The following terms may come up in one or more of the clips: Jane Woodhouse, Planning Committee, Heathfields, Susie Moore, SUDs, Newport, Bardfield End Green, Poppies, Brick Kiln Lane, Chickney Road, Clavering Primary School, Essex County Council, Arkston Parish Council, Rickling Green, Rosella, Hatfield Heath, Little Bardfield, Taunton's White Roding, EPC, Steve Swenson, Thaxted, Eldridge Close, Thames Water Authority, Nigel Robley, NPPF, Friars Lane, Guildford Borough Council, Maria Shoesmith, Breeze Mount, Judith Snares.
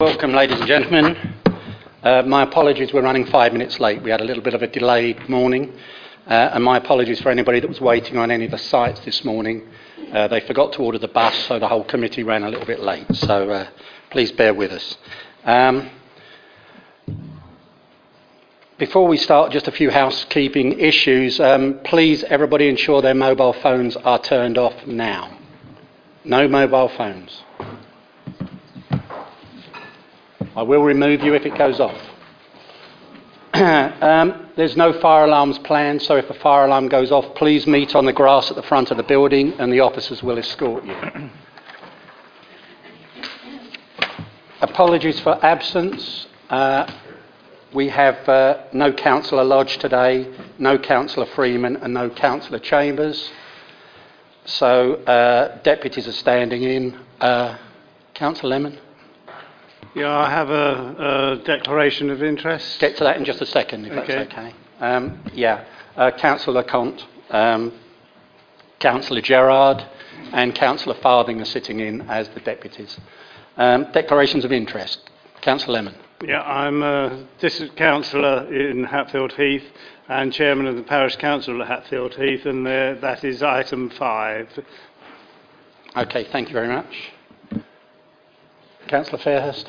Welcome, ladies and gentlemen. My apologies, we're running 5 minutes late. We had a little bit of a delayed morning, and my apologies for anybody that was waiting on any of the sites this morning. They forgot to order the bus, so the whole committee ran a little bit late, so please bear with us. Before we start, just a few housekeeping issues. Please, everybody, ensure their mobile phones are turned off now. No mobile phones. I will remove you if it goes off. There's no fire alarms planned, so if a fire alarm goes off, please meet on the grass at the front of the building and the officers will escort you. Apologies for absence. We have no Councillor Lodge today, no Councillor Freeman and no Councillor Chambers. So deputies are standing in. Councillor Lemon? Yeah, I have a declaration of interest. Get to that in just a second, if that's okay. Councillor Conte, Councillor Gerard and Councillor Farthing are sitting in as the deputies. Declarations of interest. Councillor Lemon. Yeah, I'm a district councillor in Hatfield Heath and chairman of the parish council at Hatfield Heath, and that is item 5. Okay, thank you very much. Councillor Fairhurst?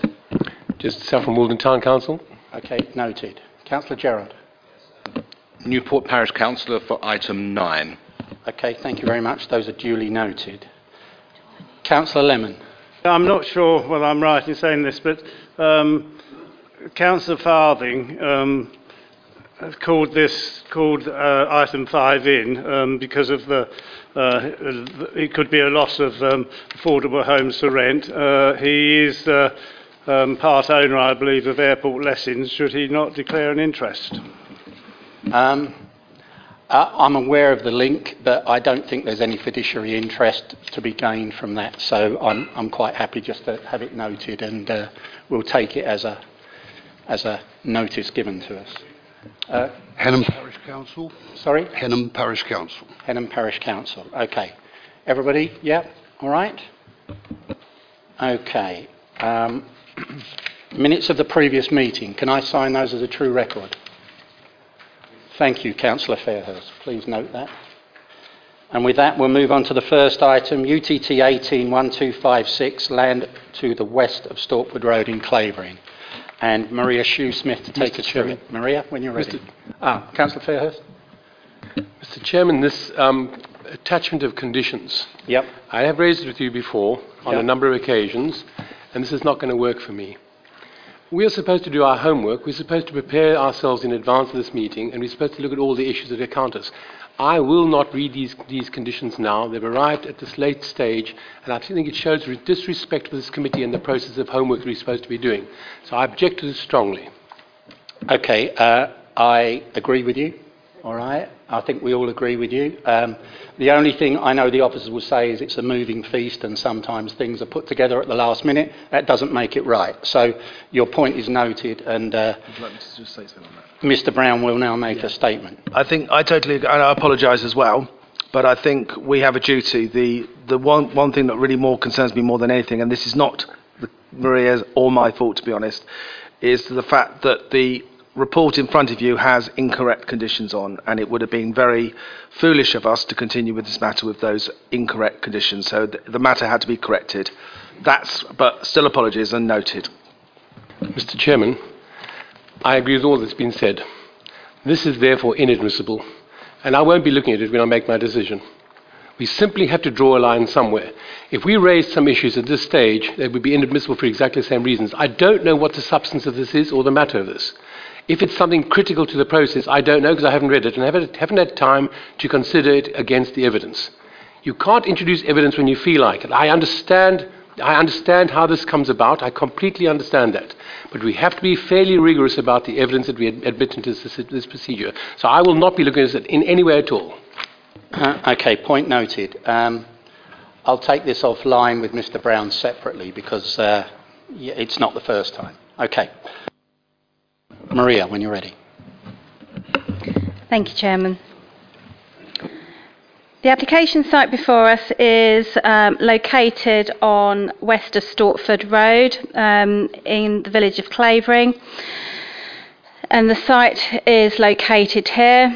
Just Saffron Walden Town Council. Okay, noted. Councillor Gerard? Newport Parish Councillor for item 9. Okay, thank you very much. Those are duly noted. Councillor Lemon? I'm not sure whether I'm right in saying this, but Councillor Farthing called item 5 in because of the... it could be a loss of affordable homes for rent. He is part owner, I believe, of Airport Lessons. Should he not declare an interest? I'm aware of the link, but I don't think there's any fiduciary interest to be gained from that. So I'm quite happy just to have it noted, and we'll take it as a notice given to us. Henham Parish Council. Sorry? Henham Parish Council. Henham Parish Council. Okay. Everybody? Yeah? All right? Okay. Minutes of the previous meeting. Can I sign those as a true record? Thank you, Councillor Fairhurst. Please note that. And with that, we'll move on to the first item, UTT 181256, land to the west of Stortford Road in Clavering. And Maria Shoe-Smith to take us through it. Maria, when you're ready. Councillor Fairhurst. Mr. Chairman, this attachment of conditions. Yep. I have raised it with you before on a number of occasions, and this is not going to work for me. We are supposed to do our homework. We're supposed to prepare ourselves in advance of this meeting, and we're supposed to look at all the issues that encounter us. I will not read these conditions now. They've arrived at this late stage, and I think it shows disrespect for this committee and the process of homework we're supposed to be doing. So I object to this strongly. Okay, I agree with you. All right, I think we all agree with you. The only thing I know the officers will say is it's a moving feast, and sometimes things are put together at the last minute. That doesn't make it right. So your point is noted, and I'd like to just say something on that. Mr. Brown will now make a statement. I think I totally agree, and I apologise as well, but I think we have a duty. The one thing that really more concerns me more than anything, and this is not Maria's or my fault, to be honest, is the fact that the report in front of you has incorrect conditions on, and it would have been very foolish of us to continue with this matter with those incorrect conditions, so the matter had to be corrected. But still apologies and noted. Mr. Chairman, I agree with all that's been said. This is therefore inadmissible, and I won't be looking at it when I make my decision. We simply have to draw a line somewhere. If we raise some issues at this stage, they would be inadmissible for exactly the same reasons. I don't know what the substance of this is or the matter of this. If it's something critical to the process, I don't know because I haven't read it and I haven't had time to consider it against the evidence. You can't introduce evidence when you feel like it. I understand how this comes about. I completely understand that. But we have to be fairly rigorous about the evidence that we admit into this procedure. So I will not be looking at it in any way at all. Okay, point noted. I'll take this offline with Mr. Brown separately because it's not the first time. Okay. Maria, when you're ready. Thank you, Chairman. The application site before us is located on west of Stortford Road in the village of Clavering, and the site is located here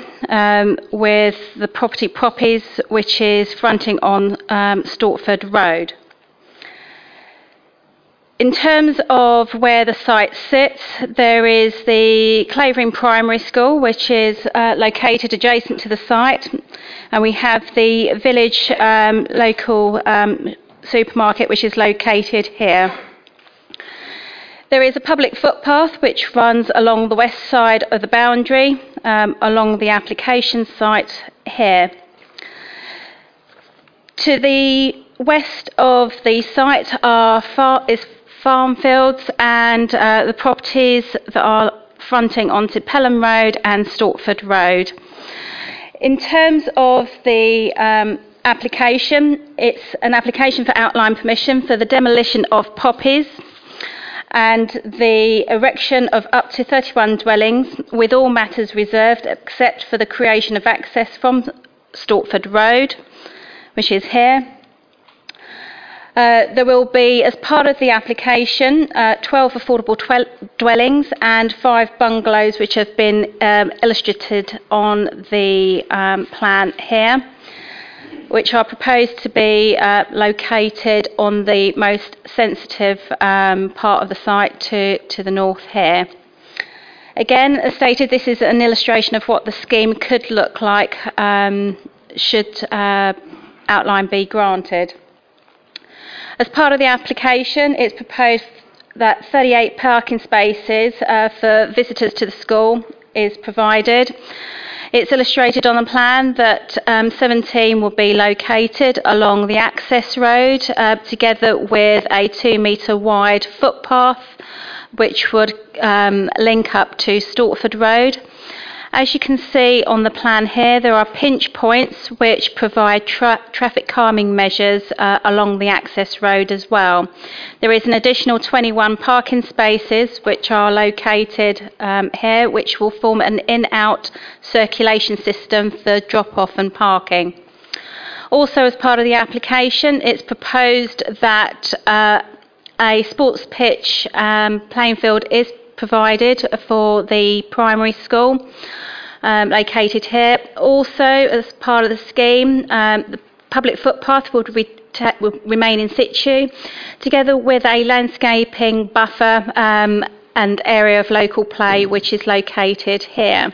with the property Poppies, which is fronting on Stortford Road. In terms of where the site sits, there is the Clavering Primary School, which is located adjacent to the site, and we have the village local supermarket, which is located here. There is a public footpath which runs along the west side of the boundary, along the application site here. To the west of the site are farm fields and the properties that are fronting onto Pelham Road and Stortford Road. In terms of the application, it's an application for outline permission for the demolition of Poppies and the erection of up to 31 dwellings, with all matters reserved except for the creation of access from Stortford Road, which is here. There will be, as part of the application, 12 affordable dwellings and 5 bungalows, which have been illustrated on the plan here, which are proposed to be located on the most sensitive part of the site to the north here. Again, as stated, this is an illustration of what the scheme could look like should outline be granted. As part of the application, it's proposed that 38 parking spaces for visitors to the school is provided. It's illustrated on the plan that 17 will be located along the access road, together with a 2-metre wide footpath which would link up to Stortford Road. As you can see on the plan here, there are pinch points which provide traffic calming measures along the access road as well. There is an additional 21 parking spaces which are located here, which will form an in-out circulation system for drop-off and parking. Also, as part of the application, it's proposed that a sports pitch playing field is provided for the primary school located here. Also, as part of the scheme, the public footpath would remain in situ, together with a landscaping buffer and area of local play, which is located here.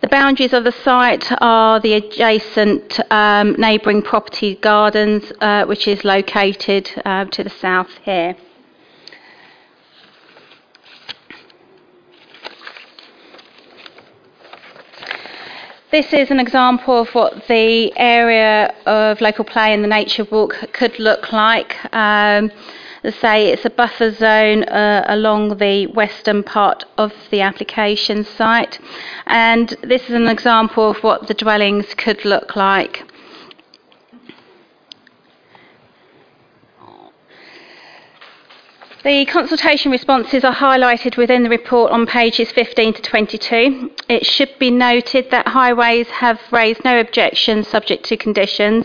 The boundaries of the site are the adjacent neighbouring property gardens, which is located to the south here. This is an example of what the area of local play and the nature walk could look like. As I say, it's a buffer zone along the western part of the application site, and this is an example of what the dwellings could look like. The consultation responses are highlighted within the report on pages 15 to 22. It should be noted that highways have raised no objections subject to conditions.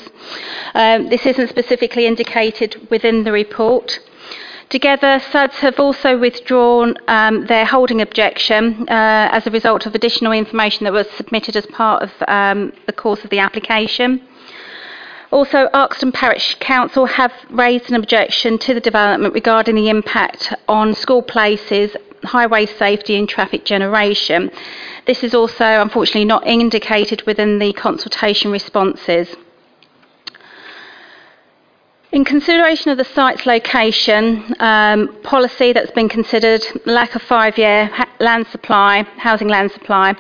This isn't specifically indicated within the report. Together, SUDs have also withdrawn their holding objection as a result of additional information that was submitted as part of the course of the application. Also, Arkston Parish Council have raised an objection to the development regarding the impact on school places, highway safety and traffic generation. This is also unfortunately not indicated within the consultation responses. In consideration of the site's location, policy that's been considered, lack of 5-year land supply, housing land supply,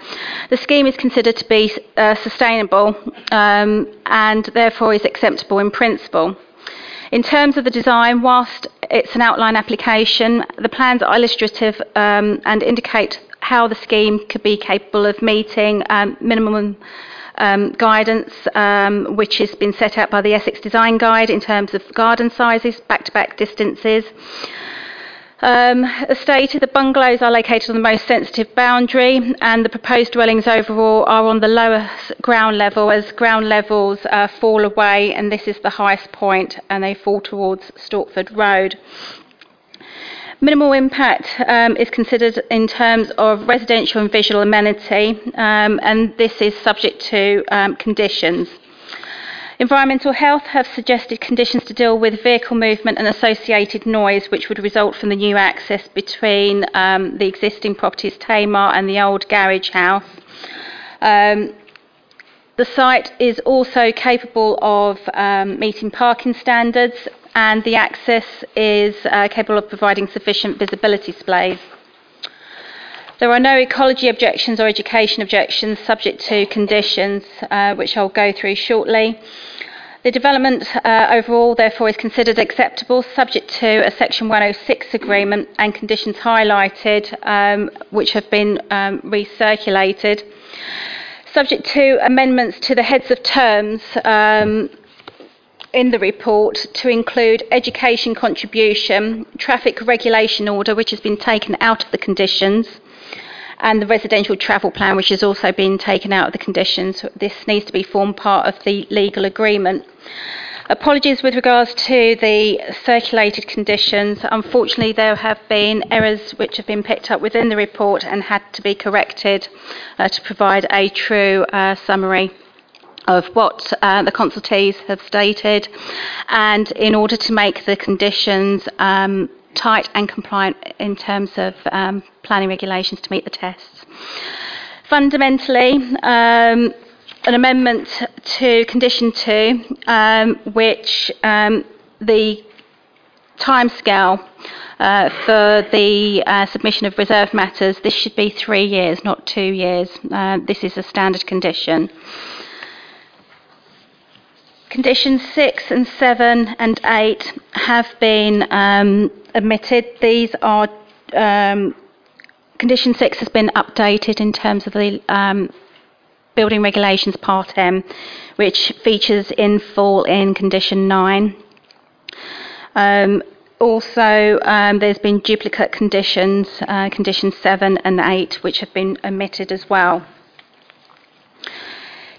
the scheme is considered to be sustainable and therefore is acceptable in principle. In terms of the design, whilst it's an outline application, the plans are illustrative and indicate how the scheme could be capable of meeting minimum guidance which has been set out by the Essex Design Guide in terms of garden sizes, back-to-back distances. As stated, the bungalows are located on the most sensitive boundary, and the proposed dwellings overall are on the lowest ground level, as ground levels fall away, and this is the highest point, and they fall towards Stortford Road. Minimal impact is considered in terms of residential and visual amenity, and this is subject to conditions. Environmental health have suggested conditions to deal with vehicle movement and associated noise, which would result from the new access between the existing properties Tamar and the old garage house. The site is also capable of meeting parking standards, and the access is capable of providing sufficient visibility displays. There are no ecology objections or education objections subject to conditions, which I'll go through shortly. The development overall, therefore, is considered acceptable, subject to a Section 106 agreement and conditions highlighted, which have been recirculated. Subject to amendments to the heads of terms in the report to include education contribution, traffic regulation order, which has been taken out of the conditions, and the residential travel plan, which has also been taken out of the conditions. This needs to be formed part of the legal agreement. Apologies with regards to the circulated conditions. Unfortunately, there have been errors which have been picked up within the report and had to be corrected to provide a true summary of what the consultees have stated, and in order to make the conditions tight and compliant in terms of planning regulations to meet the tests. Fundamentally, an amendment to Condition 2, which the timescale for the submission of reserve matters, this should be 3 years, not 2 years. This is a standard condition. Conditions 6 and 7 and 8 have been admitted. These are Condition 6 has been updated in terms of the Building Regulations Part M, which features in full in Condition 9. Also, there's been duplicate conditions, Conditions 7 and 8, which have been omitted as well.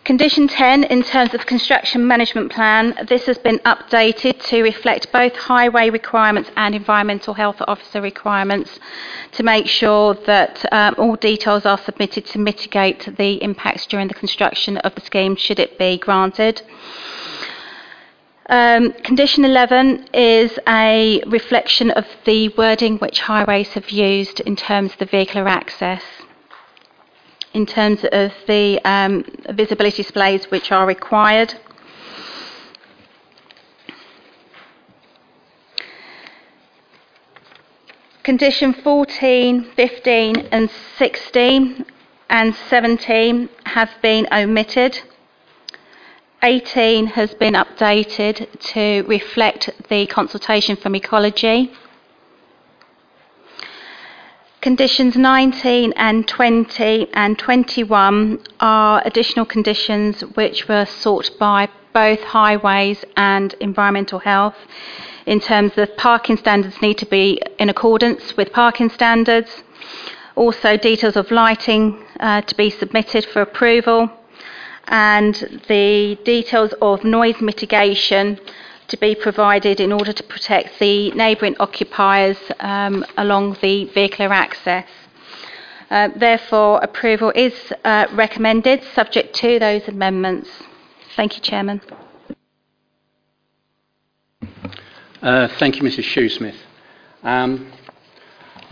Condition 10, in terms of construction management plan, this has been updated to reflect both highway requirements and environmental health officer requirements to make sure that all details are submitted to mitigate the impacts during the construction of the scheme, should it be granted. Condition 11 is a reflection of the wording which highways have used in terms of the vehicular access, in terms of the visibility displays which are required. Condition 14, 15 and 16 and 17 have been omitted. 18 has been updated to reflect the consultation from ecology. Conditions 19 and 20 and 21 are additional conditions which were sought by both highways and environmental health in terms of parking standards need to be in accordance with parking standards, also details of lighting to be submitted for approval, and the details of noise mitigation to be provided in order to protect the neighbouring occupiers along the vehicular access. Therefore, approval is recommended, subject to those amendments. Thank you, Chairman. Thank you, Mrs. Shoesmith. I'm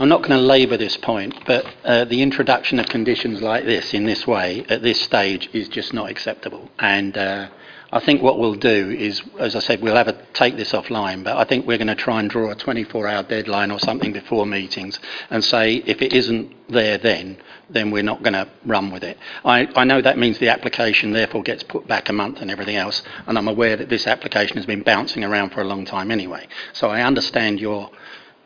not going to labour this point, but the introduction of conditions like this, in this way, at this stage, is just not acceptable. And I think what we'll do is, as I said, we'll have a take this offline, but I think we're going to try and draw a 24-hour deadline or something before meetings and say if it isn't there then we're not going to run with it. I know that means the application therefore gets put back a month and everything else, and I'm aware that this application has been bouncing around for a long time anyway. So I understand you're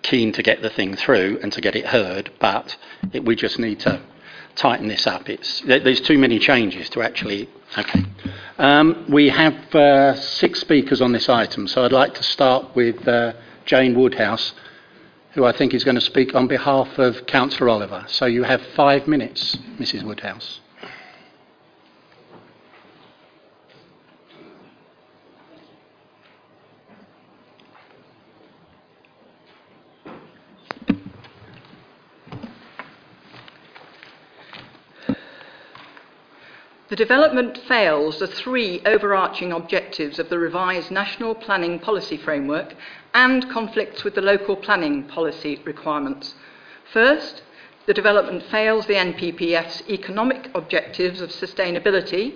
keen to get the thing through and to get it heard, but we just need to tighten this up. There's too many changes to actually... Okay. We have 6 speakers on this item, so I'd like to start with Jane Woodhouse, who I think is going to speak on behalf of Councillor Oliver. So you have 5 minutes, Mrs Woodhouse. The development fails the three overarching objectives of the revised National Planning Policy Framework and conflicts with the local planning policy requirements. First, the development fails the NPPF's economic objectives of sustainability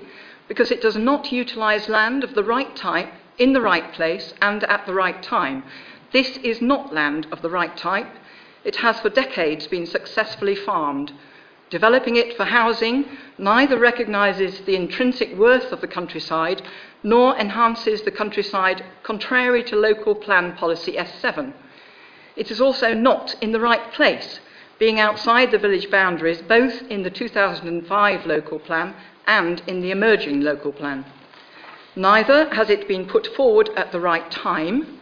because it does not utilise land of the right type, in the right place and at the right time. This is not land of the right type. It has for decades been successfully farmed. Developing it for housing neither recognises the intrinsic worth of the countryside nor enhances the countryside, contrary to local plan policy S7. It is also not in the right place, being outside the village boundaries both in the 2005 local plan and in the emerging local plan. Neither has it been put forward at the right time.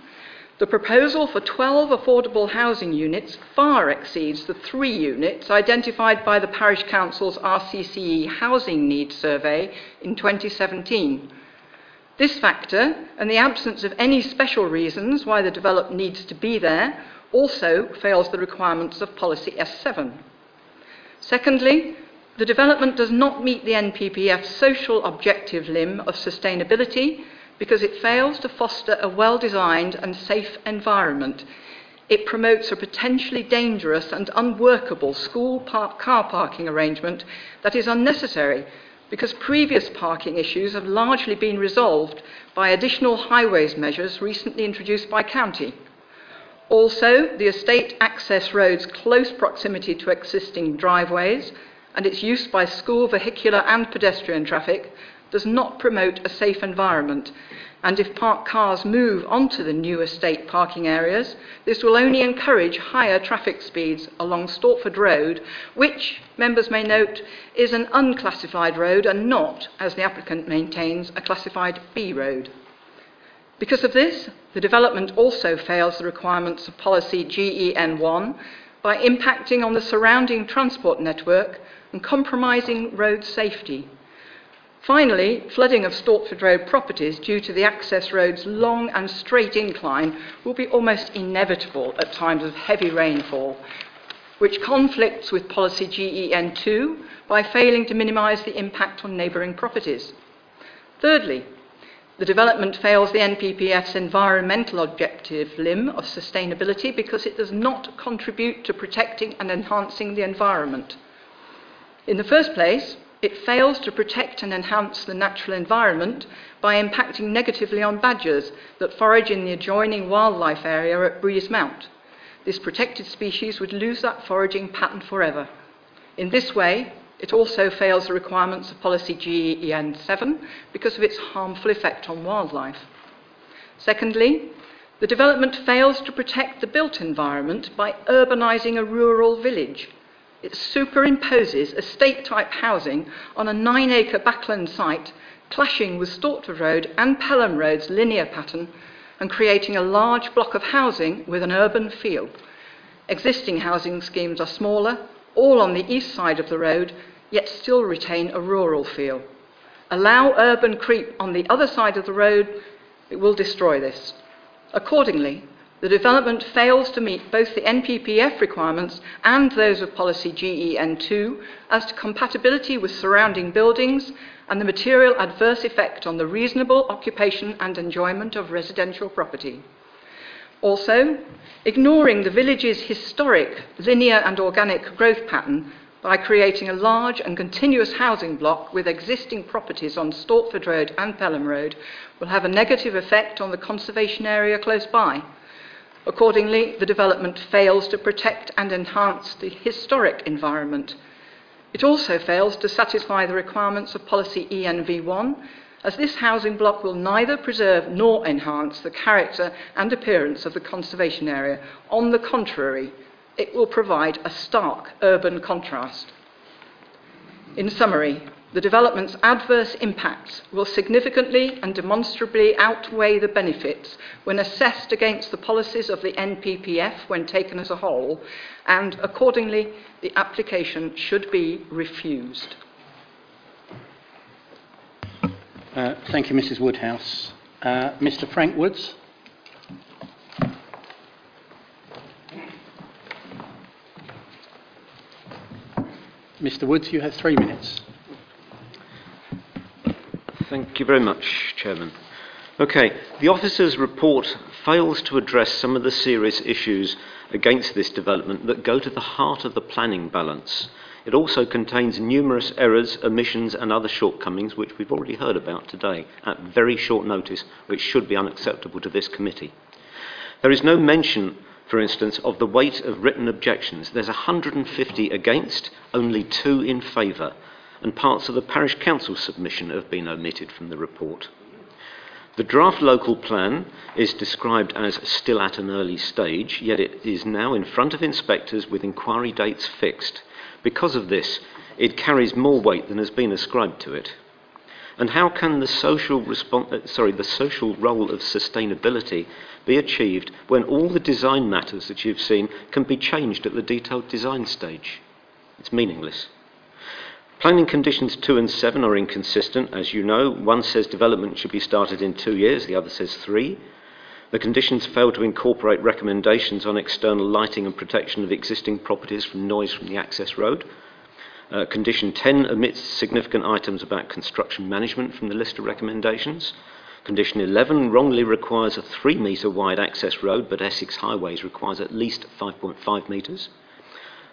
The proposal for 12 affordable housing units far exceeds the 3 units identified by the Parish Council's RCCE Housing Needs Survey in 2017. This factor, and the absence of any special reasons why the development needs to be there, also fails the requirements of Policy S7. Secondly, the development does not meet the NPPF's social objective limb of sustainability, because it fails to foster a well-designed and safe environment. It promotes a potentially dangerous and unworkable school car parking arrangement that is unnecessary because previous parking issues have largely been resolved by additional highways measures recently introduced by county. Also, the estate access road's close proximity to existing driveways and its use by school, vehicular and pedestrian traffic does not promote a safe environment, and if parked cars move onto the new estate parking areas, this will only encourage higher traffic speeds along Stortford Road, which, members may note, is an unclassified road and not, as the applicant maintains, a classified B road. Because of this, the development also fails the requirements of policy GEN1 by impacting on the surrounding transport network and compromising road safety. Finally, flooding of Stortford Road properties due to the access road's long and straight incline will be almost inevitable at times of heavy rainfall, which conflicts with policy GEN2 by failing to minimise the impact on neighbouring properties. Thirdly, the development fails the NPPF's environmental objective limb of sustainability because it does not contribute to protecting and enhancing the environment. In the first place, it fails to protect and enhance the natural environment by impacting negatively on badgers that forage in the adjoining wildlife area at Breeze Mount. This protected species would lose that foraging pattern forever. In this way, it also fails the requirements of policy GEN7 because of its harmful effect on wildlife. Secondly, the development fails to protect the built environment by urbanising a rural village. It superimposes estate-type housing on a 9-acre backland site, clashing with Stortford Road and Pelham Road's linear pattern and creating a large block of housing with an urban feel. Existing housing schemes are smaller, all on the east side of the road, yet still retain a rural feel. Allow urban creep on the other side of the road, it will destroy this. Accordingly, the development fails to meet both the NPPF requirements and those of policy GEN2 as to compatibility with surrounding buildings and the material adverse effect on the reasonable occupation and enjoyment of residential property. Also, ignoring the village's historic linear and organic growth pattern by creating a large and continuous housing block with existing properties on Stortford Road and Pelham Road will have a negative effect on the conservation area close by. Accordingly, the development fails to protect and enhance the historic environment. It also fails to satisfy the requirements of policy ENV1, as this housing block will neither preserve nor enhance the character and appearance of the conservation area. On the contrary, it will provide a stark urban contrast. In summary, the development's adverse impacts will significantly and demonstrably outweigh the benefits when assessed against the policies of the NPPF when taken as a whole, and accordingly the application should be refused. Thank you, Mrs. Woodhouse. Mr. Frank Woods. Mr. Woods, you have 3 minutes. Thank you very much, Chairman. Okay, the officer's report fails to address some of the serious issues against this development that go to the heart of the planning balance. It also contains numerous errors, omissions and other shortcomings which we've already heard about today at very short notice, which should be unacceptable to this committee. There is no mention, for instance, of the weight of written objections. There's 150 against, only 2 in favour, and parts of the parish council submission have been omitted from the report. The draft local plan is described as still at an early stage, yet it is now in front of inspectors with inquiry dates fixed. Because of this, it carries more weight than has been ascribed to it. And how can the social role of sustainability be achieved when all the design matters that you've seen can be changed at the detailed design stage? It's meaningless. Planning conditions 2 and 7 are inconsistent, as you know. One says development should be started in 2 years, the other says 3. The conditions fail to incorporate recommendations on external lighting and protection of existing properties from noise from the access road. Condition 10 omits significant items about construction management from the list of recommendations. Condition 11 wrongly requires a 3-metre wide access road, but Essex Highways requires at least 5.5 metres.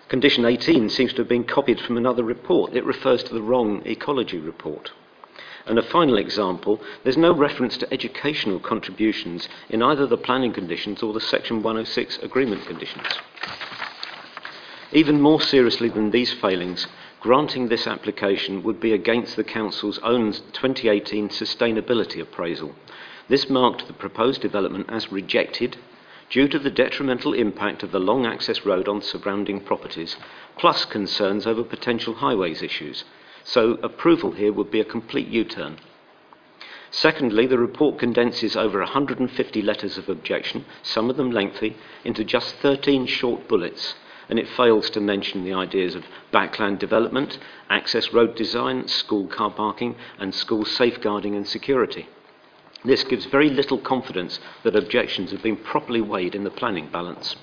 Condition 18 seems to have been copied from another report. It refers to the wrong ecology report. And a final example, there's no reference to educational contributions in either the planning conditions or the Section 106 agreement conditions. Even more seriously than these failings, granting this application would be against the Council's own 2018 sustainability appraisal. This marked the proposed development as rejected due to the detrimental impact of the long access road on surrounding properties, plus concerns over potential highways issues. So approval here would be a complete U-turn. Secondly, the report condenses over 150 letters of objection, some of them lengthy, into just 13 short bullets. And it fails to mention the ideas of backland development, access road design, school car parking, and school safeguarding and security. This gives very little confidence that objections have been properly weighed in the planning balance.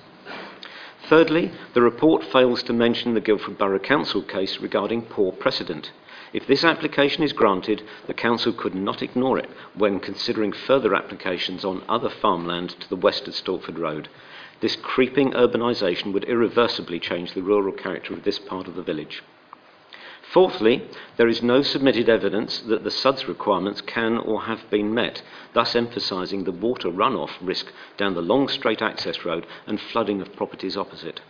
Thirdly, the report fails to mention the Guildford Borough Council case regarding poor precedent. If this application is granted, the Council could not ignore it when considering further applications on other farmland to the west of Stortford Road. This creeping urbanisation would irreversibly change the rural character of this part of the village. Fourthly, there is no submitted evidence that the SUDs requirements can or have been met, thus emphasising the water runoff risk down the long straight access road and flooding of properties opposite.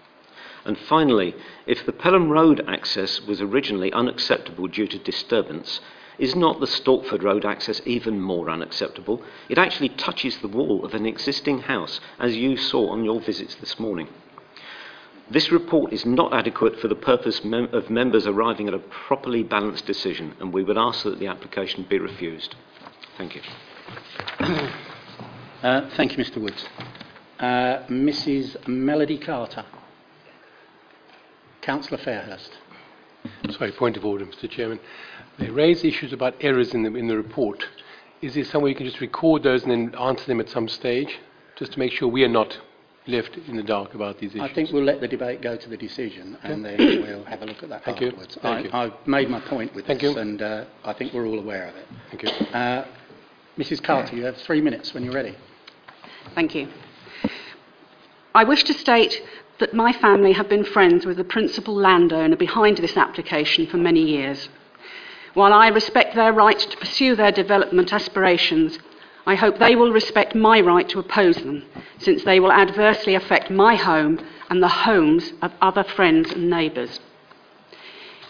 And finally, if the Pelham Road access was originally unacceptable due to disturbance, is not the Stortford Road access even more unacceptable? It actually touches the wall of an existing house, as you saw on your visits this morning. This report is not adequate for the purpose of members arriving at a properly balanced decision, and we would ask that the application be refused. Thank you. Thank you, Mr. Woods. Mrs. Melody Carter. Councillor Fairhurst. Sorry, point of order, Mr. Chairman. They raise issues about errors in the report. Is there some way you can just record those and then answer them at some stage, just to make sure we are not left in the dark about these issues? I think we'll let the debate go to the decision, and then we'll have a look at that afterwards. I've made my point with this, and I think we're all aware of it. Thank you. Mrs. Carter, you have 3 minutes when you're ready. Thank you. I wish to state that my family have been friends with the principal landowner behind this application for many years. While I respect their right to pursue their development aspirations, I hope they will respect my right to oppose them, since they will adversely affect my home and the homes of other friends and neighbours.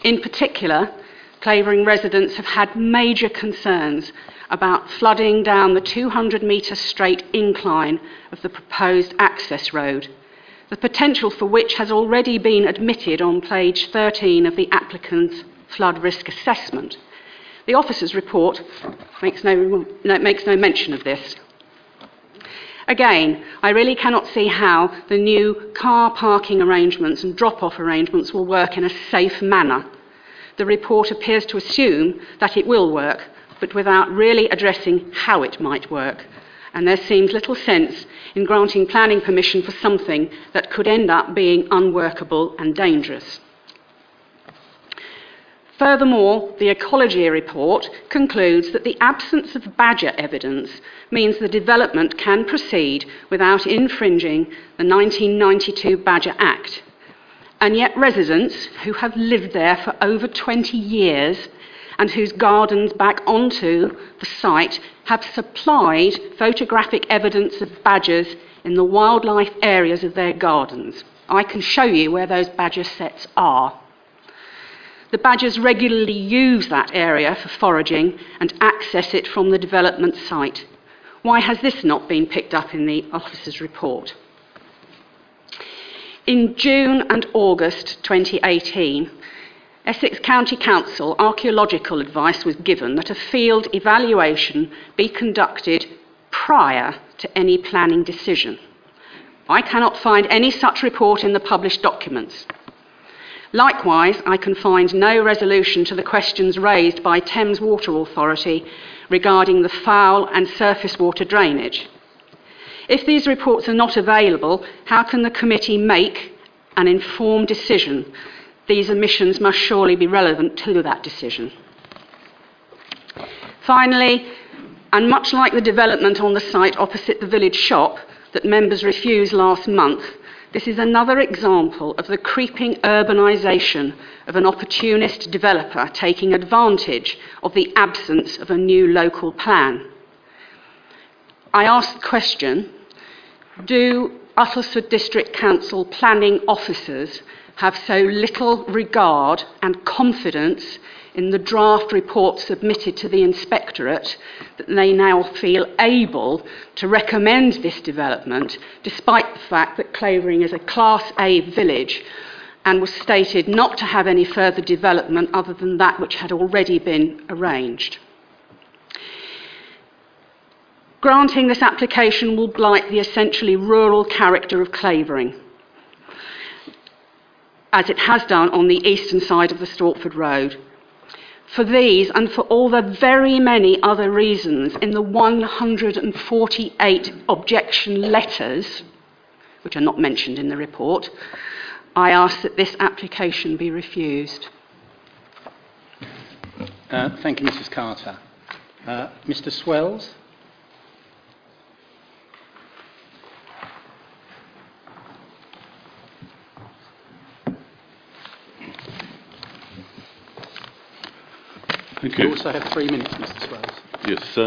In particular, Clavering residents have had major concerns about flooding down the 200-metre straight incline of the proposed access road, the potential for which has already been admitted on page 13 of the applicant's flood risk assessment. The officer's report makes no mention of this. Again, I really cannot see how the new car parking arrangements and drop-off arrangements will work in a safe manner. The report appears to assume that it will work, but without really addressing how it might work. And there seems little sense in granting planning permission for something that could end up being unworkable and dangerous. Furthermore, the Ecology report concludes that the absence of badger evidence means the development can proceed without infringing the 1992 Badger Act. And yet residents who have lived there for over 20 years and whose gardens back onto the site have supplied photographic evidence of badgers in the wildlife areas of their gardens. I can show you where those badger sets are. The badgers regularly use that area for foraging and access it from the development site. Why has this not been picked up in the officer's report? In June and August 2018, Essex County Council archaeological advice was given that a field evaluation be conducted prior to any planning decision. I cannot find any such report in the published documents. Likewise, I can find no resolution to the questions raised by Thames Water Authority regarding the foul and surface water drainage. If these reports are not available, how can the committee make an informed decision? These omissions must surely be relevant to that decision. Finally, and much like the development on the site opposite the village shop that members refused last month, this is another example of the creeping urbanisation of an opportunist developer taking advantage of the absence of a new local plan. I ask the question, do Uttlesford District Council planning officers have so little regard and confidence in the draft report submitted to the Inspectorate that they now feel able to recommend this development, despite the fact that Clavering is a Class A village and was stated not to have any further development other than that which had already been arranged? Granting this application will blight the essentially rural character of Clavering, as it has done on the eastern side of the Stortford Road. For these and for all the very many other reasons in the 148 objection letters, which are not mentioned in the report, I ask that this application be refused. Thank you, Mrs. Carter. Mr. Swells. Thank you. You also have 3 minutes, Mr. Swales. Yes,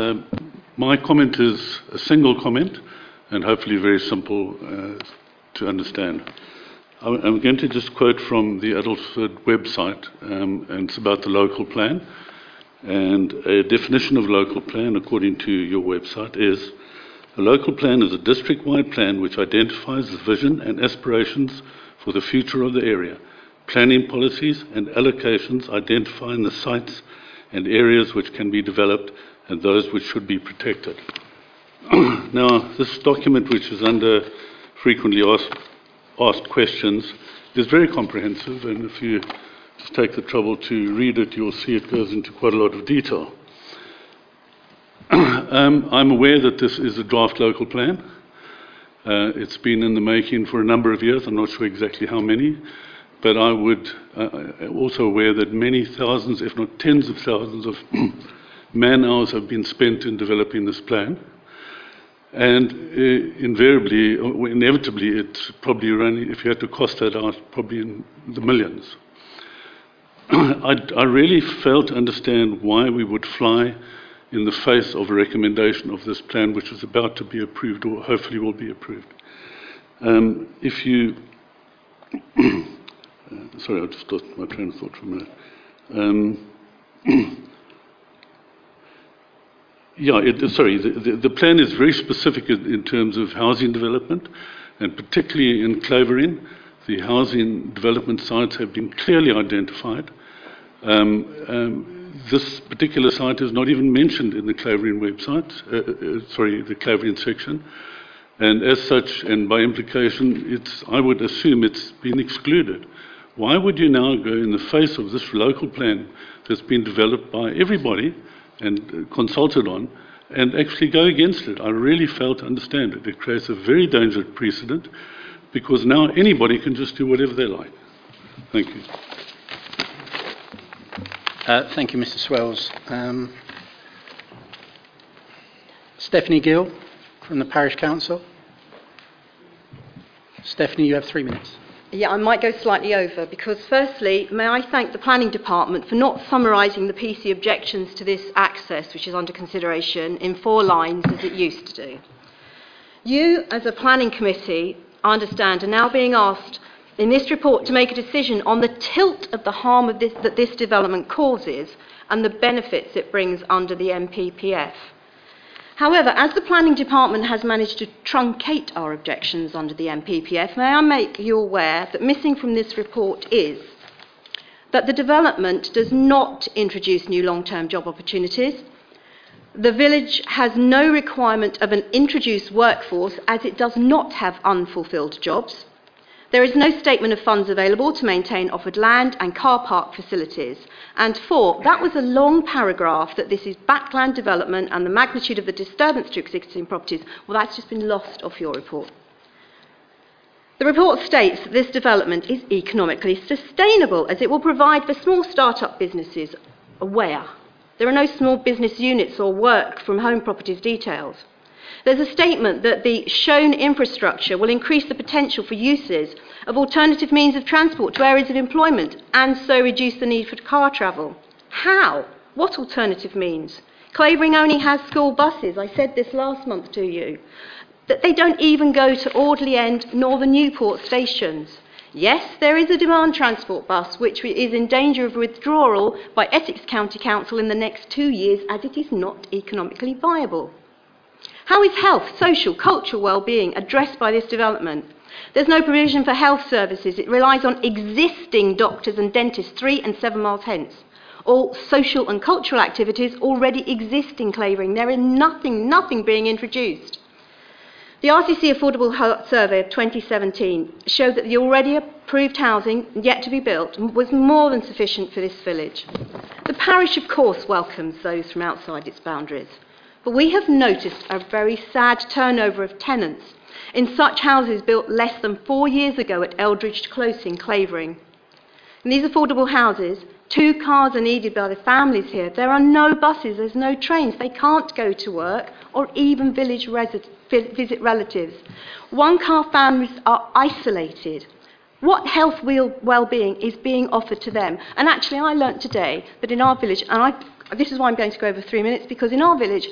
my comment is a single comment and hopefully very simple to understand. I'm going to just quote from the Uttlesford website, and it's about the local plan. And a definition of local plan, according to your website, is a local plan is a district-wide plan which identifies the vision and aspirations for the future of the area, planning policies and allocations identifying the sites and areas which can be developed and those which should be protected. Now, this document, which is under frequently asked questions, is very comprehensive, and if you just take the trouble to read it, you'll see it goes into quite a lot of detail. I'm aware that this is a draft local plan. It's been in the making for a number of years. I'm not sure exactly how many. But I would also aware that many thousands, if not tens of thousands, of man hours have been spent in developing this plan, and invariably, or inevitably, it's probably running. If you had to cost that out, probably in the millions. I really fail to understand why we would fly in the face of a recommendation of this plan, which is about to be approved, or hopefully will be approved. If you sorry, I just lost my train of thought for a minute. The plan is very specific in terms of housing development, and particularly in Clavering, the housing development sites have been clearly identified. This particular site is not even mentioned in the Claverian website, sorry, the Claverian section, and as such, and by implication, I would assume it's been excluded. Why would you now go in the face of this local plan that's been developed by everybody and consulted on, and actually go against it? I really fail to understand it. It creates a very dangerous precedent, because now anybody can just do whatever they like. Thank you. Thank you, Mr. Swells. Stephanie Gill from the Parish Council. Stephanie, you have 3 minutes. Yeah, I might go slightly over, because firstly, may I thank the Planning Department for not summarising the PC objections to this access, which is under consideration, in 4 lines as it used to do. You, as a Planning Committee, I understand, are now being asked in this report to make a decision on the tilt of the harm of that this development causes and the benefits it brings under the MPPF. However, as the Planning Department has managed to truncate our objections under the MPPF, may I make you aware that missing from this report is that the development does not introduce new long-term job opportunities. The village has no requirement of an introduced workforce, as it does not have unfulfilled jobs. There is no statement of funds available to maintain offered land and car park facilities. And 4, that was a long paragraph that this is backland development and the magnitude of the disturbance to existing properties. Well, that's just been lost off your report. The report states that this development is economically sustainable, as it will provide for small start-up businesses. Where? There are no small business units or work from home properties details. There's a statement that the shown infrastructure will increase the potential for uses of alternative means of transport to areas of employment and so reduce the need for car travel. How? What alternative means? Clavering only has school buses. I said this last month to you. That they don't even go to Audley End nor the Newport stations. Yes, there is a demand transport bus which is in danger of withdrawal by Essex County Council in the next 2 years, as it is not economically viable. How is health, social, cultural well-being addressed by this development? There's no provision for health services. It relies on existing doctors and dentists 3 and 7 miles hence. All social and cultural activities already exist in Clavering. There is nothing being introduced. The RCC Affordable Health Survey of 2017 showed that the already approved housing yet to be built was more than sufficient for this village. The parish, of course, welcomes those from outside its boundaries. But we have noticed a very sad turnover of tenants in such houses built less than 4 years ago at Eldridge Close in Clavering. In these affordable houses, 2 cars are needed by the families here. There are no buses, there's no trains. They can't go to work or even village visit relatives. 1-car families are isolated. What health well-being is being offered to them? And actually, I learnt today that in our village, this is why I'm going to go over 3 minutes, because in our village,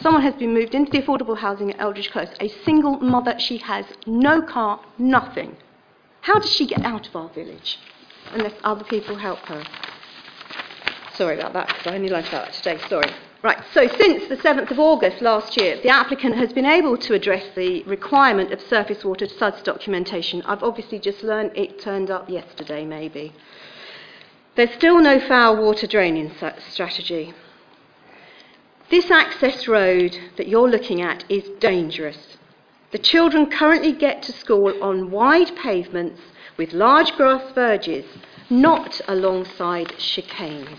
someone has been moved into the affordable housing at Eldridge Close, a single mother. She has no car, nothing. How does she get out of our village unless other people help her? Sorry about that, because I only learned about that today, sorry. Right, so since the 7th of August last year, the applicant has been able to address the requirement of surface water SUDs documentation. I've obviously just learned it turned up yesterday, maybe. There's still no foul water draining strategy. This access road that you're looking at is dangerous. The children currently get to school on wide pavements with large grass verges, not alongside chicanes.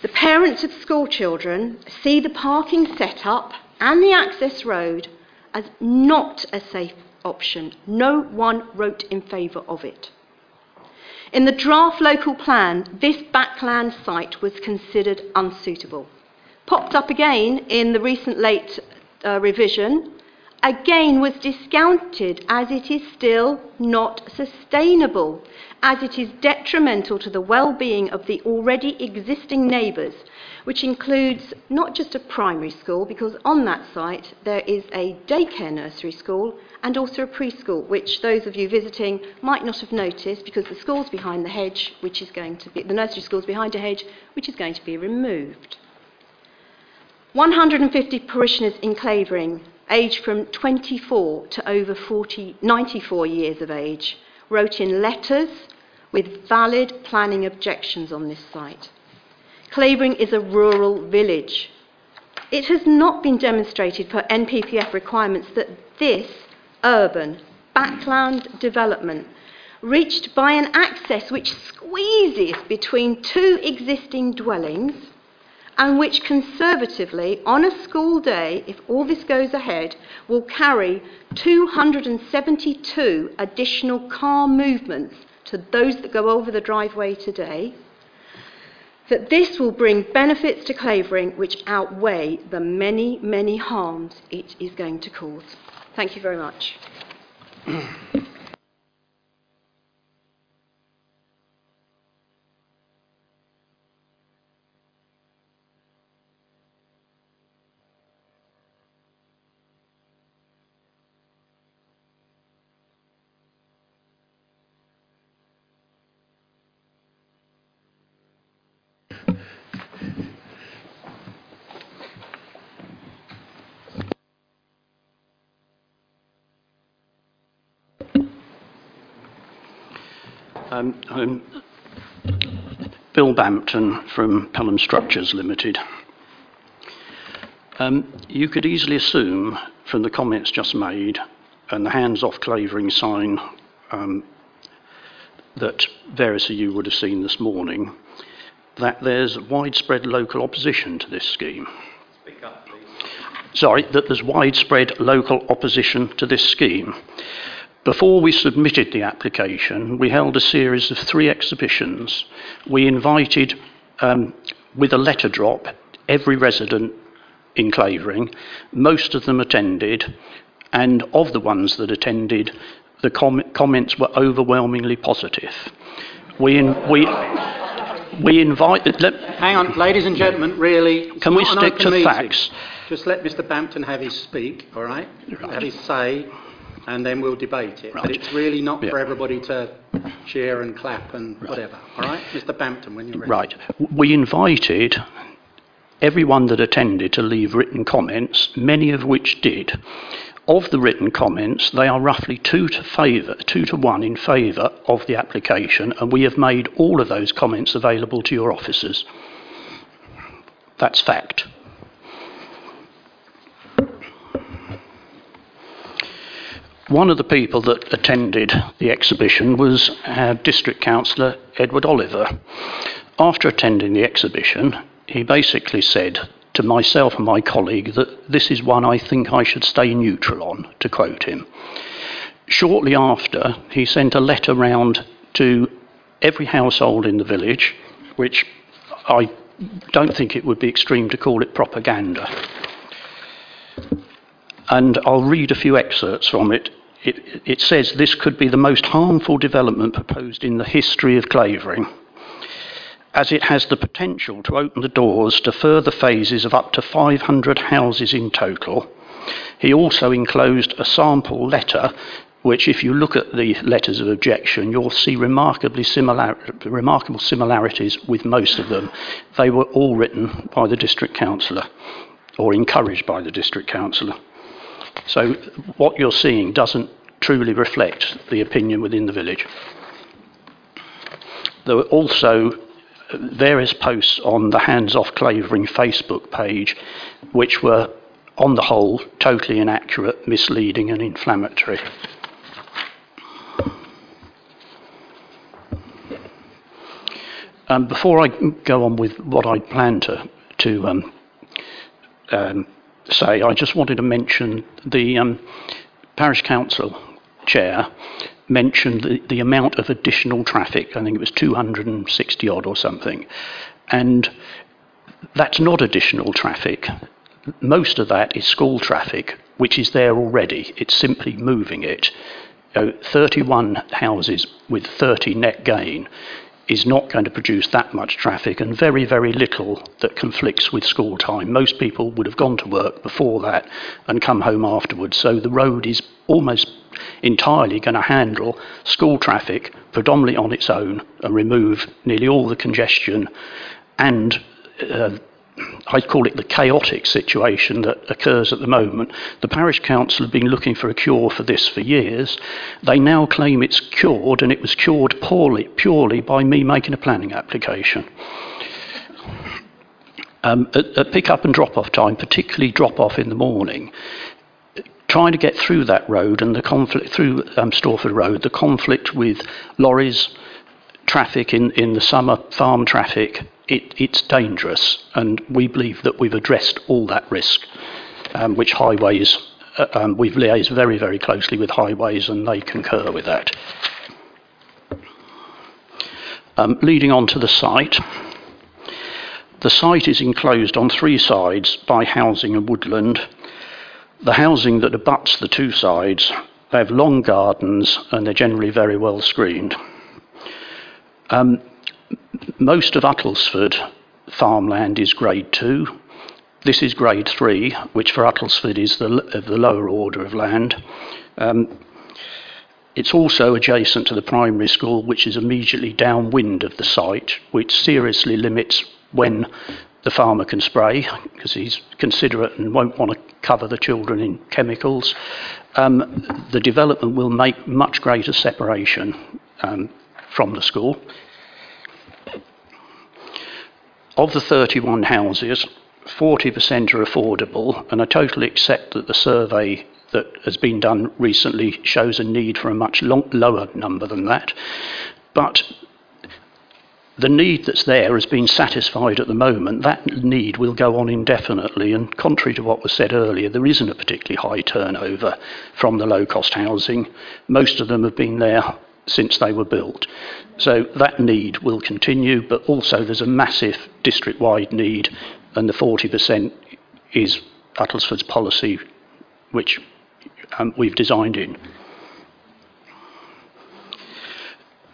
The parents of school children see the parking setup and the access road as not a safe option. No one wrote in favour of it. In the draft local plan, this backland site was considered unsuitable. Popped up again in the recent late revision, again was discounted, as it is still not sustainable, as it is detrimental to the well-being of the already existing neighbours, which includes not just a primary school, because on that site there is a daycare nursery school and also a preschool, which those of you visiting might not have noticed, because the school's behind the hedge, which is going to be, the nursery school's behind a hedge, which is going to be removed. 150 parishioners in Clavering, aged from 24 to over 94 years of age, wrote in letters, with valid planning objections on this site. Clavering is a rural village. It has not been demonstrated per NPPF requirements that this urban backland development, reached by an access which squeezes between two existing dwellings and which conservatively, on a school day, if all this goes ahead, will carry 272 additional car movements to those that go over the driveway today, that this will bring benefits to Clavering which outweigh the many, many harms it is going to cause. Thank you very much. I'm Bill Bampton from Pelham Structures Limited. You could easily assume from the comments just made and the hands off Clavering sign that various of you would have seen this morning that there's widespread local opposition to this scheme. Speak up, please. Sorry, that there's widespread local opposition to this scheme. Before we submitted the application, we held a series of three exhibitions. We invited, with a letter drop, every resident in Clavering. Most of them attended, and of the ones that attended, the comments were overwhelmingly positive. We invited... Hang on, ladies and gentlemen, really... Can we stick to the facts? Just let Mr Bampton have his speak, all right? Right. Have his say. And then we'll debate it. Right. But it's really not for everybody to cheer and clap and whatever. All right, Mr Bampton, when you're ready. Right. We invited everyone that attended to leave written comments, many of which did. Of the written comments, they are roughly 2 to 1 in favour of the application, and we have made all of those comments available to your officers. That's fact. One of the people that attended the exhibition was our District Councillor, Edward Oliver. After attending the exhibition, he basically said to myself and my colleague that this is one I think I should stay neutral on, to quote him. Shortly after, he sent a letter round to every household in the village, which I don't think it would be extreme to call it propaganda. And I'll read a few excerpts from it. It says this could be the most harmful development proposed in the history of Clavering, as it has the potential to open the doors to further phases of up to 500 houses in total. He also enclosed a sample letter, which if you look at the letters of objection, you'll see remarkable similarities with most of them. They were all written by the District Councillor, or encouraged by the District Councillor. So what you're seeing doesn't truly reflect the opinion within the village. There were also various posts on the Hands Off Clavering Facebook page, which were, on the whole, totally inaccurate, misleading and inflammatory. Before I go on with what I plan to say, I just wanted to mention the parish council chair mentioned the amount of additional traffic. I think it was 260 odd or something, and that's not additional traffic. Most of that is school traffic, which is there already. It's simply moving it. 31 houses with 30 net gain is not going to produce that much traffic, and very, very little that conflicts with school time. Most people would have gone to work before that and come home afterwards, so the road is almost entirely going to handle school traffic predominantly on its own and remove nearly all the congestion and I call it the chaotic situation that occurs at the moment. The parish council have been looking for a cure for this for years. They now claim it's cured, and it was cured poorly, purely by me making a planning application. At pick-up and drop-off time, particularly drop-off in the morning, trying to get through that road and the conflict through Stortford Road, the conflict with lorries, traffic in the summer, farm traffic, it's dangerous, and we believe that we've addressed all that risk, which highways, we've liaised very, very closely with highways, and they concur with that. Leading on to the site. The site is enclosed on three sides by housing and woodland. The housing that abuts the two sides, they have long gardens and they're generally very well screened. Most of Uttlesford farmland is Grade 2. This is Grade 3, which for Uttlesford is the lower order of land. It's also adjacent to the primary school, which is immediately downwind of the site, which seriously limits when the farmer can spray, because he's considerate and won't want to cover the children in chemicals. The development will make much greater separation from the school. Of the 31 houses, 40% are affordable, and I totally accept that the survey that has been done recently shows a need for a much lower number than that, but the need that's there has been satisfied at the moment. That need will go on indefinitely, and contrary to what was said earlier, there isn't a particularly high turnover from the low-cost housing. Most of them have been there since they were built. So that need will continue, but also there's a massive district-wide need, and the 40% is Uttlesford's policy, which we've designed in.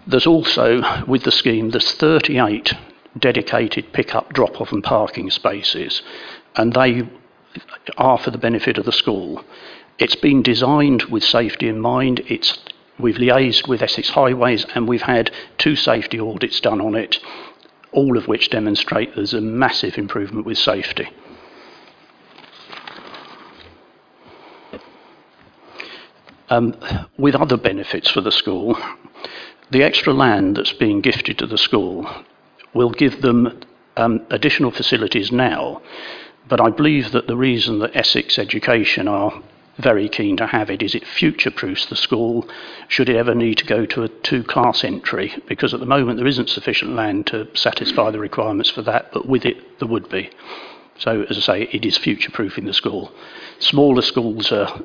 There's also, with the scheme, there's 38 dedicated pick-up, drop-off and parking spaces, and they are for the benefit of the school. It's been designed with safety in mind. We've liaised with Essex Highways, and we've had 2 safety audits done on it, all of which demonstrate there's a massive improvement with safety. With other benefits for the school, the extra land that's being gifted to the school will give them additional facilities now, but I believe that the reason that Essex Education are very keen to have it is it future-proofs the school should it ever need to go to a 2-class entry, because at the moment there isn't sufficient land to satisfy the requirements for that, but with it there would be. So, as I say, it is future-proofing the school. Smaller schools are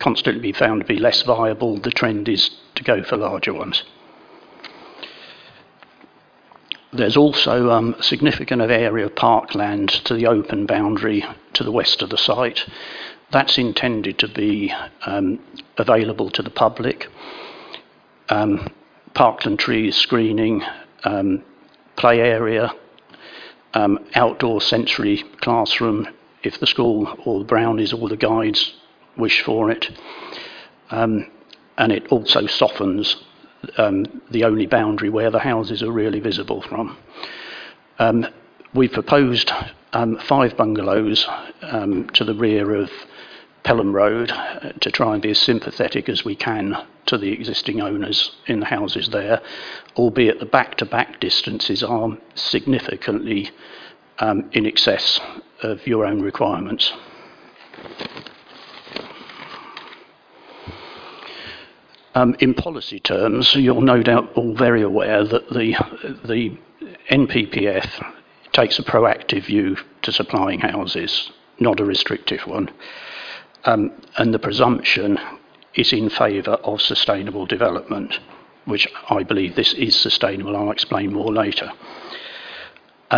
constantly being found to be less viable. The trend is to go for larger ones. There's also a significant area of parkland to the open boundary to the west of the site. That's intended to be available to the public. Parkland trees, screening, play area, outdoor sensory classroom if the school or the brownies or the guides wish for it. And it also softens the only boundary where the houses are really visible from. We've proposed 5 bungalows to the rear of Pelham Road to try and be as sympathetic as we can to the existing owners in the houses there, albeit the back-to-back distances are significantly in excess of your own requirements. In policy terms, you're no doubt all very aware that the NPPF takes a proactive view to supplying houses, not a restrictive one, and the presumption is in favour of sustainable development, which I believe this is sustainable. I'll explain more later.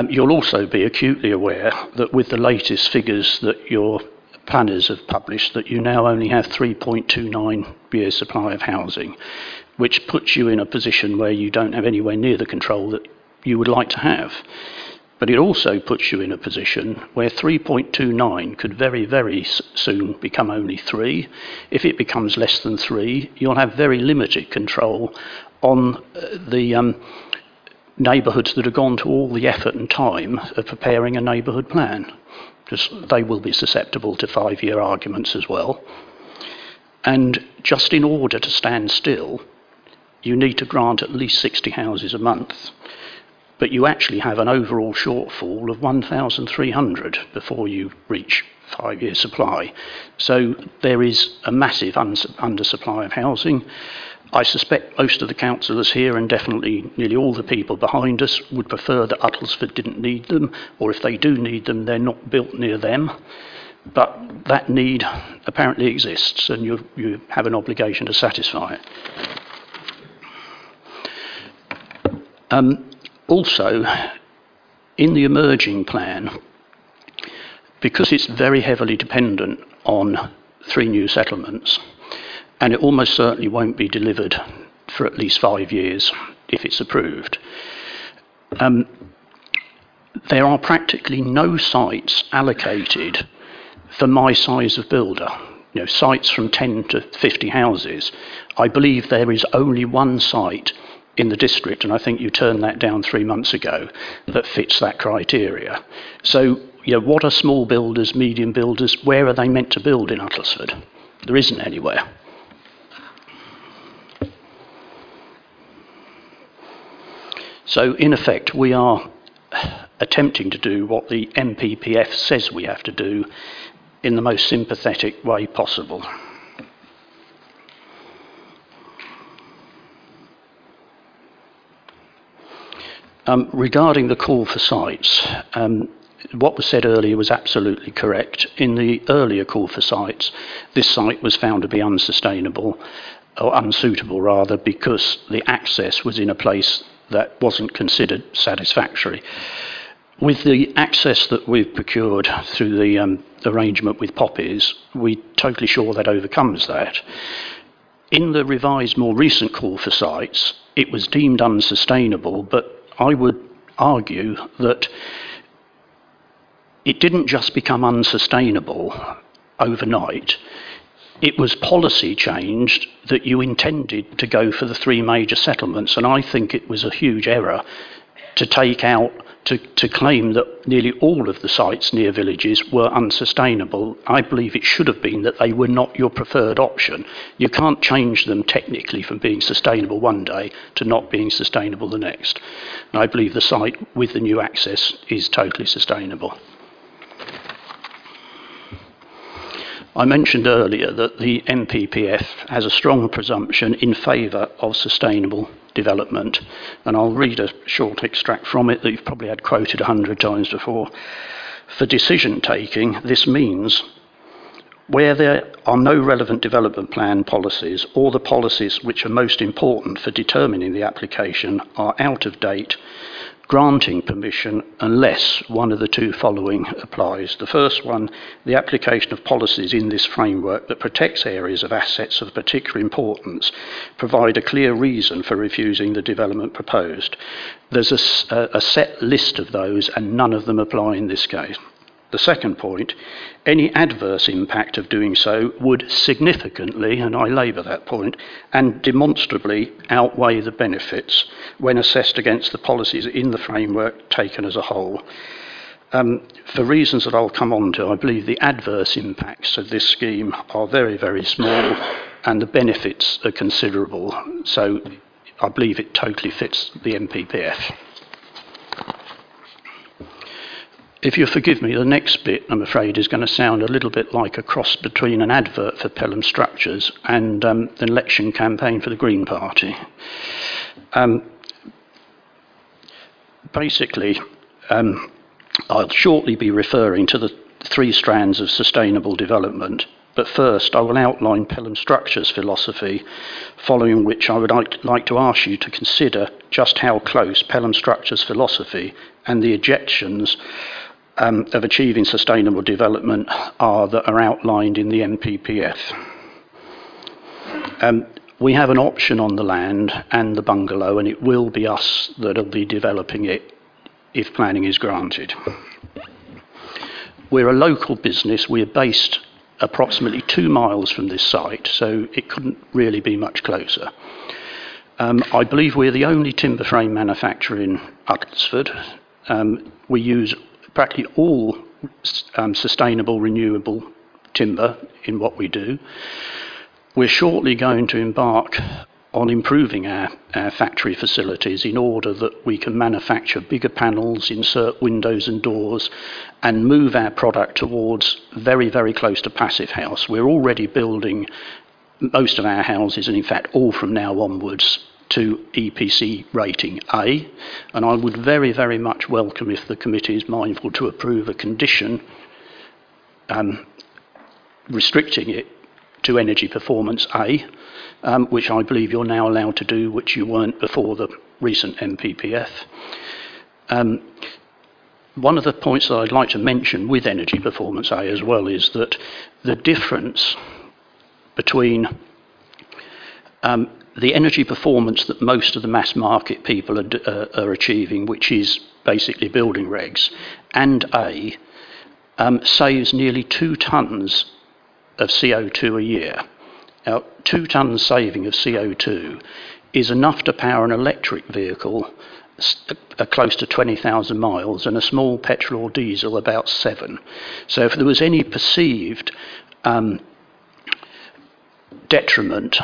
You'll also be acutely aware that with the latest figures that your planners have published, that you now only have 3.29 years' supply of housing, which puts you in a position where you don't have anywhere near the control that you would like to have. But it also puts you in a position where 3.29 could very, very soon become only 3. If it becomes less than 3, you'll have very limited control on the neighbourhoods that have gone to all the effort and time of preparing a neighbourhood plan, because they will be susceptible to 5-year arguments as well. And just in order to stand still, you need to grant at least 60 houses a month, but you actually have an overall shortfall of 1,300 before you reach 5-year supply. So there is a massive undersupply of housing. I suspect most of the councillors here, and definitely nearly all the people behind us, would prefer that Uttlesford didn't need them, or if they do need them, they're not built near them. But that need apparently exists, and you have an obligation to satisfy it. Also, in the emerging plan, because it's very heavily dependent on 3 new settlements, and it almost certainly won't be delivered for at least 5 years if it's approved, there are practically no sites allocated for my size of builder. You know, sites from 10 to 50 houses. I believe there is only one site in the district, and I think you turned that down 3 months ago, that fits that criteria. So, you know, what are small builders, medium builders, where are they meant to build in Uttlesford? There isn't anywhere. So, in effect, we are attempting to do what the MPPF says we have to do in the most sympathetic way possible. Regarding the call for sites, what was said earlier was absolutely correct. In the earlier call for sites, this site was found to be unsustainable, or unsuitable rather, because the access was in a place that wasn't considered satisfactory. With the access that we've procured through the arrangement with Poppies, we're totally sure that overcomes that. In the revised, more recent call for sites, it was deemed unsustainable, but I would argue that it didn't just become unsustainable overnight. It was policy changed that you intended to go for the 3 major settlements, and I think it was a huge error to take out, to claim that nearly all of the sites near villages were unsustainable. I believe it should have been that they were not your preferred option. You can't change them technically from being sustainable one day to not being sustainable the next. And I believe the site with the new access is totally sustainable. I mentioned earlier that the MPPF has a strong presumption in favour of sustainable development, and I'll read a short extract from it that you've probably had quoted 100 times before. For decision taking, this means where there are no relevant development plan policies, or the policies which are most important for determining the application are out of date, granting permission unless one of the 2 following applies. The first one, the application of policies in this framework that protects areas of assets of particular importance provide a clear reason for refusing the development proposed. There's a set list of those, and none of them apply in this case. The second point, any adverse impact of doing so would significantly, and I labour that point, and demonstrably outweigh the benefits when assessed against the policies in the framework taken as a whole. For reasons that I'll come on to, I believe the adverse impacts of this scheme are very, very small, and the benefits are considerable. So I believe it totally fits the MPPF. If you'll forgive me, the next bit, I'm afraid, is going to sound a little bit like a cross between an advert for Pelham Structures and an election campaign for the Green Party. Basically, I'll shortly be referring to the 3 strands of sustainable development, but first I will outline Pelham Structures' philosophy, following which I would like to ask you to consider just how close Pelham Structures' philosophy and the objections of achieving sustainable development are that are outlined in the MPPF. We have an option on the land and the bungalow, and it will be us that will be developing it if planning is granted. We're a local business. We're based approximately 2 miles from this site, so it couldn't really be much closer. I believe we're the only timber frame manufacturer in Uttlesford. We use practically all sustainable, renewable timber in what we do. We're shortly going to embark on improving our factory facilities in order that we can manufacture bigger panels, insert windows and doors, and move our product towards very, very close to passive house. We're already building most of our houses, and in fact all from now onwards, to EPC rating A, and I would very, very much welcome if the committee is mindful to approve a condition restricting it to energy performance A, which I believe you're now allowed to do, which you weren't before the recent MPPF. One of the points that I'd like to mention with energy performance A as well is that the difference between the energy performance that most of the mass market people are achieving, which is basically building regs, and A, saves nearly 2 tonnes of CO2 a year. Now, 2 tonnes saving of CO2 is enough to power an electric vehicle close to 20,000 miles and a small petrol or diesel about 7. So if there was any perceived detriment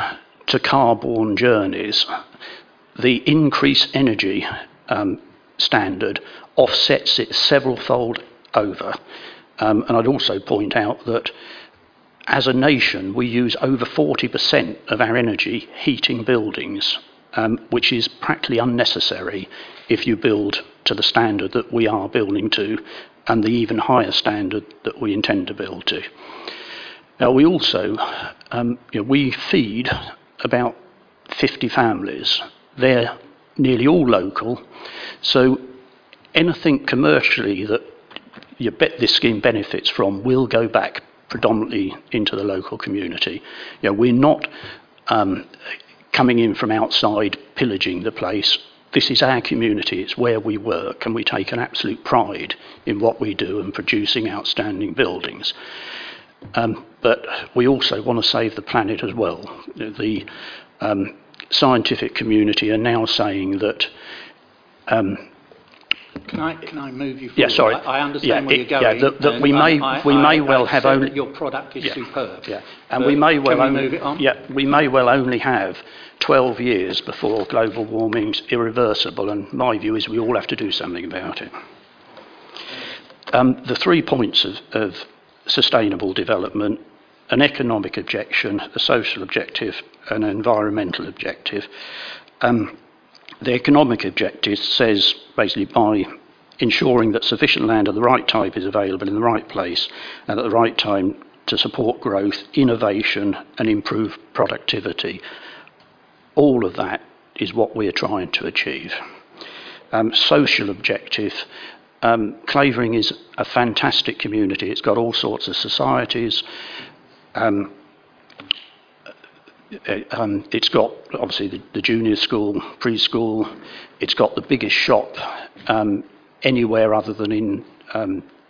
to car-borne journeys, the increased energy standard offsets it several-fold over. And I'd also point out that as a nation we use over 40% of our energy heating buildings, which is practically unnecessary if you build to the standard that we are building to and the even higher standard that we intend to build to. Now, we also we feed about 50 families. They're nearly all local, so anything commercially that you bet this scheme benefits from will go back predominantly into the local community. You know, we're not coming in from outside pillaging the place. This is our community, it's where we work, and we take an absolute pride in what we do and producing outstanding buildings. But we also want to save the planet as well. The scientific community are now saying that... Can I move you forward? Yeah, sorry. I understand where you're going. Yeah, that we may well have only... Your product is superb. Yeah, and we may well only... Can we move it on? Yeah, we may well only have 12 years before global warming's irreversible, and my view is we all have to do something about it. The 3 points of sustainable development: an economic objection, a social objective, and an environmental objective. The economic objective says basically by ensuring that sufficient land of the right type is available in the right place and at the right time to support growth, innovation, and improve productivity. All of that is what we're trying to achieve. Social objective. Clavering is a fantastic community. It's got all sorts of societies. It's got, obviously, the junior school, preschool. It's got the biggest shop anywhere other than in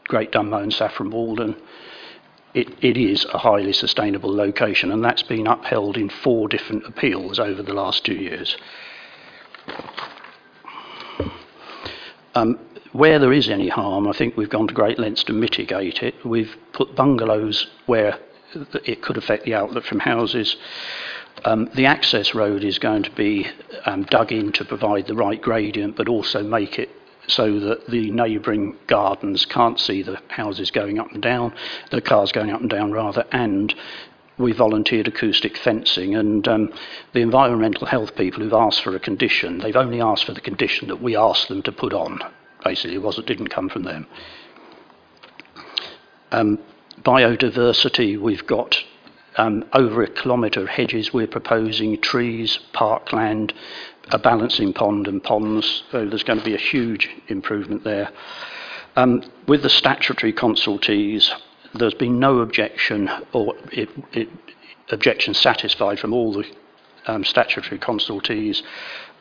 Great Dunmow and Saffron Walden. It is a highly sustainable location, and that's been upheld in 4 different appeals over the last 2 years. Where there is any harm, I think we've gone to great lengths to mitigate it. We've put bungalows where it could affect the outlet from houses. The access road is going to be dug in to provide the right gradient, but also make it so that the neighbouring gardens can't see the houses going up and down, the cars going up and down rather, and we volunteered acoustic fencing, and the environmental health people who've asked for a condition, they've only asked for the condition that we asked them to put on. Basically, it didn't come from them. Biodiversity, we've got over 1 kilometre of hedges. We're proposing trees, parkland, a balancing pond and ponds, so there's going to be a huge improvement there. With the statutory consultees, there's been no objection, or objection satisfied from all the statutory consultees.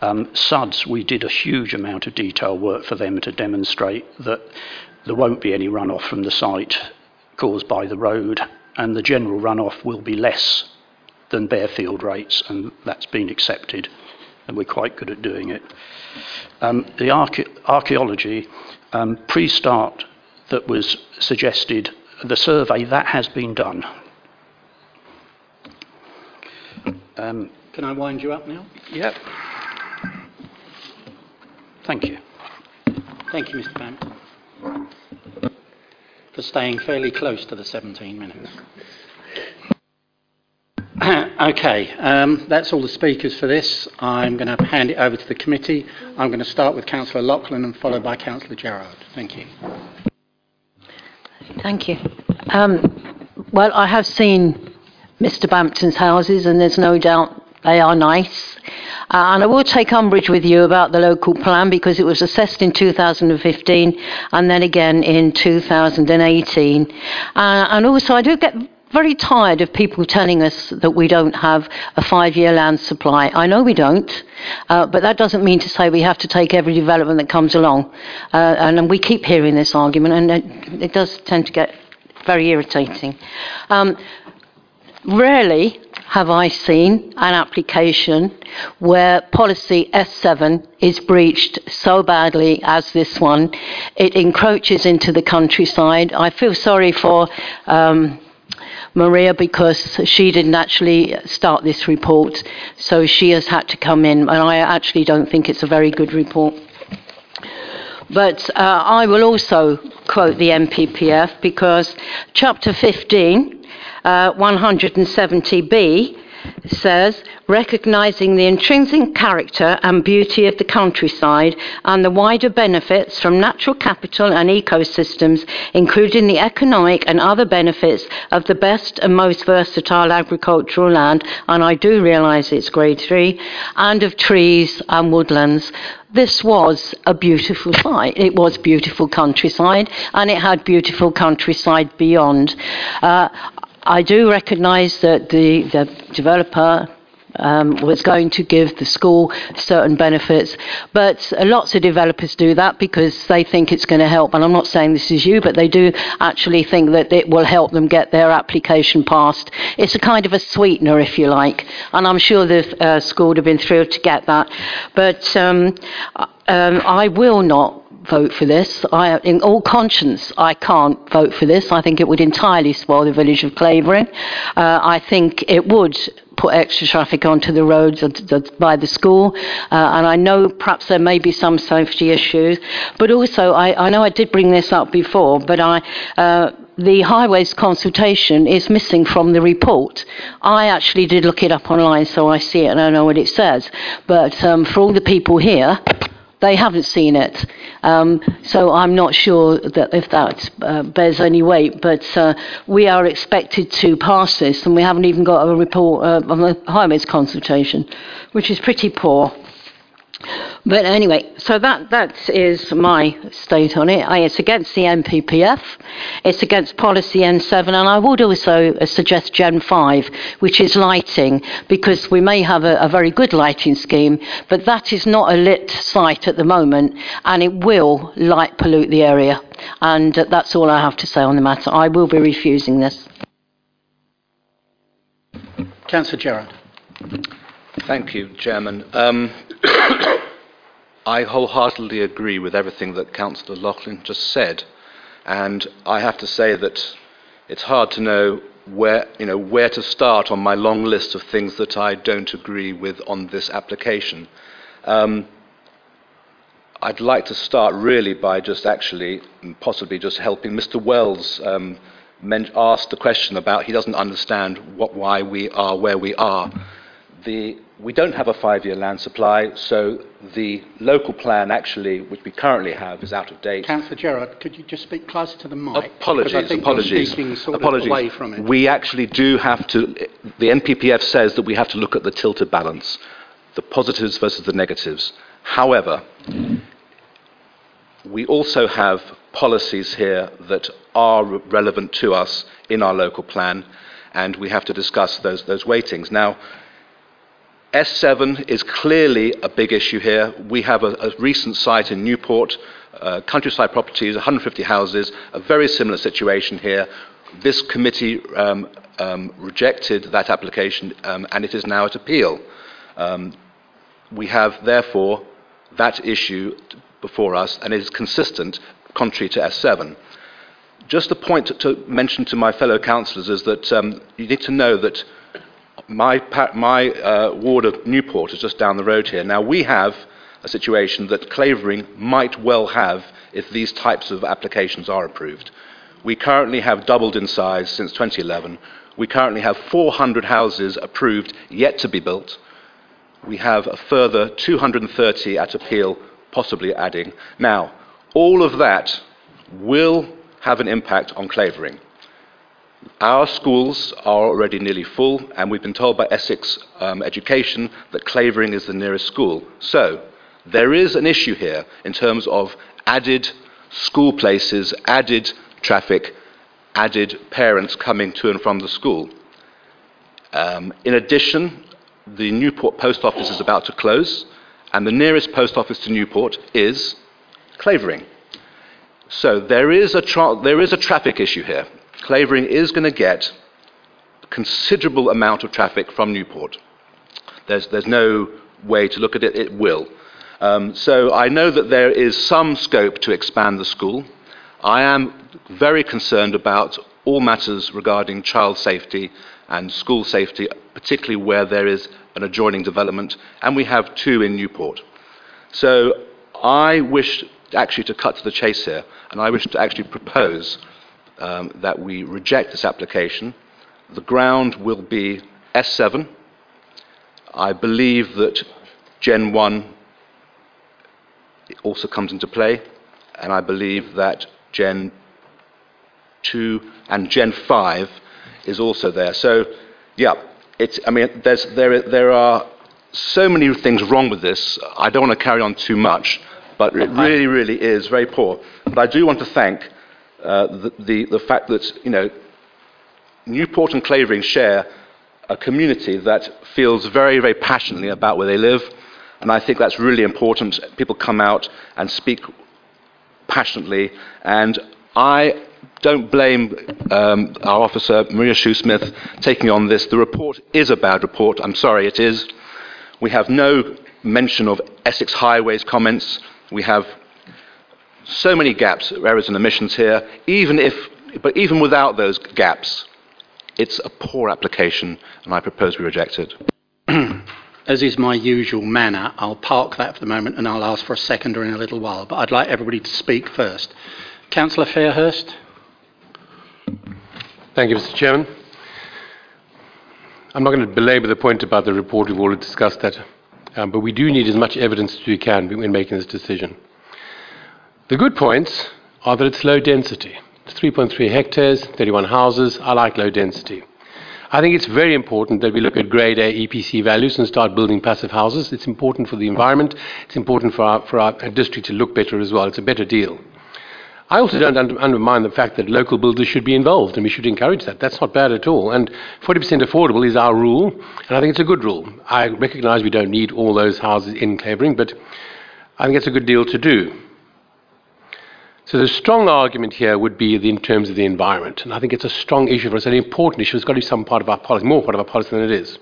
SUDs, we did a huge amount of detailed work for them to demonstrate that there won't be any runoff from the site caused by the road, and the general runoff will be less than bare field rates, and that's been accepted and we're quite good at doing it. The archaeology pre-start that was suggested, the survey that has been done. Can I wind you up now? Yep. Thank you. Thank you, Mr. Bant, for staying fairly close to the 17 minutes. Okay, that's all the speakers for this. I'm going to hand it over to the committee. I'm going to start with Councillor Loughlin and followed by Councillor Gerrard. Thank you. Thank you. Well, I have seen Mr. Bampton's houses, and there's no doubt they are nice. And I will take umbrage with you about the local plan, because it was assessed in 2015 and then again in 2018. And also, I do get very tired of people telling us that we don't have a 5-year land supply. I know we don't, but that doesn't mean to say we have to take every development that comes along. And we keep hearing this argument, and it does tend to get very irritating. Rarely have I seen an application where policy S7 is breached so badly as this one. It encroaches into the countryside. I feel sorry for Maria, because she didn't actually start this report, so she has had to come in, and I actually don't think it's a very good report. But I will also quote the MPPF, because Chapter 15, 170B, says, recognising the intrinsic character and beauty of the countryside and the wider benefits from natural capital and ecosystems, including the economic and other benefits of the best and most versatile agricultural land, and I do realise it's Grade 3, and of trees and woodlands. This was a beautiful site. It was beautiful countryside, and it had beautiful countryside beyond. I do recognise that the developer was going to give the school certain benefits, but lots of developers do that because they think it's going to help, and I'm not saying this is you, but they do actually think that it will help them get their application passed. It's a kind of a sweetener, if you like, and I'm sure the school would have been thrilled to get that. But I will not vote for this. In all conscience, I can't vote for this. I think it would entirely spoil the village of Clavering. I think it would put extra traffic onto the roads by the school, and I know perhaps there may be some safety issues, but also I know I did bring this up before, but the highways consultation is missing from the report. I actually did look it up online, so I see it and I know what it says, but for all the people here, they haven't seen it, so I'm not sure that if that bears any weight, but we are expected to pass this, and we haven't even got a report on the highways consultation, which is pretty poor. But anyway, so that is my state on it. It's against the MPPF, it's against policy N7, and I would also suggest Gen 5, which is lighting, because we may have a very good lighting scheme, but that is not a lit site at the moment, and it will light pollute the area. And that's all I have to say on the matter. I will be refusing this. Councillor Gerrard. Thank you, Chairman. I wholeheartedly agree with everything that Councillor Loughlin just said, and I have to say that it's hard to know where to start on my long list of things that I don't agree with on this application. I'd like to start really by just possibly helping Mr. Wells ask the question about he doesn't understand why we are where we are. We don't have a 5-year land supply, so the local plan, actually, which we currently have, is out of date. Councillor Gerrard, could you just speak closer to the mic? Apologies. Away from it. We actually do have to, the NPPF says that we have to look at the tilted balance, the positives versus the negatives. However, we also have policies here that are relevant to us in our local plan, and we have to discuss those weightings. Now, S7 is clearly a big issue here. We have a recent site in Newport, countryside properties, 150 houses, a very similar situation here. This committee rejected that application, and it is now at appeal. we have, therefore, that issue before us, and it is consistent, contrary to S7. Just a point to mention to my fellow councillors is that you need to know that my ward of Newport is just down the road here. Now, we have a situation that Clavering might well have if these types of applications are approved. We currently have doubled in size since 2011. We currently have 400 houses approved yet to be built. We have a further 230 at appeal, possibly adding. Now, all of that will have an impact on Clavering. Our schools are already nearly full, and we've been told by Essex Education that Clavering is the nearest school. So, there is an issue here in terms of added school places, added traffic, added parents coming to and from the school. In addition, the Newport post office is about to close, and the nearest post office to Newport is Clavering. So there is a traffic issue here. Clavering is going to get a considerable amount of traffic from Newport. There's no way to look at it, it will. So I know that there is some scope to expand the school. I am very concerned about all matters regarding child safety and school safety, particularly where there is an adjoining development, and we have two in Newport. So I wish actually to cut to the chase here, and I wish to actually propose that we reject this application. The ground will be S7. I believe that Gen 1 also comes into play, and I believe that Gen 2 and Gen 5 is also there. So, yeah, there are so many things wrong with this. I don't want to carry on too much, but it really, really is very poor. But I do want to thank the fact that, you know, Newport and Clavering share a community that feels very, very passionately about where they live, and I think that's really important. People come out and speak passionately, and I don't blame our officer, Maria Shoesmith, taking on this. The report is a bad report. I'm sorry, it is. We have no mention of Essex Highways comments. We have so many gaps, errors and omissions here. Even without those gaps, it's a poor application, and I propose we reject it. As is my usual manner, I'll park that for the moment, and I'll ask for a seconder in a little while, but I'd like everybody to speak first. Councillor Fairhurst. Thank you, Mr. Chairman. I'm not going to belabour the point about the report. We've already discussed that, but we do need as much evidence as we can when making this decision. The good points are that it's low density. It's 3.3 hectares, 31 houses. I like low density. I think it's very important that we look at grade A EPC values and start building passive houses. It's important for the environment. It's important for our district to look better as well. It's a better deal. I also don't undermine the fact that local builders should be involved, and we should encourage that. That's not bad at all. And 40% affordable is our rule, and I think it's a good rule. I recognise we don't need all those houses in Clavering, but I think it's a good deal to do. So the strong argument here would be in terms of the environment, and I think it's a strong issue for us, an important issue. It's got to be some part of our policy, more part of our policy than it is.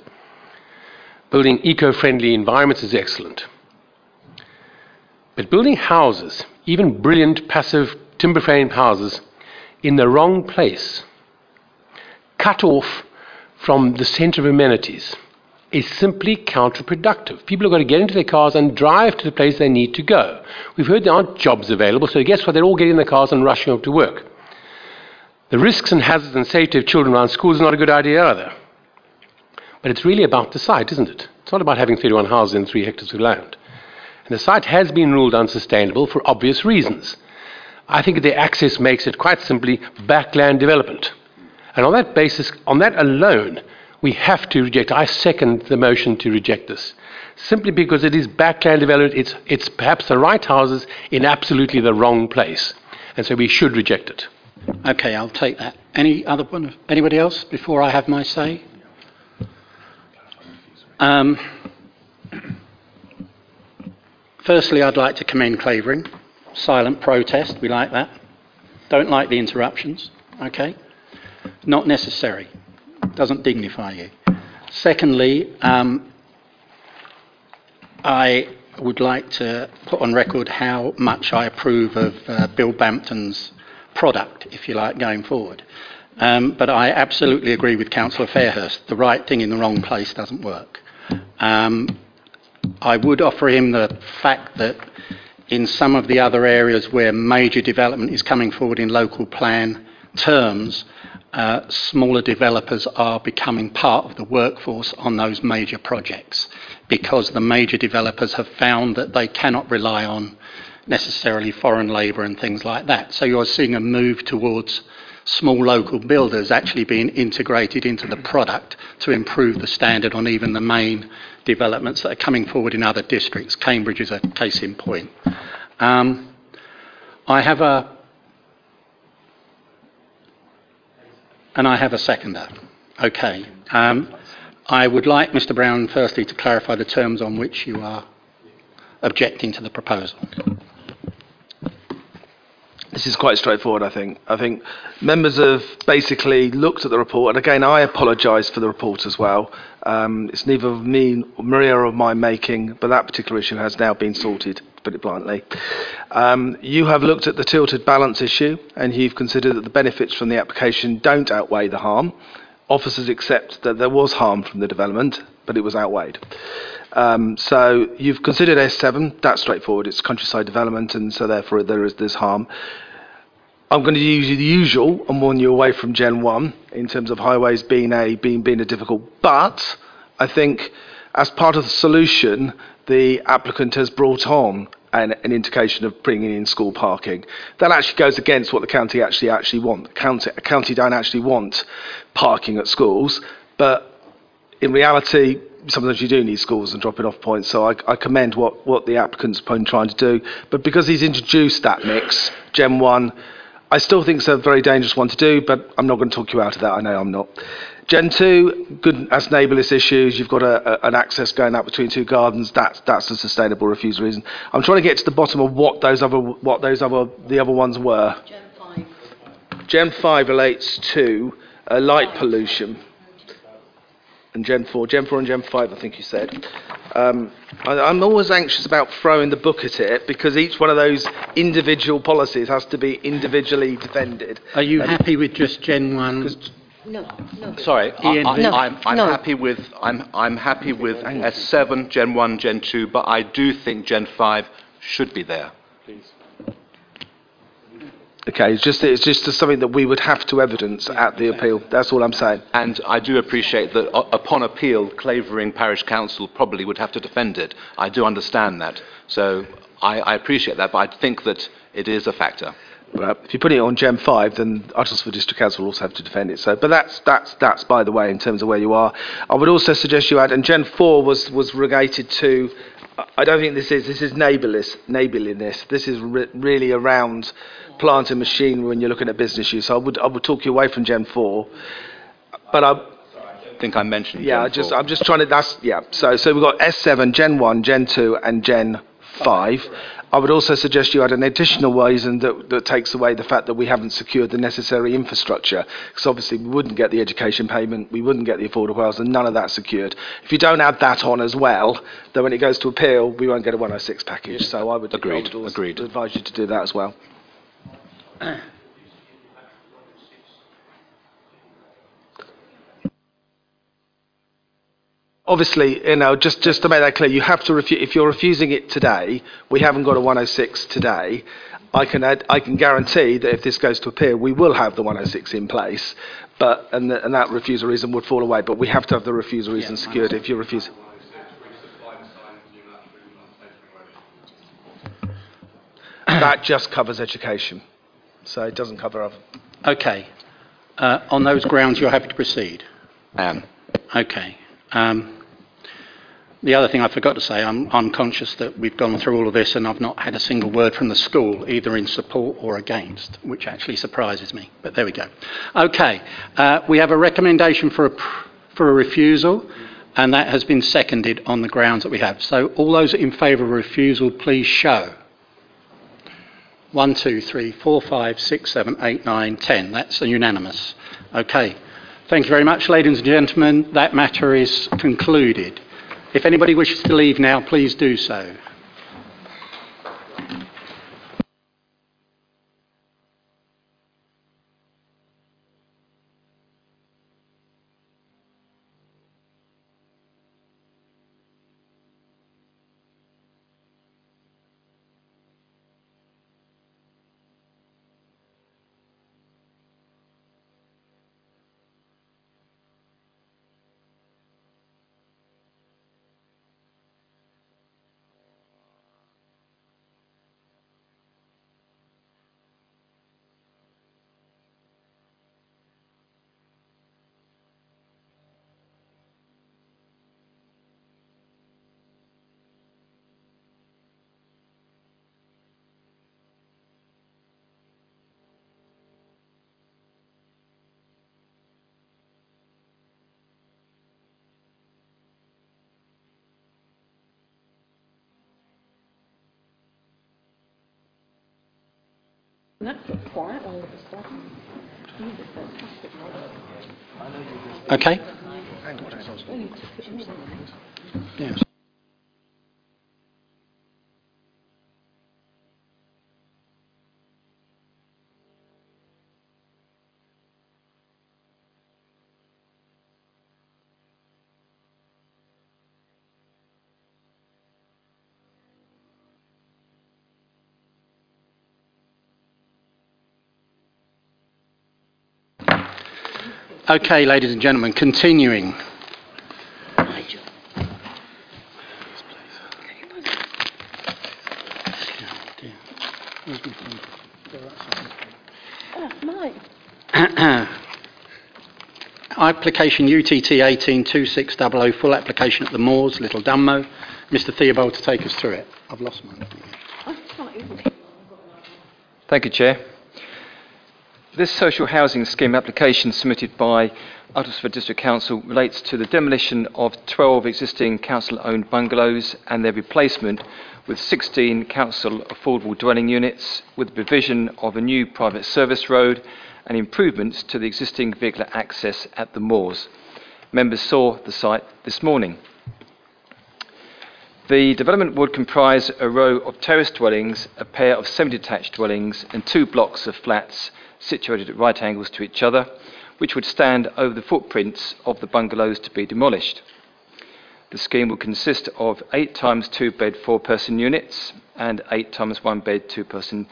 Building eco-friendly environments is excellent. But building houses, even brilliant, passive, timber framed houses in the wrong place, cut off from the centre of amenities, is simply counterproductive. People have got to get into their cars and drive to the place they need to go. We've heard there aren't jobs available, so guess what? They're all getting in their cars and rushing off to work. The risks and hazards and safety of children around schools is not a good idea either. But it's really about the site, isn't it? It's not about having 31 houses in 3 hectares of land. And the site has been ruled unsustainable for obvious reasons. I think the access makes it quite simply backland development. And on that basis, on that alone, we have to reject. I second the motion to reject this, simply because it is backland development. It's perhaps the right houses in absolutely the wrong place, and so we should reject it. Okay, I'll take that. Any other one? Anybody else before I have my say? Firstly, I'd like to commend Clavering. Silent protest, we like that. Don't like the interruptions, okay? Not necessary, doesn't dignify you. Secondly, I would like to put on record how much I approve of Bill Bampton's product, if you like, going forward. But I absolutely agree with Councillor Fairhurst. The right thing in the wrong place doesn't work. I would offer him the fact that in some of the other areas where major development is coming forward in local plan terms, smaller developers are becoming part of the workforce on those major projects, because the major developers have found that they cannot rely on necessarily foreign labour and things like that. So you're seeing a move towards small local builders actually being integrated into the product to improve the standard on even the main developments that are coming forward in other districts. Cambridge is a case in point. I have a seconder. Okay. I would like Mr. Brown firstly to clarify the terms on which you are objecting to the proposal. This is quite straightforward, I think. I think members have basically looked at the report, and again, I apologise for the report as well. It's neither of me, Maria, or my making, but that particular issue has now been sorted, to put it bluntly. You have looked at the tilted balance issue, and you've considered that the benefits from the application don't outweigh the harm. Officers accept that there was harm from the development, but it was outweighed. So you've considered S7, that's straightforward, it's countryside development, and so therefore there is this harm. I'm going to use the usual and warn you away from Gen 1 in terms of highways being a difficult, but I think as part of the solution, the applicant has brought on an indication of bringing in school parking. That actually goes against what the county actually want. A county don't actually want parking at schools, but in reality, sometimes you do need schools and dropping off points, so I commend what the applicant's been trying to do. But because he's introduced that mix, Gen 1, I still think it's a very dangerous one to do, but I'm not going to talk you out of that, I know I'm not. Gen 2, good as neighbourless issues, you've got an access going up between two gardens, that's a sustainable refusal reason. I'm trying to get to the bottom of what the other ones were. Gen 5. Gen 5 relates to light pollution. And Gen 4 and Gen 5, I think you said. I'm always anxious about throwing the book at it, because each one of those individual policies has to be individually defended. Are you happy with just Gen 1? No. Sorry, I'm happy with S7, Gen 1, Gen 2, but I do think Gen 5 should be there. Okay, it's just something that we would have to evidence at the appeal. That's all I'm saying. And I do appreciate that upon appeal, Clavering Parish Council probably would have to defend it. I do understand that. So I appreciate that, but I think that it is a factor. Well, if you put it on Gen 5, then Uttlesford District Council will also have to defend it. So, but that's by the way in terms of where you are. I would also suggest you add, and Gen 4 was related to. I don't think this is neighbourliness. This is really around plant and machinery when you're looking at business use. So I would talk you away from Gen 4, but I don't think I mentioned. Yeah, I'm just trying to. So we've got S7, Gen 1, Gen 2, and Gen 5. I would also suggest you add an additional reason that takes away the fact that we haven't secured the necessary infrastructure, because obviously we wouldn't get the education payment, we wouldn't get the affordable housing, and none of that's secured. If you don't add that on as well, then when it goes to appeal, we won't get a 106 package. So I would advise you to do that as well. Obviously, just to make that clear, you have to refuse. If you're refusing it today, we haven't got a 106 today. I can guarantee that if this goes to appeal, we will have the 106 in place, but and that refusal reason would fall away. But we have to have the refusal reason secured if you refuse. That just covers education, so it doesn't cover other. Okay. On those grounds, you're happy to proceed? I am. Okay. The other thing I forgot to say, I'm conscious that we've gone through all of this and I've not had a single word from the school, either in support or against, which actually surprises me, but there we go. Okay, we have a recommendation for a refusal, and that has been seconded on the grounds that we have. So all those in favour of refusal, please show. 1, 2, 3, 4, 5, 6, 7, 8, 9, 10. That's unanimous. Okay. Thank you very much, ladies and gentlemen. That matter is concluded. If anybody wishes to leave now, please do so. Okay. Yes. Okay, ladies and gentlemen, continuing. Application UTT 1826000, full application at the Moors, Little Dunmow. Mr. Theobald to take us through it. I've lost mine. Thank you, Chair. This social housing scheme application submitted by Uttlesford District Council relates to the demolition of 12 existing council-owned bungalows and their replacement with 16 council affordable dwelling units, with the provision of a new private service road and improvements to the existing vehicular access at the Moors. Members saw the site this morning. The development would comprise a row of terraced dwellings, a pair of semi-detached dwellings and two blocks of flats situated at right angles to each other, which would stand over the footprints of the bungalows to be demolished. The scheme will consist of 8 times 2 bed 4-person units and 8 times 1 bed 2-person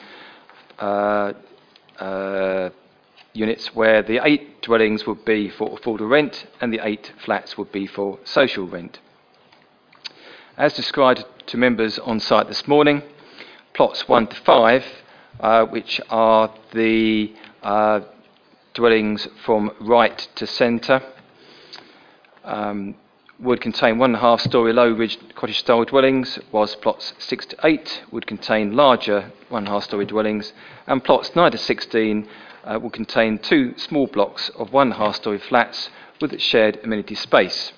units, where the 8 dwellings would be for affordable rent and the 8 flats would be for social rent. As described to members on site this morning, plots 1 to 5, which are the dwellings from right to centre, would contain 1.5-storey low-ridge cottage-style dwellings, whilst plots 6 to 8 would contain larger 1.5-storey dwellings, and plots 9 to 16 will contain 2 small blocks of 1.5-storey flats with shared amenity space.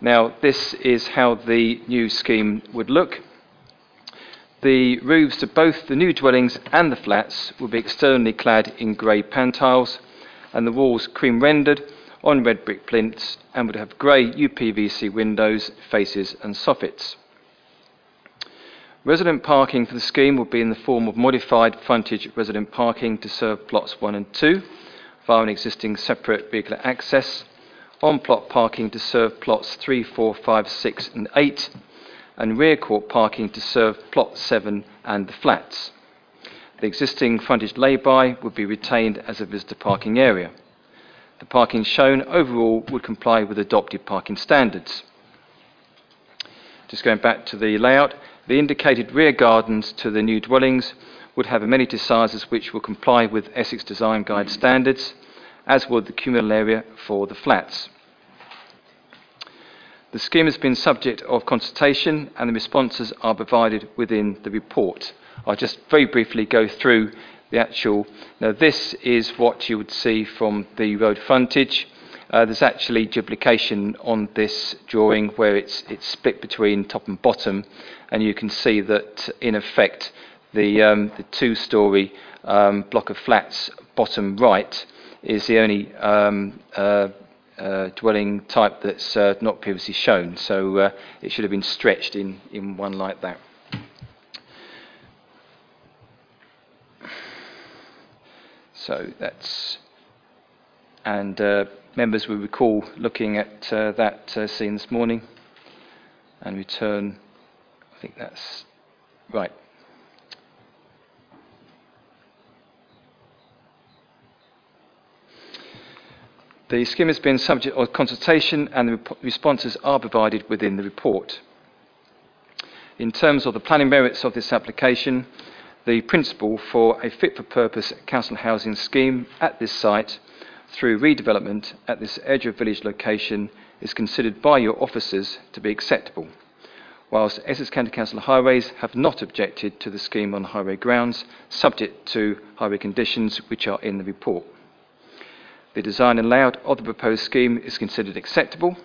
Now, this is how the new scheme would look. The roofs of both the new dwellings and the flats will be externally clad in grey pantiles, and the walls cream rendered on red brick plinths and would have grey UPVC windows, faces and soffits. Resident parking for the scheme will be in the form of modified frontage resident parking to serve plots 1 and 2 via an existing separate vehicular access, on-plot parking to serve plots 3, 4, 5, 6 and 8, and rear court parking to serve plot 7 and the flats. The existing frontage lay-by would be retained as a visitor parking area. The parking shown overall would comply with adopted parking standards. Just going back to the layout, the indicated rear gardens to the new dwellings would have amenity sizes which will comply with Essex Design Guide standards, as would the communal area for the flats. The scheme has been subject of consultation and the responses are provided within the report. I'll just very briefly go through the actual... Now, this is what you would see from the road frontage. There's actually duplication on this drawing where it's split between top and bottom, and you can see that in effect the 2-storey block of flats bottom right is the only dwelling type that's not previously shown, so it should have been stretched in one like that. So that's, and members will recall looking at that scene this morning and return, I think that's right. The scheme has been subject to consultation and the responses are provided within the report. In terms of the planning merits of this application, the principle for a fit-for-purpose council housing scheme at this site through redevelopment at this edge of village location is considered by your officers to be acceptable, whilst Essex County Council Highways have not objected to the scheme on highway grounds, subject to highway conditions which are in the report. The design and layout of the proposed scheme is considered acceptable,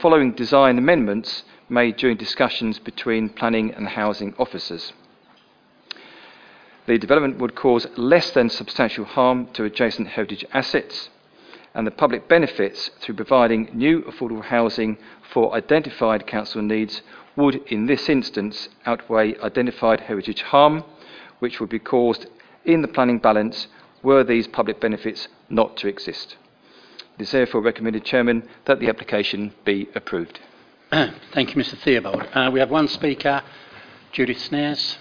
following design amendments made during discussions between planning and housing officers. The development would cause less than substantial harm to adjacent heritage assets, and the public benefits through providing new affordable housing for identified council needs would, in this instance, outweigh identified heritage harm, which would be caused in the planning balance were these public benefits not to exist. It is therefore recommended, Chairman, that the application be approved. Thank you, Mr. Theobald. We have one speaker, Judith Snares.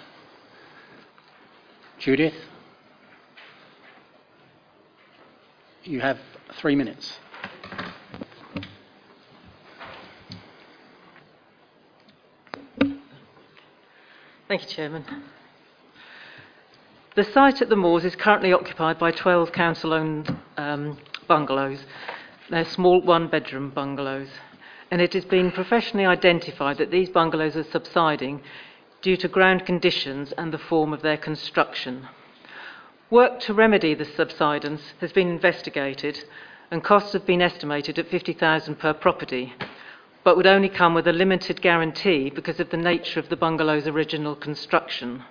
Judith, you have 3 minutes. Thank you, Chairman. The site at the Moors is currently occupied by 12 council-owned bungalows. They're small one-bedroom bungalows, and it has been professionally identified that these bungalows are subsiding due to ground conditions and the form of their construction. Work to remedy the subsidence has been investigated, and costs have been estimated at £50,000 per property, but would only come with a limited guarantee because of the nature of the bungalow's original construction.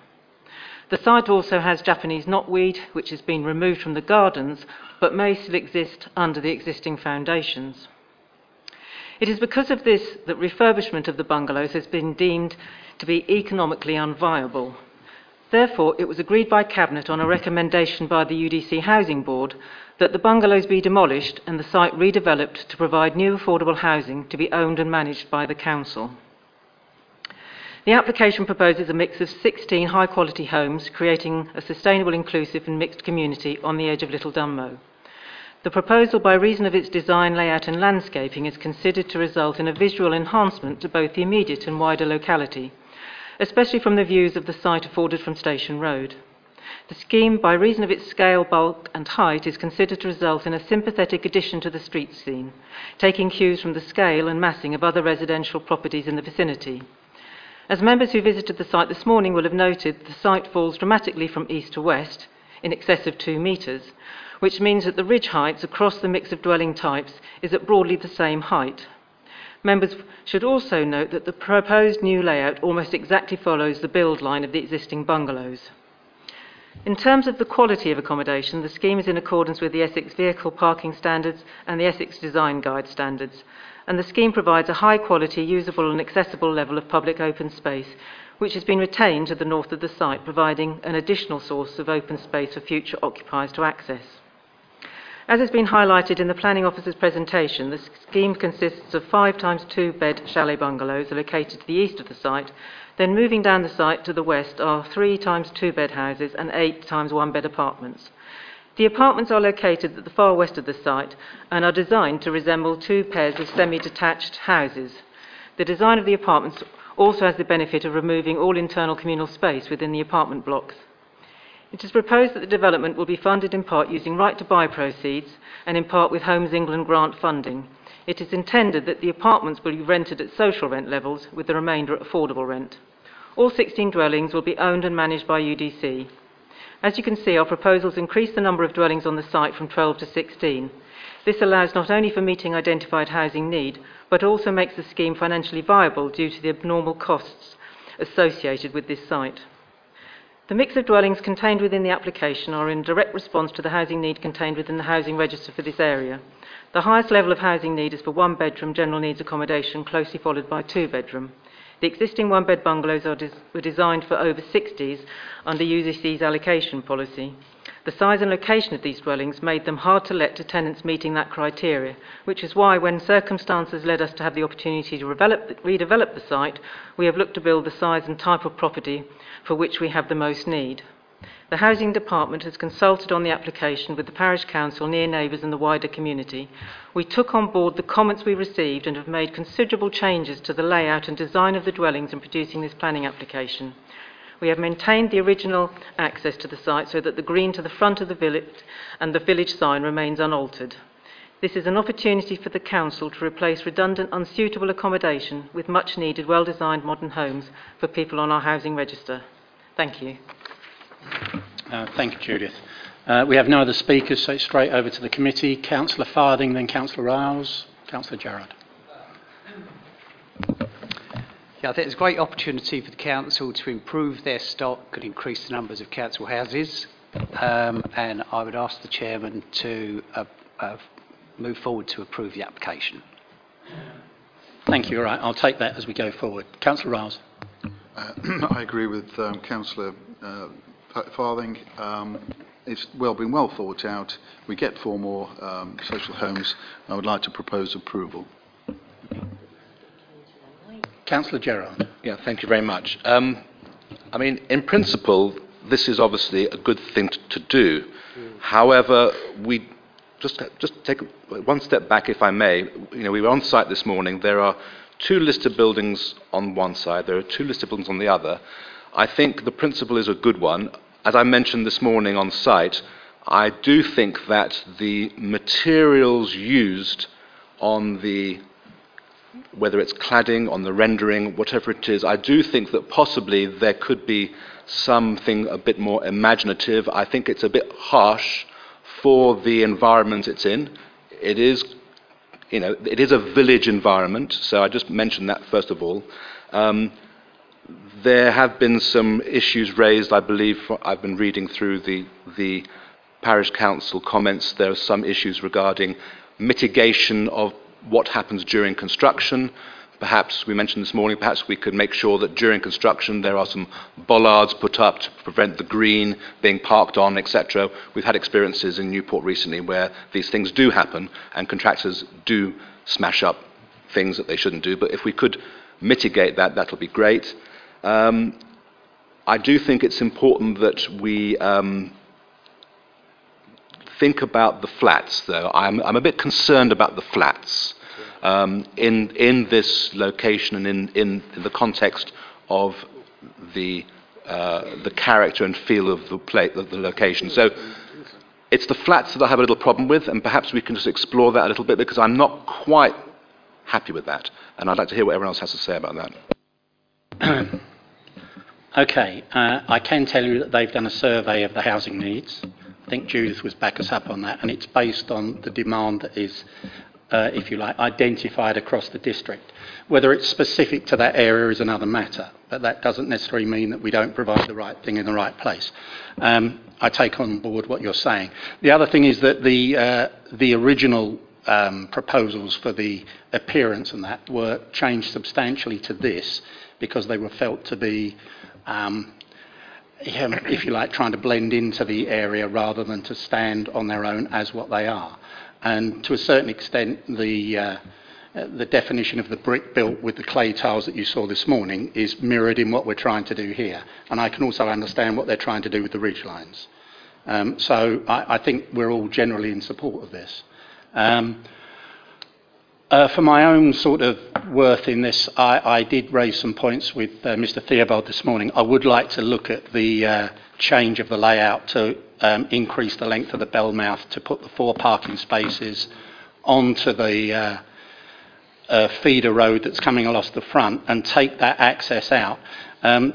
The site also has Japanese knotweed, which has been removed from the gardens, but may still exist under the existing foundations. It is because of this that refurbishment of the bungalows has been deemed to be economically unviable. Therefore, it was agreed by Cabinet on a recommendation by the UDC Housing Board that the bungalows be demolished and the site redeveloped to provide new affordable housing to be owned and managed by the council. The application proposes a mix of 16 high-quality homes, creating a sustainable, inclusive and mixed community on the edge of Little Dunmow. The proposal, by reason of its design, layout and landscaping, is considered to result in a visual enhancement to both the immediate and wider locality, especially from the views of the site afforded from Station Road. The scheme, by reason of its scale, bulk and height, is considered to result in a sympathetic addition to the street scene, taking cues from the scale and massing of other residential properties in the vicinity. As members who visited the site this morning will have noted, the site falls dramatically from east to west, in excess of 2 metres, which means that the ridge heights across the mix of dwelling types is at broadly the same height. Members should also note that the proposed new layout almost exactly follows the build line of the existing bungalows. In terms of the quality of accommodation, the scheme is in accordance with the Essex Vehicle Parking Standards and the Essex Design Guide standards, and the scheme provides a high-quality, usable and accessible level of public open space, which has been retained to the north of the site, providing an additional source of open space for future occupiers to access. As has been highlighted in the Planning Officer's presentation, the scheme consists of 5 times 2-bed chalet bungalows located to the east of the site. Then moving down the site to the west are 3 times 2-bed houses and 8 times 1-bed apartments. The apartments are located at the far west of the site and are designed to resemble 2 pairs of semi-detached houses. The design of the apartments also has the benefit of removing all internal communal space within the apartment blocks. It is proposed that the development will be funded in part using right-to-buy proceeds and in part with Homes England grant funding. It is intended that the apartments will be rented at social rent levels, with the remainder at affordable rent. All 16 dwellings will be owned and managed by UDC. As you can see, our proposals increase the number of dwellings on the site from 12 to 16. This allows not only for meeting identified housing need, but also makes the scheme financially viable due to the abnormal costs associated with this site. The mix of dwellings contained within the application are in direct response to the housing need contained within the housing register for this area. The highest level of housing need is for one bedroom general needs accommodation, closely followed by two bedroom. The existing one bed bungalows were designed for over 60s under UDC's allocation policy. The size and location of these dwellings made them hard to let to tenants meeting that criteria, which is why when circumstances led us to have the opportunity to redevelop the site, we have looked to build the size and type of property for which we have the most need. The Housing Department has consulted on the application with the Parish Council, near neighbours and the wider community. We took on board the comments we received and have made considerable changes to the layout and design of the dwellings in producing this planning application. We have maintained the original access to the site so that the green to the front of the village and the village sign remains unaltered. This is an opportunity for the council to replace redundant, unsuitable accommodation with much needed, well-designed modern homes for people on our housing register. Thank you. Thank you, Judith. We have no other speakers, so straight over to the committee. Councillor Farding, then Councillor Riles, Councillor Gerrard. Yeah, I think it's a great opportunity for the council to improve their stock, could increase the numbers of council houses, and I would ask the chairman to move forward to approve the application. Thank you. All right, I'll take that as we go forward. Councillor Riles. I agree with Councillor Farthing. It's been well thought out. We get four more social homes. I would like to propose approval. Councillor Gerrard. Yeah, thank you very much. I mean, in principle, this is obviously a good thing to do. However, we just take one step back, if I may. You know, we were on site this morning. There are two listed buildings on one side. There are two listed buildings on the other. I think the principle is a good one. As I mentioned this morning on site, I do think that the materials used on the, whether it's cladding, on the rendering, whatever it is, I do think that possibly there could be something a bit more imaginative. I think it's a bit harsh for the environment it's in. It is, you know, it is a village environment, so I just mentioned that first of all. There have been some issues raised, I believe. I've been reading through the parish council comments. There are some issues regarding mitigation of what happens during construction. Perhaps, we mentioned this morning, perhaps we could make sure that during construction there are some bollards put up to prevent the green being parked on, etc. We've had experiences in Newport recently where these things do happen and contractors do smash up things that they shouldn't do. But if we could mitigate that, that'll be great. I do think it's important that we think about the flats, though. I'm a bit concerned about the flats in this location and in the context of the character and feel of the location. So it's the flats that I have a little problem with, and perhaps we can just explore that a little bit, because I'm not quite happy with that, and I'd like to hear what everyone else has to say about that. Okay, I can tell you that they've done a survey of the housing needs. I think Judith was back us up on that, and it's based on the demand that is, if you like, identified across the district. Whether it's specific to that area is another matter, but that doesn't necessarily mean that we don't provide the right thing in the right place. I take on board what you're saying. The other thing is that the original proposals for the appearance and that were changed substantially to this, because they were felt to be, if you like, trying to blend into the area rather than to stand on their own as what they are. And to a certain extent, the definition of the brick built with the clay tiles that you saw this morning is mirrored in what we're trying to do here. And I can also understand what they're trying to do with the ridge lines. So I think we're all generally in support of this. For my own sort of worth in this, I did raise some points with Mr. Theobald this morning. I would like to look at the change of the layout to increase the length of the bell mouth, to put the four parking spaces onto the feeder road that's coming along the front and take that access out.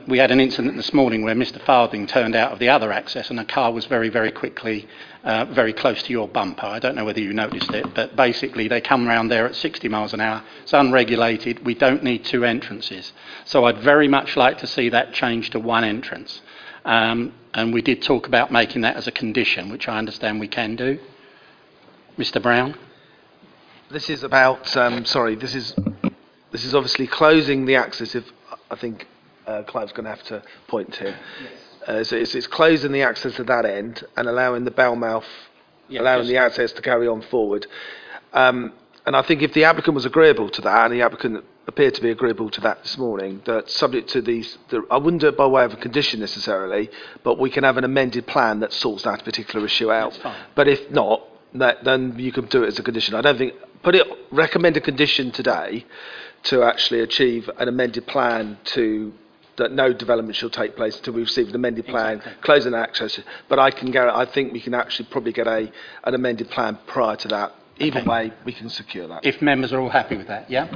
We had an incident this morning where Mr. Farthing turned out of the other access and a car was very, very quickly very close to your bumper. I don't know whether you noticed it, but basically they come round there at 60 miles an hour. It's unregulated. We don't need two entrances. So I'd very much like to see that change to one entrance. And we did talk about making that as a condition, which I understand we can do. Mr. Brown? This is about, this is obviously closing the access. If I think Clive's going to have to point here. Yes. So it's closing the access to that end and allowing the bellmouth, allowing the access to carry on forward. And I think if the applicant was agreeable to that, and the applicant appeared to be agreeable to that this morning, that subject to these, I wouldn't do it by way of a condition necessarily, but we can have an amended plan that sorts that particular issue out. But if not, then you can do it as a condition. I don't think recommend a condition today to actually achieve an amended plan to that no development shall take place until we receive an amended plan, closing access. But I can guarantee, I think we can actually probably get an amended plan prior to that. Either way, we can secure that. If members are all happy with that, yeah?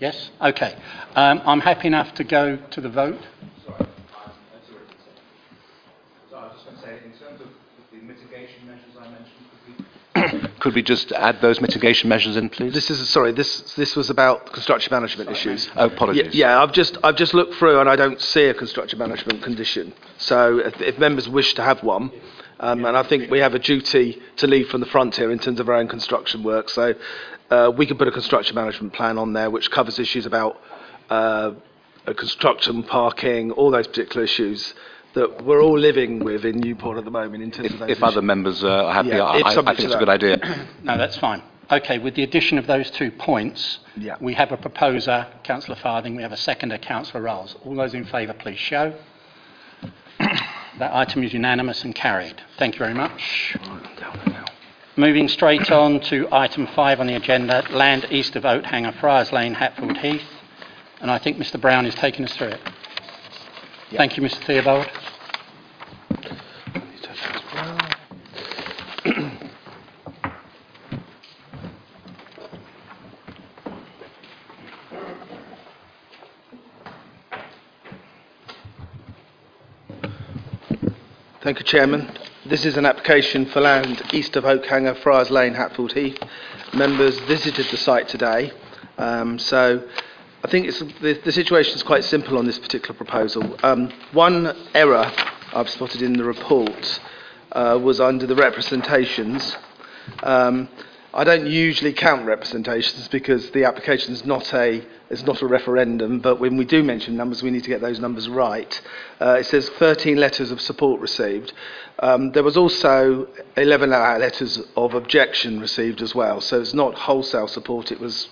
Yes? Okay. I'm happy enough to go to the vote. Sorry, I was just going to say, in terms of the mitigation measures I mentioned, could we just add those mitigation measures in, please? This was about construction management issues. Oh, apologies. Yeah, I've just looked through and I don't see a construction management condition. So if members wish to have one, and I think we have a duty to lead from the front here in terms of our own construction work. So we can put a construction management plan on there which covers issues about construction, parking, all those particular issues that we're all living with in Newport at the moment. In terms of those if other members are happy, I think it's a good idea. No, that's fine. Okay, with the addition of those 2 points, we have a proposer, Councillor Farthing, we have a seconder, Councillor Rolls. All those in favour, please show. That item is unanimous and carried. Thank you very much. Moving straight on to item 5 on the agenda, land east of Oakhanger, Friars Lane, Hatfield Heath. And I think Mr. Brown is taking us through it. Yep. Thank you, Mr. Theobald. Thank you, Chairman. This is an application for land east of Oakhanger, Friars Lane, Hatfield Heath. Members visited the site today. So I think the situation is quite simple on this particular proposal. One error I've spotted in the report was under the representations. I don't usually count representations because the application is not a referendum, but when we do mention numbers, we need to get those numbers right. It says 13 letters of support received. There was also 11 letters of objection received as well, so it's not wholesale support. It was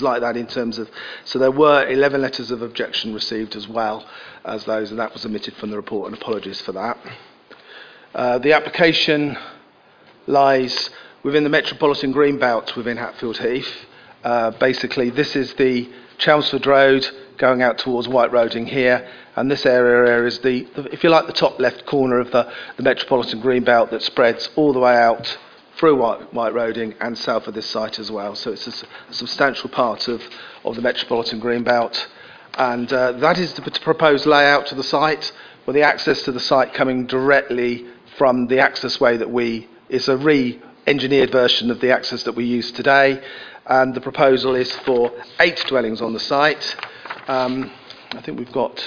like that in terms of, so there were 11 letters of objection received as well as those, and that was omitted from the report, and apologies for that. The application lies within the Metropolitan Greenbelt within Hatfield Heath. Basically, this is the Chelmsford Road going out towards White Road in here, and this area is the if you like, the top left corner of the Metropolitan Greenbelt that spreads all the way out through White Roading and south of this site as well. So it's a substantial part of the Metropolitan Greenbelt, and that is the proposed layout to the site, with the access to the site coming directly from the accessway that it's a engineered version of the access that we use today, and the proposal is for 8 dwellings on the site. I think we've got,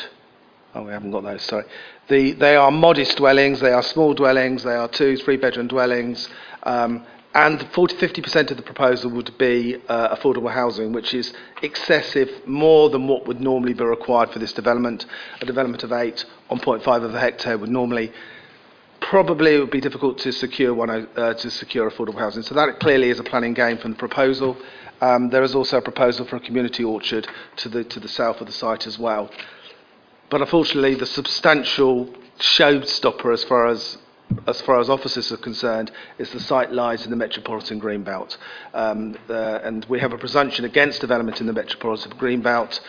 we haven't got those, sorry. They are modest dwellings, they are small dwellings, they are 2-3 bedroom dwellings, and 40-50% of the proposal would be affordable housing, which is excessive, more than what would normally be required for this development. A development of 8 on 0.5 of a hectare would normally probably it would be difficult to secure affordable housing. So that clearly is a planning game from the proposal. There is also a proposal for a community orchard to the south of the site as well. But unfortunately, the substantial showstopper as far as offices are concerned is the site lies in the Metropolitan Greenbelt, and we have a presumption against development in the Metropolitan Greenbelt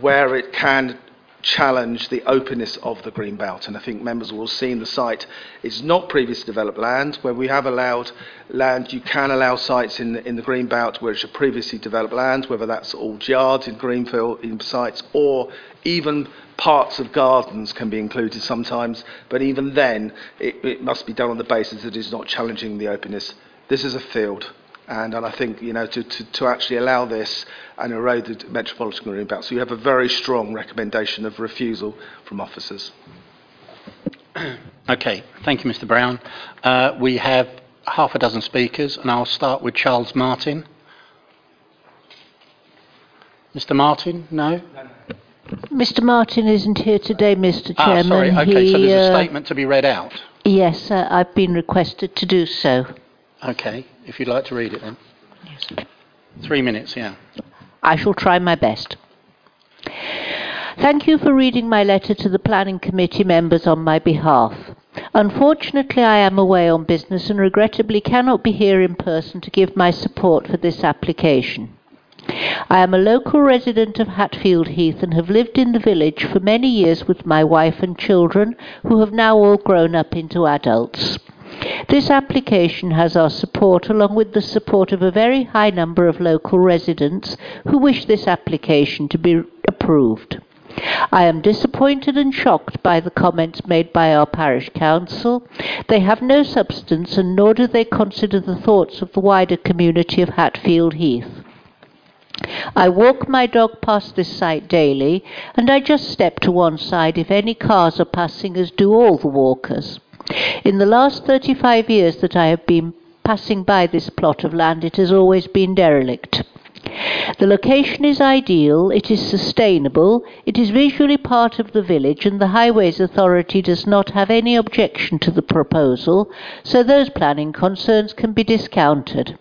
where it can challenge the openness of the Greenbelt, and I think members will have seen the site is not previously developed land. Where we have allowed land, you can allow sites in the Greenbelt which are previously developed land, whether that's old yards in greenfield in sites or even parts of gardens can be included sometimes. But even then, it must be done on the basis that it is not challenging the openness. This is a field. And I think, to actually allow this and erode the Metropolitan Greenbelt. So you have a very strong recommendation of refusal from officers. Okay, thank you, Mr. Brown. We have half a dozen speakers, and I'll start with Charles Martin. Mr. Martin, no? Mr. Martin isn't here today, Mr. Chairman. Sorry, okay, so there's a statement to be read out. Yes, I've been requested to do so. Okay, if you'd like to read it then. Yes. 3 minutes, yeah. I shall try my best. Thank you for reading my letter to the Planning Committee members on my behalf. Unfortunately, I am away on business and regrettably cannot be here in person to give my support for this application. I am a local resident of Hatfield Heath and have lived in the village for many years with my wife and children, who have now all grown up into adults. This application has our support, along with the support of a very high number of local residents who wish this application to be approved. I am disappointed and shocked by the comments made by our parish council. They have no substance, and nor do they consider the thoughts of the wider community of Hatfield Heath. I walk my dog past this site daily, and I just step to one side if any cars are passing, as do all the walkers. In the last 35 years that I have been passing by this plot of land, it has always been derelict. The location is ideal, it is sustainable, it is visually part of the village, and the Highways Authority does not have any objection to the proposal, so those planning concerns can be discounted.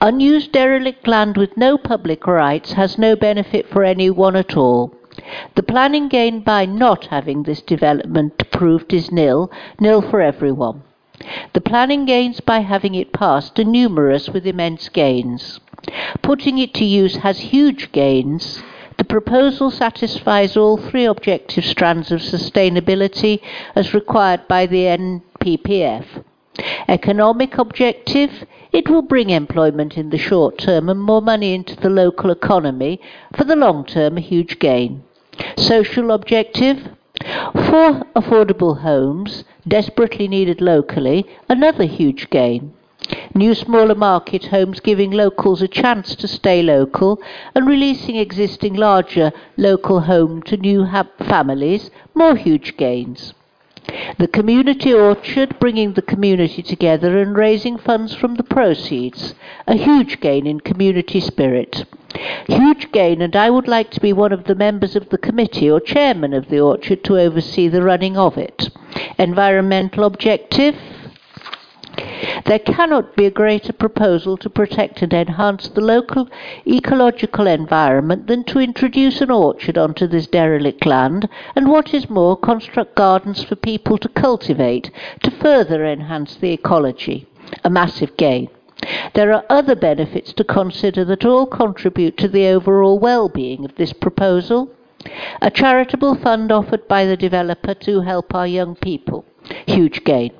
Unused derelict land with no public rights has no benefit for anyone at all. The planning gain by not having this development approved is nil for everyone. The planning gains by having it passed are numerous, with immense gains. Putting it to use has huge gains. The proposal satisfies all three objective strands of sustainability as required by the NPPF. Economic objective: it will bring employment in the short term and more money into the local economy. For the long term, a huge gain. Social objective: for affordable homes, desperately needed locally, another huge gain. New smaller market homes giving locals a chance to stay local and releasing existing larger local home to new families, more huge gains. The community orchard bringing the community together and raising funds from the proceeds, a huge gain in community spirit. Huge gain, and I would like to be one of the members of the committee or chairman of the orchard to oversee the running of it. Environmental objective: there cannot be a greater proposal to protect and enhance the local ecological environment than to introduce an orchard onto this derelict land, and what is more, construct gardens for people to cultivate to further enhance the ecology. A massive gain. There are other benefits to consider that all contribute to the overall well-being of this proposal. A charitable fund offered by the developer to help our young people. Huge gain.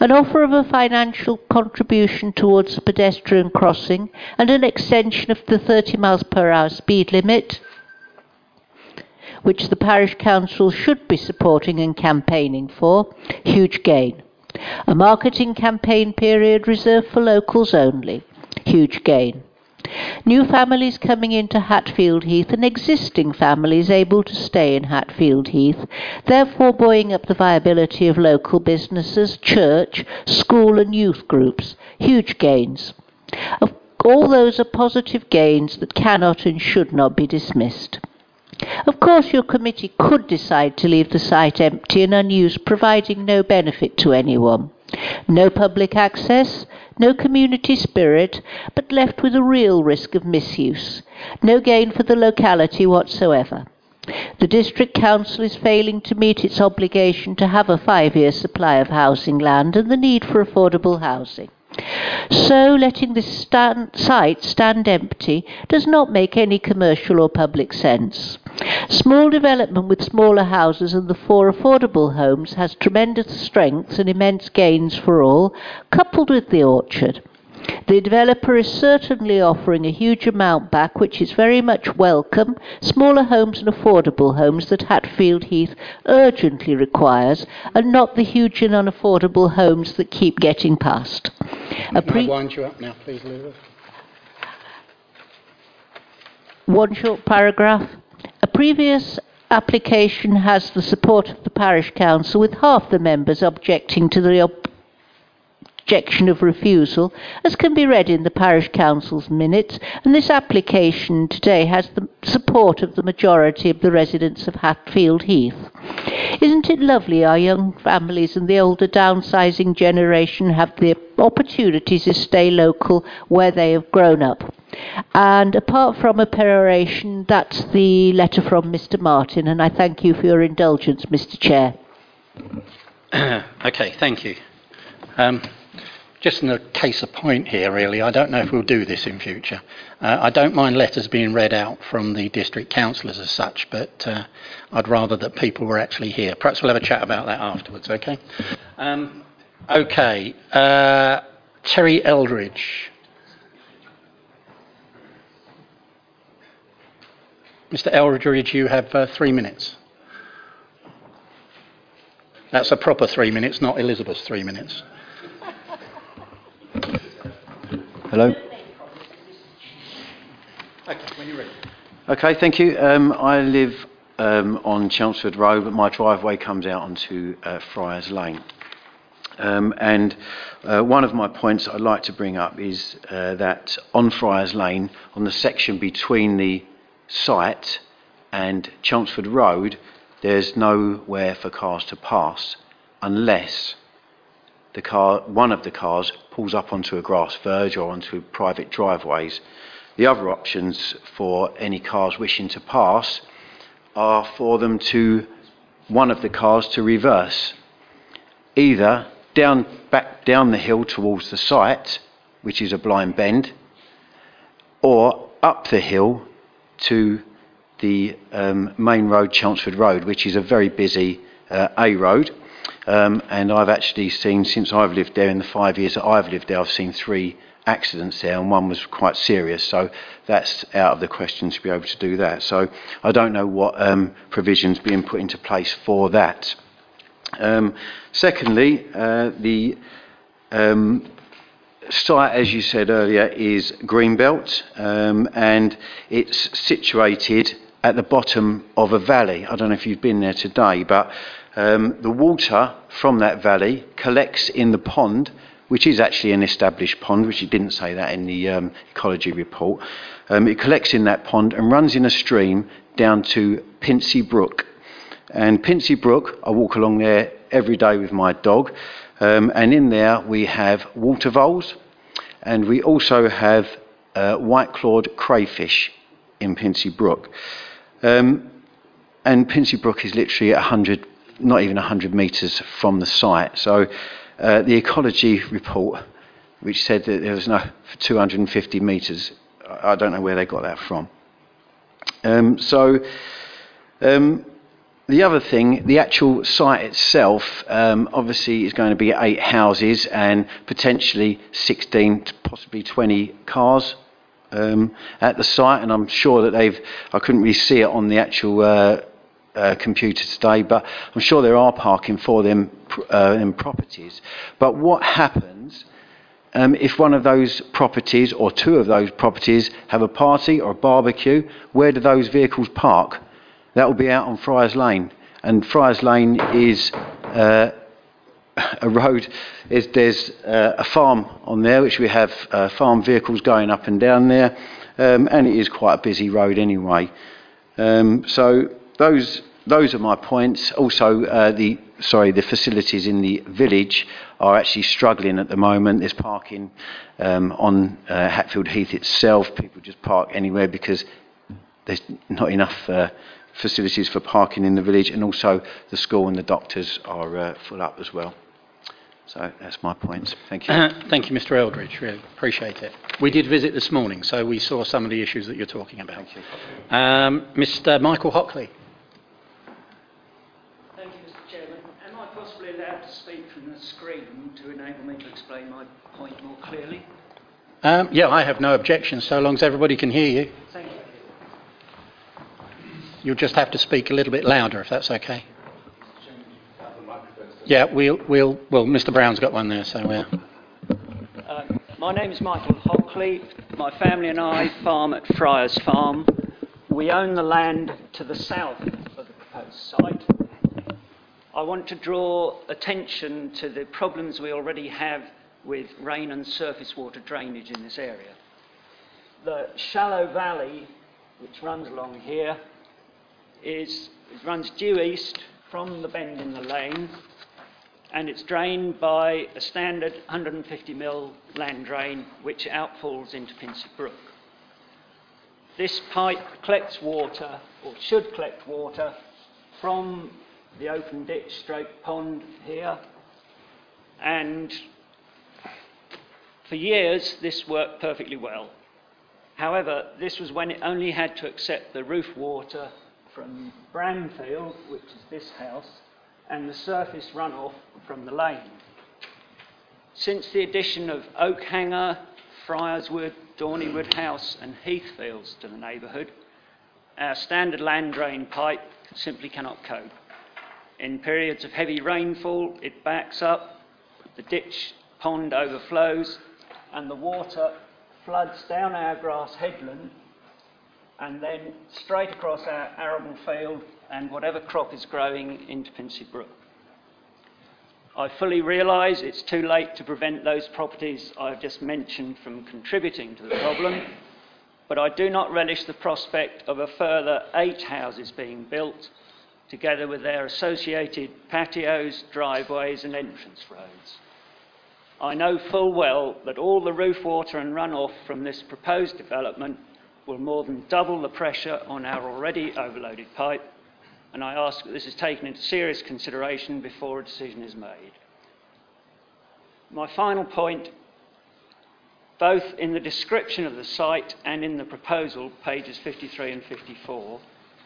An offer of a financial contribution towards a pedestrian crossing and an extension of the 30 miles per hour speed limit, which the parish council should be supporting and campaigning for. Huge gain. A marketing campaign period reserved for locals only. Huge gain. New families coming into Hatfield Heath and existing families able to stay in Hatfield Heath, therefore buoying up the viability of local businesses, church, school and youth groups. Huge gains. All those are positive gains that cannot and should not be dismissed. Of course, your committee could decide to leave the site empty and unused, providing no benefit to anyone. No public access, no community spirit, but left with a real risk of misuse. No gain for the locality whatsoever. The District Council is failing to meet its obligation to have a 5-year supply of housing land and the need for affordable housing. So letting this site stand empty does not make any commercial or public sense. Small development with smaller houses and the 4 affordable homes has tremendous strengths and immense gains for all, coupled with the orchard. The developer is certainly offering a huge amount back, which is very much welcome. Smaller homes and affordable homes that Hatfield Heath urgently requires, and not the huge and unaffordable homes that keep getting passed. Can I wind you up now, please, Lula? One short paragraph. A previous application has the support of the parish council, with half the members objecting to the objection of refusal, as can be read in the parish council's minutes, and this application today has the support of the majority of the residents of Hatfield Heath. Isn't it lovely our young families and the older downsizing generation have the opportunities to stay local where they have grown up? And apart from a peroration, that's the letter from Mr. Martin, and I thank you for your indulgence, Mr. Chair. Okay, thank you. Just in a case of point here, really, I don't know if we'll do this in future. I don't mind letters being read out from the district councillors as such, but I'd rather that people were actually here. Perhaps we'll have a chat about that afterwards, okay? Terry Eldridge. Mr. Eldridge, you have 3 minutes. That's a proper 3 minutes, not Elizabeth's 3 minutes. Hello. Okay, when you're ready. Okay, thank you. I live on Chelmsford Road, but my driveway comes out onto Friars Lane. One of my points I'd like to bring up is that on Friars Lane, on the section between the site and Chelmsford Road, there's nowhere for cars to pass unless the car, one of the cars, pulls up onto a grass verge or onto private driveways. The other options for any cars wishing to pass are for them to, one of the cars to reverse, either back down the hill towards the site, which is a blind bend, or up the hill to the main road, Chelmsford Road, which is a very busy A road, and I've actually seen, since I've lived there, in the 5 years that I've lived there, I've seen 3 accidents there, and one was quite serious, so that's out of the question to be able to do that. So I don't know what provisions being put into place for that. Secondly, the site, as you said earlier, is Greenbelt, and it's situated at the bottom of a valley. I don't know if you've been there today, but the water from that valley collects in the pond, which is actually an established pond, which it didn't say that in the ecology report. It collects in that pond and runs in a stream down to Pincey Brook. And Pincey Brook, I walk along there every day with my dog. And in there we have water voles, and we also have white-clawed crayfish in Pincey Brook. And Pincey Brook is literally 100, not even 100 metres from the site. So the ecology report, which said that there was no 250 metres, I don't know where they got that from. The other thing, the actual site itself, obviously is going to be 8 houses and potentially 16 to possibly 20 cars at the site, and I'm sure that they've, I couldn't really see it on the actual computer today, but I'm sure there are parking for them in properties. But what happens if one of those properties or two of those properties have a party or a barbecue? Where do those vehicles park? That will be out on Friars Lane, and Friars Lane is a road. There's a farm on there, which we have farm vehicles going up and down there, and it is quite a busy road anyway. So those are my points. Also, the facilities in the village are actually struggling at the moment. There's parking on Hatfield Heath itself. People just park anywhere because there's not enough facilities for parking in the village, and also the school and the doctors are full up as well. So that's my point. Thank you. Thank you, Mr. Eldridge. Really appreciate it. We did visit this morning, so we saw some of the issues that you're talking about. Thank you. Mr. Michael Hockley. Thank you, Mr. Chairman. Am I possibly allowed to speak from the screen to enable me to explain my point more clearly? Yeah, I have no objection, so long as everybody can hear you. Thank you. You'll just have to speak a little bit louder, if that's okay. Yeah, well, Mr. Brown's got one there, so we're... my name is Michael Hockley. My family and I farm at Friars Farm. We own the land to the south of the site. I want to draw attention to the problems we already have with rain and surface water drainage in this area. The shallow valley, which runs along here, runs due east from the bend in the lane, and it's drained by a standard 150mm land drain which outfalls into Pincey Brook. This pipe collects water, or should collect water, from the open ditch stroke pond here, and for years this worked perfectly well. However, this was when it only had to accept the roof water from Bramfield, which is this house, and the surface runoff from the lane. Since the addition of Oakhanger, Friarswood, Dorneywood House and Heathfields to the neighbourhood, our standard land drain pipe simply cannot cope. In periods of heavy rainfall, it backs up, the ditch pond overflows, and the water floods down our grass headland and then straight across our arable field and whatever crop is growing into Pincey Brook. I fully realise it's too late to prevent those properties I've just mentioned from contributing to the problem, but I do not relish the prospect of a further 8 houses being built, together with their associated patios, driveways and entrance roads. I know full well that all the roof water and runoff from this proposed development will more than double the pressure on our already overloaded pipe, and I ask that this is taken into serious consideration before a decision is made. My final point, both in the description of the site and in the proposal, pages 53 and 54,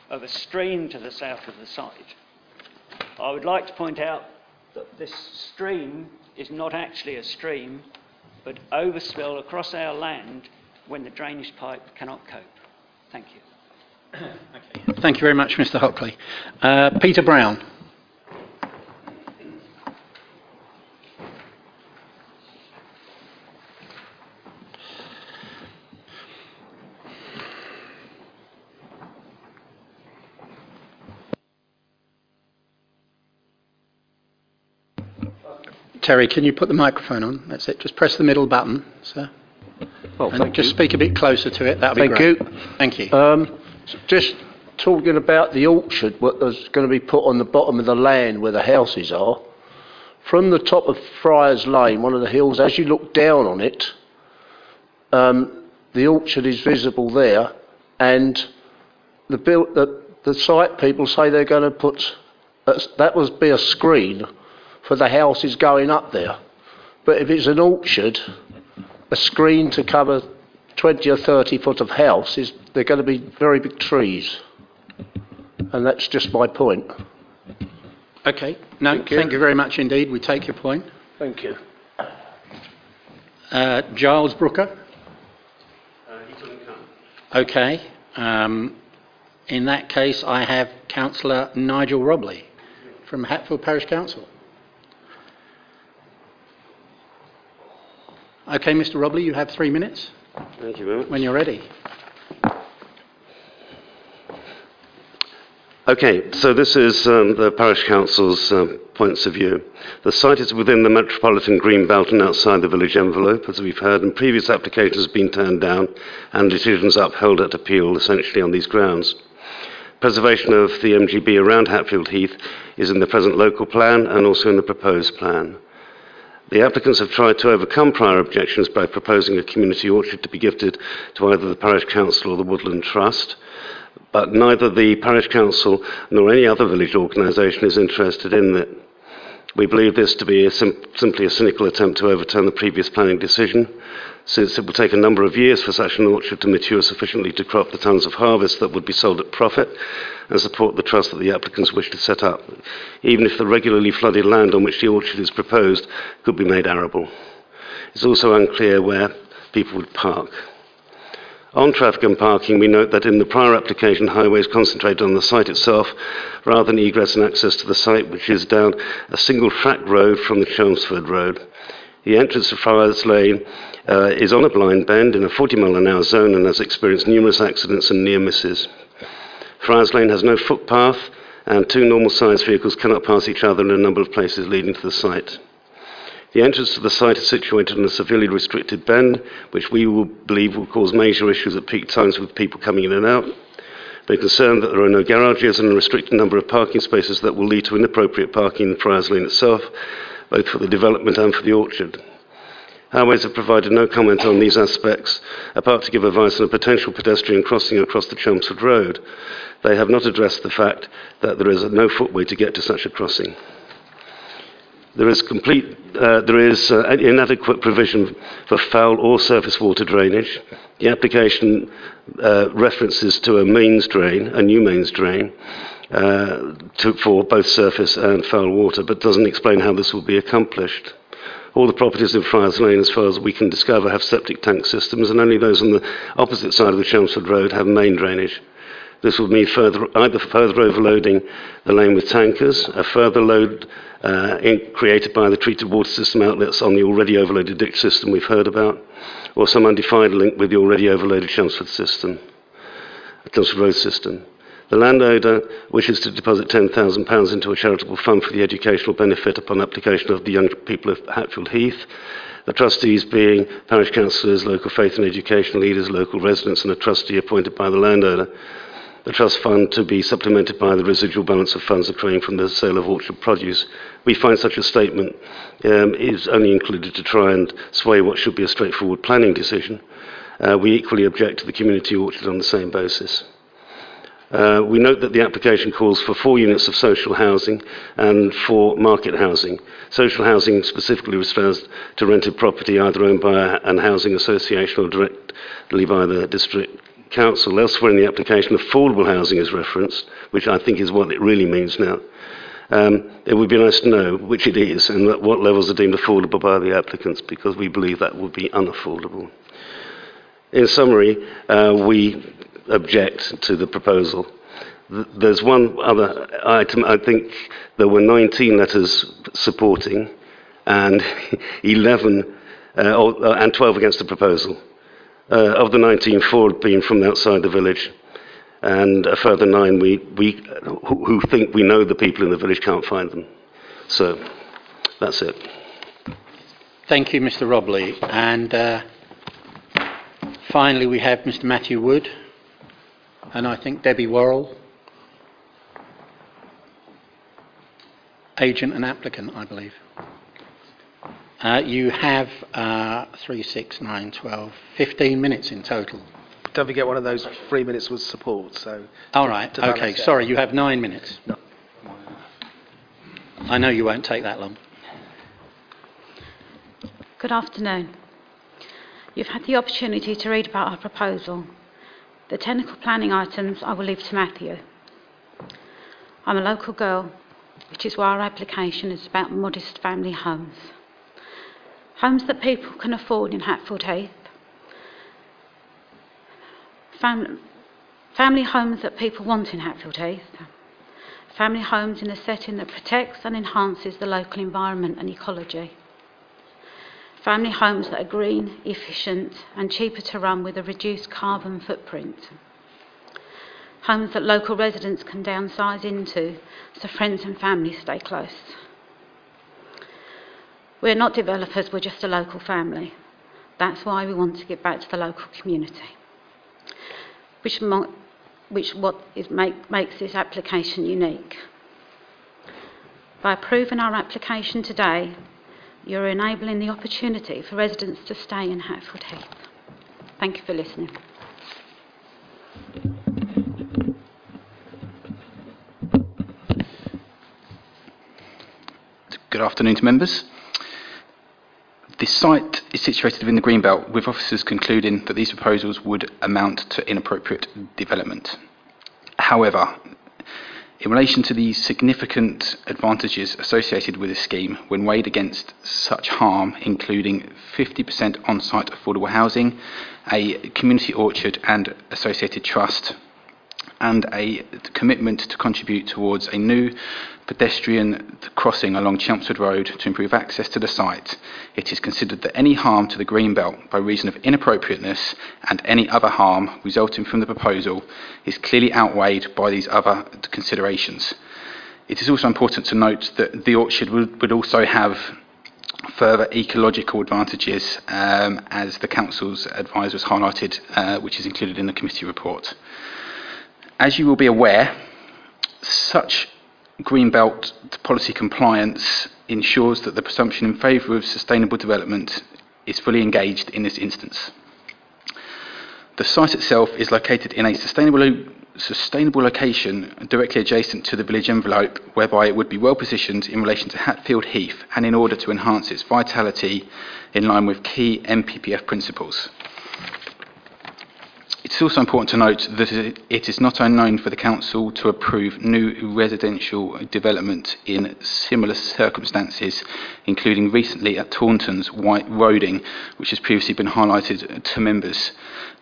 of a stream to the south of the site. I would like to point out that this stream is not actually a stream, but overspill across our land when the drainage pipe cannot cope. Thank you. Okay. Thank you very much, Mr. Hockley. Peter Brown. Terry, can you put the microphone on? That's it. Just press the middle button, sir. Well, and just speak a bit closer to it, that would be great. Thank you. Just talking about the orchard, what was going to be put on the bottom of the land where the houses are, from the top of Friars Lane, one of the hills, as you look down on it, the orchard is visible there, and the site people say they're going to put, that would be a screen for the houses going up there. But if it's an orchard, a screen to cover 20 or 30 foot of house, they're going to be very big trees. And that's just my point. Okay. No, thank you very much indeed. We take your point. Thank you. Giles Brooker? He couldn't come. Okay. In that case, I have Councillor Nigel Robley from Hatfield Parish Council. Okay, Mr. Robley, you have 3 minutes. Thank you very much. When you're ready. Okay, so this is the Parish Council's points of view. The site is within the Metropolitan Greenbelt and outside the village envelope, as we've heard, and previous applications have been turned down and decisions upheld at appeal, essentially on these grounds. Preservation of the MGB around Hatfield Heath is in the present local plan and also in the proposed plan. The applicants have tried to overcome prior objections by proposing a community orchard to be gifted to either the Parish Council or the Woodland Trust, but neither the Parish Council nor any other village organisation is interested in it. We believe this to be simply a cynical attempt to overturn the previous planning decision, since it will take a number of years for such an orchard to mature sufficiently to crop the tonnes of harvest that would be sold at profit and support the trust that the applicants wish to set up, even if the regularly flooded land on which the orchard is proposed could be made arable. It's also unclear where people would park. On traffic and parking, we note that in the prior application, highways concentrated on the site itself rather than egress and access to the site, which is down a single track road from the Chelmsford Road. The entrance to Friars Lane is on a blind bend in a 40-mile-an-hour zone and has experienced numerous accidents and near misses. Friars Lane has no footpath and two normal sized vehicles cannot pass each other in a number of places leading to the site. The entrance to the site is situated in a severely restricted bend, which we believe will cause major issues at peak times with people coming in and out. They're concerned that there are no garages and a restricted number of parking spaces that will lead to inappropriate parking in Friars Lane itself, both for the development and for the orchard. Highways have provided no comment on these aspects, apart to give advice on a potential pedestrian crossing across the Chelmsford Road. They have not addressed the fact that there is no footway to get to such a crossing. There is inadequate provision for foul or surface water drainage. The application references to a mains drain, a new mains drain, for both surface and foul water, but doesn't explain how this will be accomplished. All the properties in Friars Lane, as far as we can discover, have septic tank systems, and only those on the opposite side of the Chelmsford Road have main drainage. This would mean either further overloading the lane with tankers, a further load created by the treated water system outlets on the already overloaded ditch system we've heard about, or some undefined link with the already overloaded Chelmsford Road system. The landowner wishes to deposit £10,000 into a charitable fund for the educational benefit upon application of the young people of Hatfield Heath, the trustees being parish councillors, local faith and education leaders, local residents and a trustee appointed by the landowner. The trust fund to be supplemented by the residual balance of funds accruing from the sale of orchard produce. We find such a statement is only included to try and sway what should be a straightforward planning decision. We equally object to the community orchard on the same basis. We note that the application calls for 4 units of social housing and 4 market housing. Social housing specifically refers to rented property either owned by an housing association or directly by the district council. Elsewhere in the application, affordable housing is referenced, which I think is what it really means now. It would be nice to know which it is and at what levels are deemed affordable by the applicants, because we believe that would be unaffordable. In summary, we object to the proposal. There's one other item. I think there were 19 letters supporting and 12 against the proposal. Of the 19, 4 had been from outside the village, and a further 9 who think we know the people in the village can't find them. So that's it. Thank you, Mr. Robley. And finally, we have Mr. Matthew Wood, and I think Debbie Worrell, agent and applicant, I believe. You have 3, 6, 9, 12, 15 minutes in total. Don't forget one of those 3 minutes was support. So. All right, okay, sorry, you have 9 minutes. No. I know you won't take that long. Good afternoon. You've had the opportunity to read about our proposal. The technical planning items I will leave to Matthew. I'm a local girl, which is why our application is about modest family homes. Homes that people can afford in Hatfield Heath. Family homes that people want in Hatfield Heath. Family homes in a setting that protects and enhances the local environment and ecology. Family homes that are green, efficient and cheaper to run with a reduced carbon footprint. Homes that local residents can downsize into so friends and family stay close. We're not developers, we're just a local family. That's why we want to give back to the local community, which makes this application unique. By approving our application today, you're enabling the opportunity for residents to stay in Hatfield Heath. Thank you for listening. Good afternoon to members. The site is situated within the Greenbelt, with officers concluding that these proposals would amount to inappropriate development. However, in relation to the significant advantages associated with this scheme, when weighed against such harm, including 50% on-site affordable housing, a community orchard and associated trust, and a commitment to contribute towards a new pedestrian crossing along Chelmsford Road to improve access to the site, it is considered that any harm to the Greenbelt by reason of inappropriateness and any other harm resulting from the proposal is clearly outweighed by these other considerations. It is also important to note that the orchard would also have further ecological advantages, as the council's advisor has highlighted, which is included in the committee report. As you will be aware, such greenbelt policy compliance ensures that the presumption in favour of sustainable development is fully engaged in this instance. The site itself is located in a sustainable location directly adjacent to the village envelope, whereby it would be well positioned in relation to Hatfield Heath and in order to enhance its vitality in line with key MPPF principles. It's also important to note that it is not unknown for the council to approve new residential development in similar circumstances, including recently at Taunton's White Roding, which has previously been highlighted to members.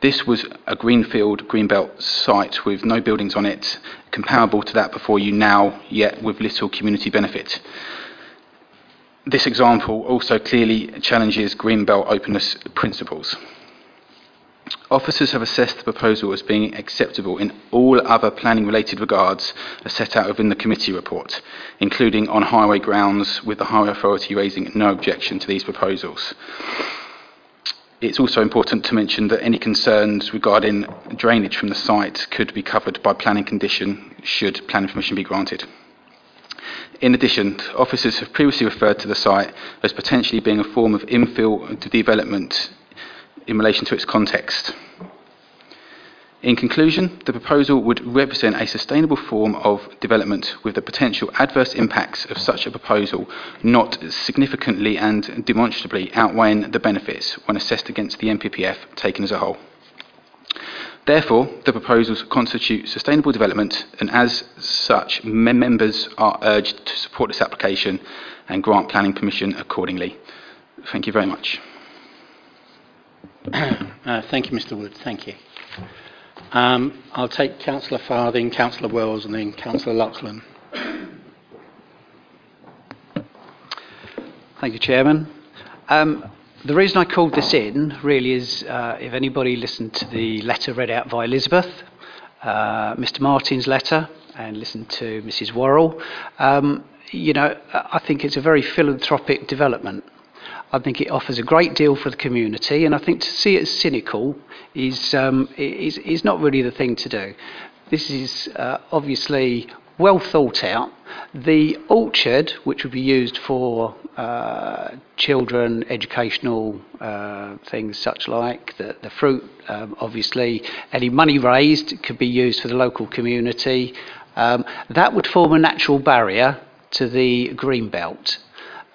This was a greenfield greenbelt site with no buildings on it, comparable to that before you now, yet with little community benefit. This example also clearly challenges greenbelt openness principles. Officers have assessed the proposal as being acceptable in all other planning related regards as set out within the committee report, including on highway grounds, with the highway authority raising no objection to these proposals. It's also important to mention that any concerns regarding drainage from the site could be covered by planning condition should planning permission be granted. In addition, officers have previously referred to the site as potentially being a form of infill development in relation to its context. In conclusion, the proposal would represent a sustainable form of development with the potential adverse impacts of such a proposal not significantly and demonstrably outweighing the benefits when assessed against the MPPF taken as a whole. Therefore, the proposals constitute sustainable development, and as such, members are urged to support this application and grant planning permission accordingly. Thank you very much. Thank you, Mr. Wood. Thank you. I'll take Councillor Farthing, Councillor Wells, and then Councillor Loughlan. Thank you, Chairman. The reason I called this in really is if anybody listened to the letter read out by Elizabeth, Mr. Martin's letter, and listened to Mrs. Worrell, you know, I think it's a very philanthropic development. I think it offers a great deal for the community, and I think to see it as cynical is not really the thing to do. This is obviously well thought out. The orchard, which would be used for children, educational things such like, the fruit, obviously, any money raised could be used for the local community. That would form a natural barrier to the greenbelt.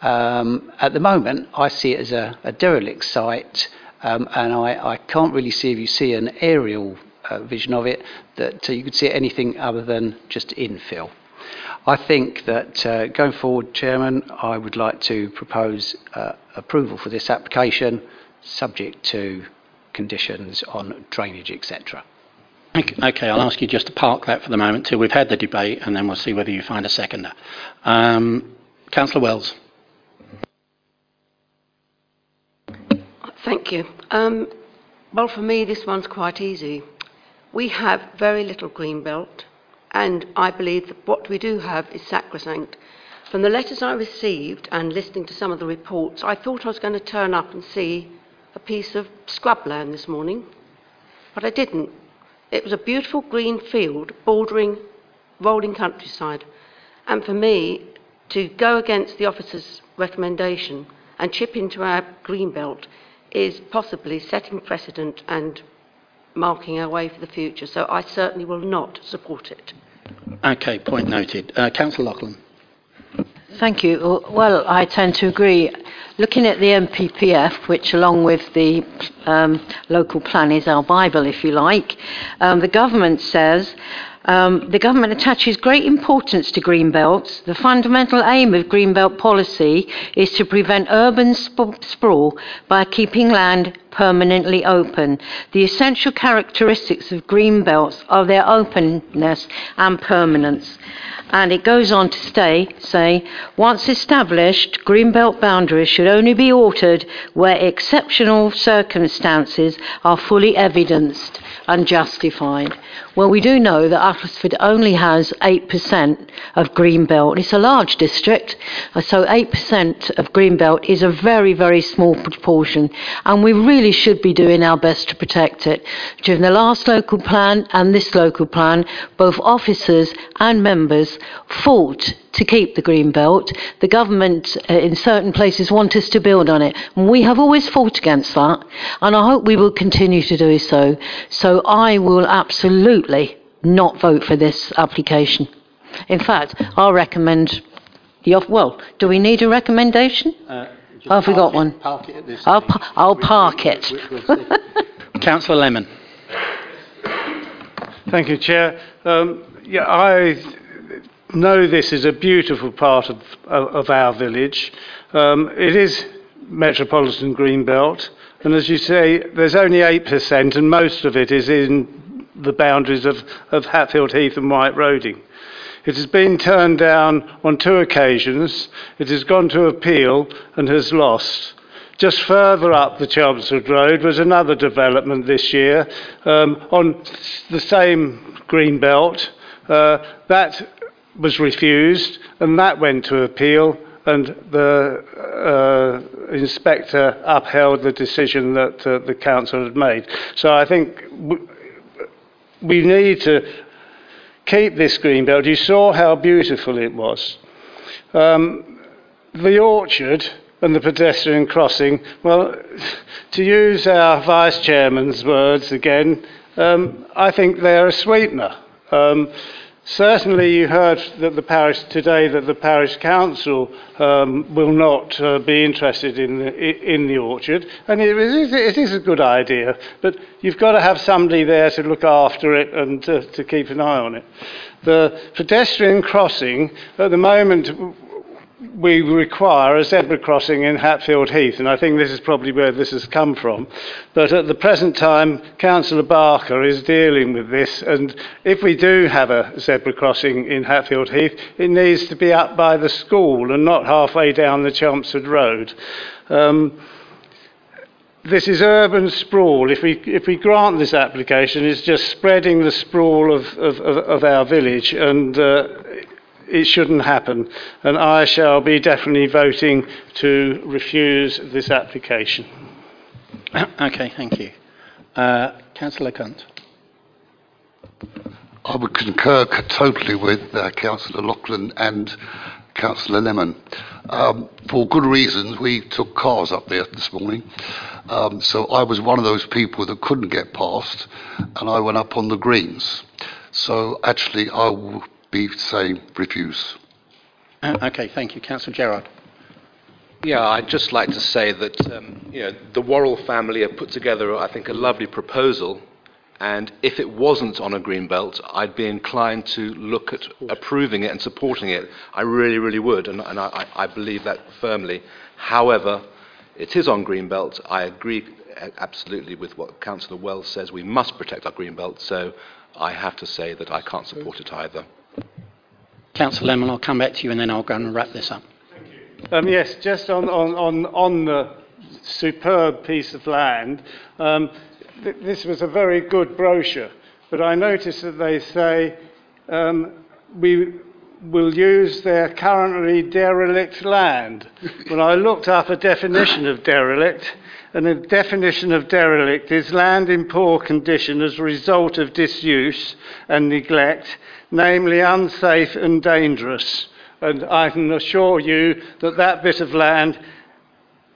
At the moment, I see it as a derelict site, and I can't really see, if you see an aerial vision of it, that you could see anything other than just infill. I think that going forward, Chairman, I would like to propose approval for this application, subject to conditions on drainage, etc. Okay, I'll ask you just to park that for the moment till we've had the debate, and then we'll see whether you find a seconder. Councillor Wells. Thank you. Well, for me, this one's quite easy. We have very little greenbelt, and I believe that what we do have is sacrosanct. From the letters I received and listening to some of the reports, I thought I was going to turn up and see a piece of scrubland this morning, but I didn't. It was a beautiful green field bordering rolling countryside, and for me, to go against the officer's recommendation and chip into our greenbelt is possibly setting precedent and marking our way for the future, so I certainly will not support it. Okay, point noted. Councillor Loughlan. Thank you. Well, I tend to agree. Looking at the MPPF, which along with the local plan is our Bible, if you like, the government says, the government attaches great importance to greenbelts. The fundamental aim of greenbelt policy is to prevent urban sprawl by keeping land permanently open. The essential characteristics of green belts are their openness and permanence. And it goes on to say, once established, green belt boundaries should only be altered where exceptional circumstances are fully evidenced and justified. Well, we do know that Uttlesford only has 8% of green belt. It's a large district, so 8% of green belt is a very, very small proportion, and we really should be doing our best to protect it. During the last local plan and this local plan, both officers and members fought to keep the green belt. The government in certain places want us to build on it, and we have always fought against that, and I hope we will continue to do so. So I will absolutely not vote for this application. In fact, I'll recommend do we need a recommendation? I forgot one. I'll park it. Councillor Lemon. Thank you, Chair. I know this is a beautiful part of our village. It is Metropolitan Greenbelt, and as you say, there's only 8%, and most of it is in the boundaries of Hatfield Heath and White Roding. It has been turned down on 2 occasions. It has gone to appeal and has lost. Just further up the Chelmsford Road was another development this year on the same green belt. That was refused, and that went to appeal, and the inspector upheld the decision that the council had made. So I think we need to keep this green belt. You saw how beautiful it was. The orchard and the pedestrian crossing, well, to use our vice chairman's words again, I think they're a sweetener. Certainly you heard that the parish council will not be interested in the orchard, and it is a good idea, but you've got to have somebody there to look after it and to keep an eye on it. The pedestrian crossing, at the moment we require a zebra crossing in Hatfield Heath, and I think this is probably where this has come from. But at the present time, Councillor Barker is dealing with this, and if we do have a zebra crossing in Hatfield Heath, it needs to be up by the school and not halfway down the Chelmsford Road. This is urban sprawl. If we grant this application, it's just spreading the sprawl of our village, and it shouldn't happen, and I shall be definitely voting to refuse this application. Okay, thank you. Councillor Cunt. I would concur totally with Councillor Loughlin and Councillor Lemon. For good reasons, we took cars up there this morning, so I was one of those people that couldn't get past, and I went up on the greens. So actually, I will be saying refuse. Okay, thank you. Councillor Gerrard. Yeah, I'd just like to say that the Worrell family have put together, I think, a lovely proposal, and if it wasn't on a green belt, I'd be inclined to look at approving it and supporting it. I really, really would, and I believe that firmly. However, it is on green belt. I agree absolutely with what Councillor Wells says. We must protect our green belt, so I have to say that I can't support it either. Councillor Lemon, I'll come back to you and then I'll go and wrap this up. Thank you. Yes, just on the superb piece of land, this was a very good brochure, but I noticed that they say we will use their currently derelict land. When I looked up a definition of derelict, and the definition of derelict is land in poor condition as a result of disuse and neglect, namely unsafe and dangerous. And I can assure you that that bit of land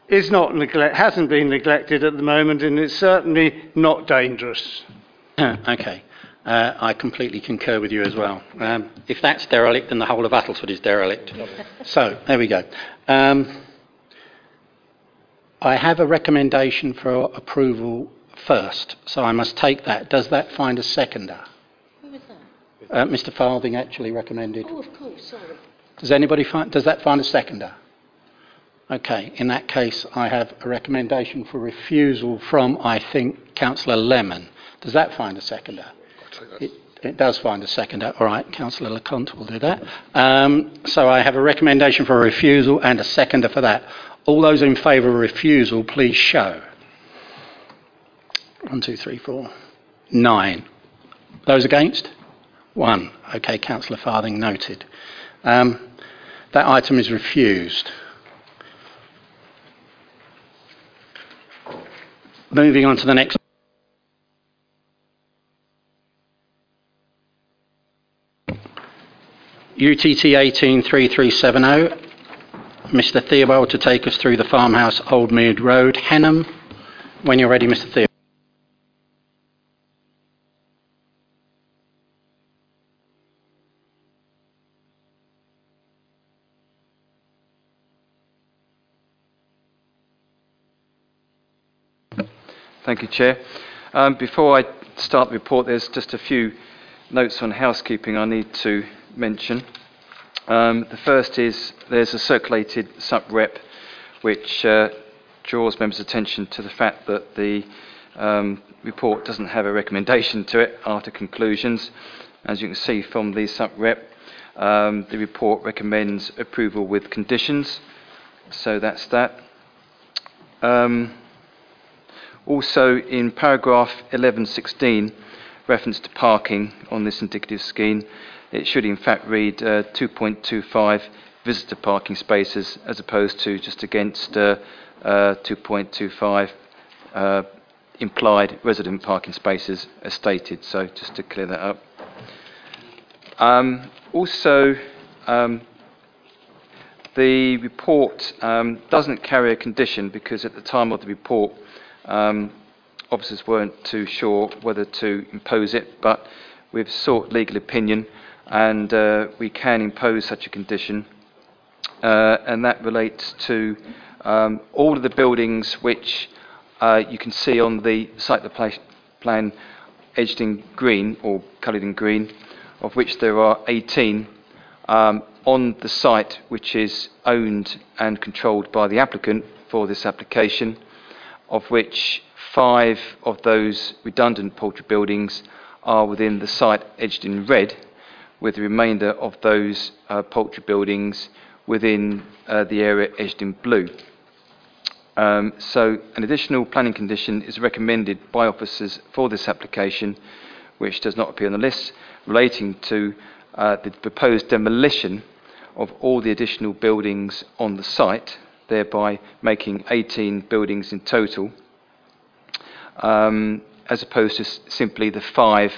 is not hasn't been neglected at the moment, and it's certainly not dangerous. Okay. I completely concur with you as well. If that's derelict, then the whole of Uttlesford is derelict. So, there we go. I have a recommendation for approval first, so I must take that. Does that find a seconder? Mr. Farthing actually recommended. Oh, of course, sorry. Does that find a seconder? Okay, in that case, I have a recommendation for refusal from, I think, Councillor Lemon. Does that find a seconder? It does find a seconder. All right, Councillor LeConte will do that. So I have a recommendation for a refusal and a seconder for that. All those in favour of refusal, please show. 1, 2, 3, 4, 9. Those against? 1. Okay, Councillor Farthing, noted. That item is refused. Moving on to the next. UTT 183370. Mr. Theobald to take us through the farmhouse Old Mead Road, Henham. When you're ready, Mr. Theobald. Thank you, Chair. Before I start the report, there's just a few notes on housekeeping I need to mention. The first is there's a circulated subrep which draws members' attention to the fact that the report doesn't have a recommendation to it after conclusions. As you can see from the subrep, the report recommends approval with conditions. So that's that. Also, in paragraph 11.16, reference to parking on this indicative scheme, it should in fact read 2.25 visitor parking spaces as opposed to just against 2.25 implied resident parking spaces as stated. So just to clear that up. The report doesn't carry a condition because at the time of the report, officers weren't too sure whether to impose it, but we've sought legal opinion and we can impose such a condition, and that relates to all of the buildings which you can see on the site plan edged in green or coloured in green, of which there are 18 on the site which is owned and controlled by the applicant for this application, of which 5 of those redundant poultry buildings are within the site edged in red, with the remainder of those poultry buildings within the area edged in blue. So an additional planning condition is recommended by officers for this application, which does not appear on the list, relating to the proposed demolition of all the additional buildings on the site, thereby making 18 buildings in total, as opposed to simply the 5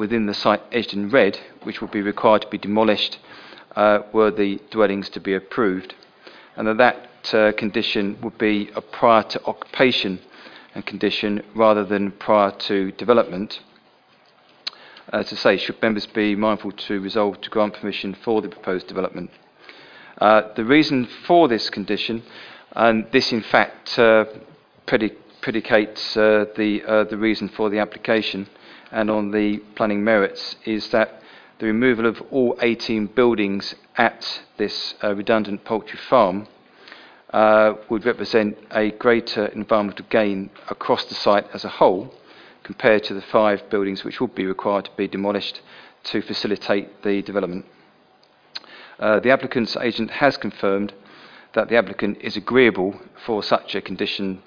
within the site edged in red, which would be required to be demolished were the dwellings to be approved. And that condition would be a prior to occupation condition rather than prior to development. As I say, should members be mindful to resolve to grant permission for the proposed development. The reason for this condition, and this in fact predicates the reason for the application and on the planning merits, is that the removal of all 18 buildings at this redundant poultry farm would represent a greater environmental gain across the site as a whole compared to the 5 buildings which would be required to be demolished to facilitate the development. The applicant's agent has confirmed that the applicant is agreeable for such a condition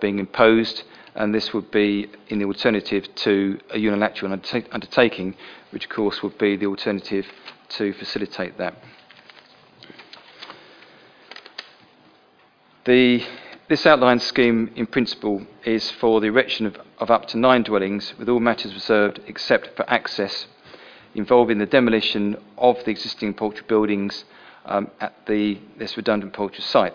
being imposed, and this would be in the alternative to a unilateral undertaking, which of course would be the alternative to facilitate that. This outline scheme in principle is for the erection of up to 9 dwellings, with all matters reserved except for access, involving the demolition of the existing poultry buildings at this redundant poultry site.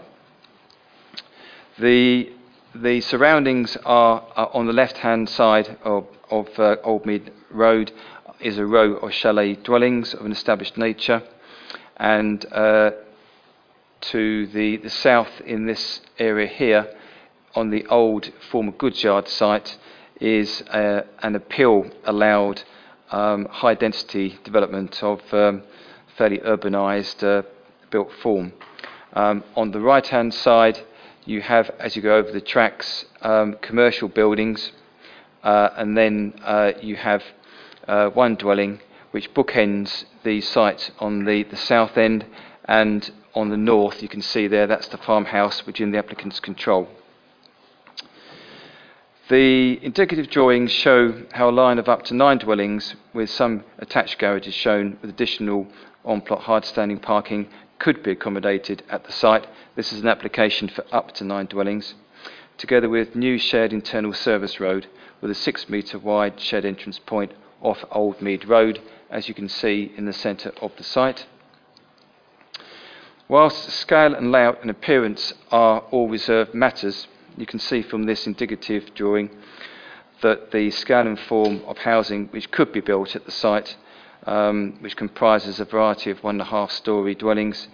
The surroundings are on the left-hand side of Old Mead Road is a row of chalet dwellings of an established nature, and to the south in this area here on the old former goods yard site is an appeal allowed high density development of fairly urbanised built form, On the right-hand side, you have, as you go over the tracks, commercial buildings, and then you have one dwelling which bookends the site on the south end, and on the north you can see there that's the farmhouse which is in the applicant's control. The indicative drawings show how a line of up to 9 dwellings with some attached garages shown with additional on-plot hard-standing parking could be accommodated at the site. This is an application for up to 9 dwellings, together with new shared internal service road with a 6-metre wide shared entrance point off Old Mead Road, as you can see in the centre of the site. Whilst scale and layout and appearance are all reserved matters, you can see from this indicative drawing that the scale and form of housing which could be built at the site, which comprises a variety of 1.5-storey dwellings,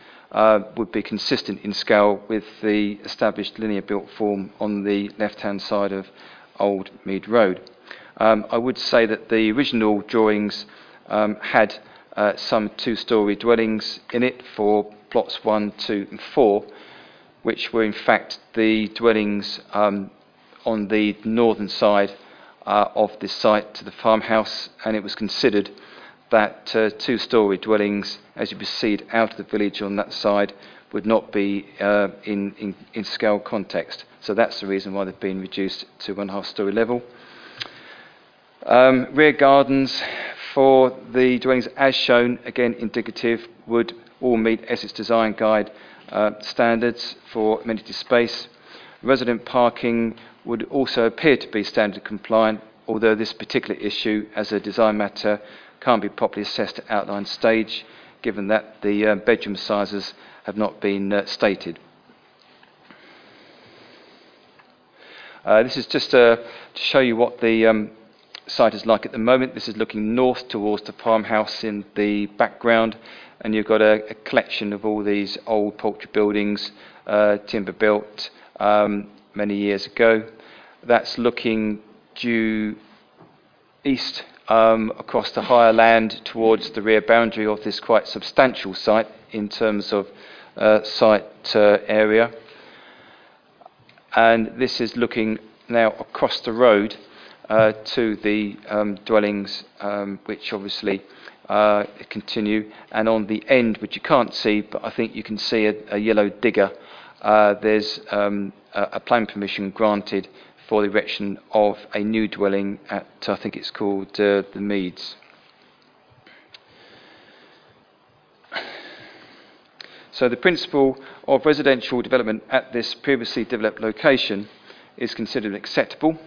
would be consistent in scale with the established linear built form on the left-hand side of Old Mead Road. I would say that the original drawings had some 2-storey dwellings in it for plots 1, 2 and 4, which were in fact the dwellings on the northern side of this site to the farmhouse, and it was considered that 2-storey dwellings as you proceed out of the village on that side would not be in scale context. So that's the reason why they've been reduced to 1.5-storey level. Rear gardens for the dwellings as shown, again indicative, would all meet Essex Design Guide standards for amenity space. Resident parking would also appear to be standard compliant, although this particular issue as a design matter can't be properly assessed at outline stage, given that the bedroom sizes have not been stated. This is just to show you what the site is like at the moment. This is looking north towards the farmhouse in the background, and you've got a collection of all these old poultry buildings, timber built many years ago. That's looking due east across the higher land towards the rear boundary of this quite substantial site in terms of site area. And this is looking now across the road to the dwellings which obviously continue, and on the end, which you can't see, but I think you can see a yellow digger, there's a plan permission granted for the erection of a new dwelling at, I think it's called the Meads. So the principle of residential development at this previously developed location is considered acceptable,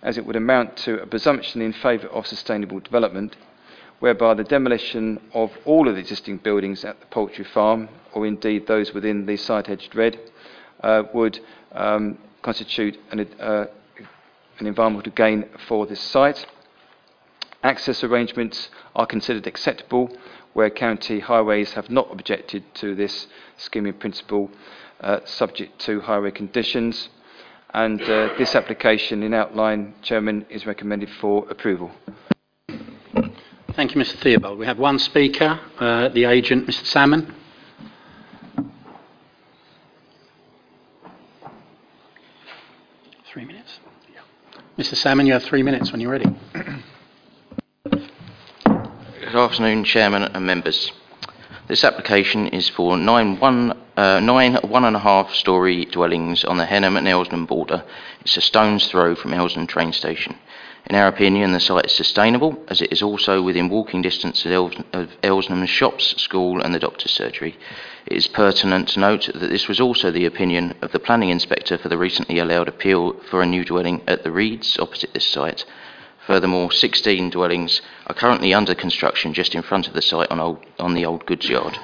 as it would amount to a presumption in favour of sustainable development, whereby the demolition of all of the existing buildings at the poultry farm, or indeed those within the side-edged red, would constitute an environmental gain for this site. Access arrangements are considered acceptable where county highways have not objected to this scheme in principle, subject to highway conditions, and this application in outline, Chairman, is recommended for approval. Thank you, Mr. Theobald. We have one speaker, the agent, Mr. Salmon. Mr. Salmon, you have 3 minutes when you're ready. Good afternoon, Chairman and members. This application is for nine 1.5-storey dwellings on the Henham and Elsdon border. It's a stone's throw from Elsdon train station. In our opinion, the site is sustainable, as it is also within walking distance of Elsdon's shops, school and the doctor's surgery. It is pertinent to note that this was also the opinion of the planning inspector for the recently allowed appeal for a new dwelling at the Reeds opposite this site. Furthermore, 16 dwellings are currently under construction just in front of the site on the old goods yard.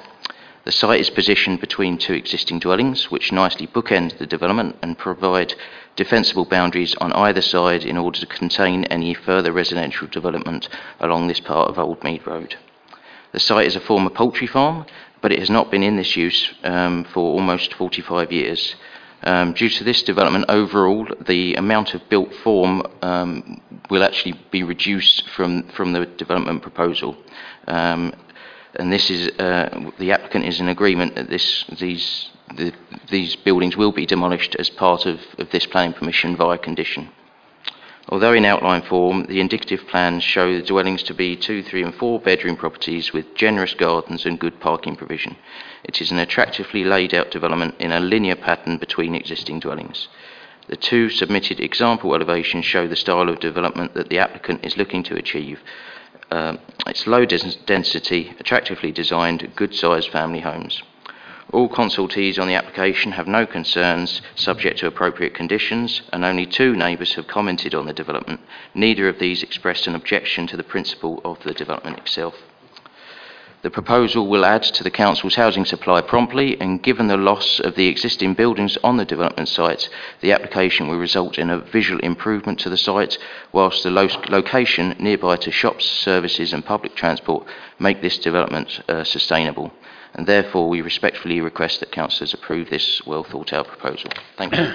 The site is positioned between 2 existing dwellings, which nicely bookend the development and provide defensible boundaries on either side in order to contain any further residential development along this part of Old Mead Road. The site is a former poultry farm, but it has not been in this use for almost 45 years. Due to this development overall, the amount of built form will actually be reduced from the development proposal. And this is the applicant is in agreement that these these buildings will be demolished as part of this planning permission via condition. Although in outline form, the indicative plans show the dwellings to be 2, 3 and 4 bedroom properties with generous gardens and good parking provision. It is an attractively laid out development in a linear pattern between existing dwellings. The two submitted example elevations show the style of development that the applicant is looking to achieve. It's low density, attractively designed, good sized family homes. All consultees on the application have no concerns, subject to appropriate conditions, and only 2 neighbours have commented on the development. Neither of these expressed an objection to the principle of the development itself. The proposal will add to the Council's housing supply promptly, and given the loss of the existing buildings on the development sites, the application will result in a visual improvement to the site, whilst the location nearby to shops, services and public transport make this development sustainable. And therefore, we respectfully request that councillors approve this well-thought-out proposal. Thank you.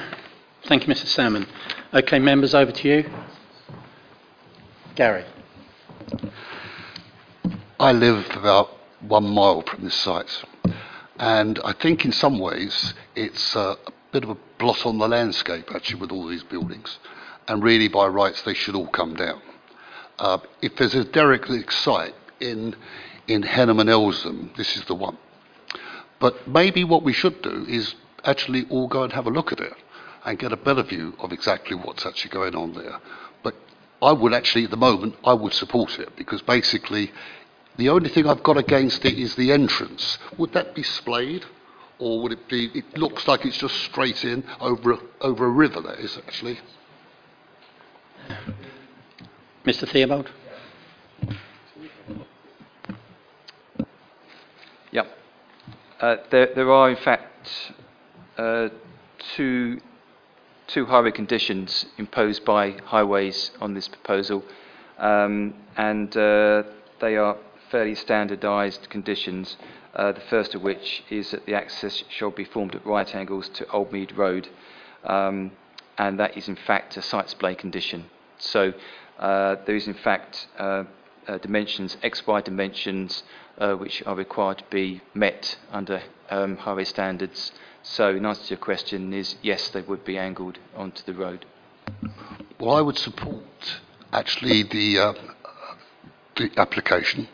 Thank you, Mr. Salmon. OK, members, over to you. Gary. I live about 1 mile from this site, and I think in some ways it's a bit of a blot on the landscape, actually, with all these buildings. And really, by rights, they should all come down. If there's a derelict site in Henham and Elsham, this is the one. But maybe what we should do is actually all go and have a look at it and get a better view of exactly what's actually going on there. But I would actually, at the moment, I would support it, because basically the only thing I've got against it is the entrance. Would that be splayed, or would it be, it looks like it's just straight in over a river, that is, actually. Mr. Theobald? Yeah. There are, in fact, two highway conditions imposed by highways on this proposal, and they are fairly standardised conditions, the first of which is that the access shall be formed at right angles to Oldmead Road, and that is, in fact, a site splay condition. So there is, in fact, dimensions, XY dimensions, which are required to be met under highway standards. So in answer to your question is, yes, they would be angled onto the road. Well, I would support, actually, the application,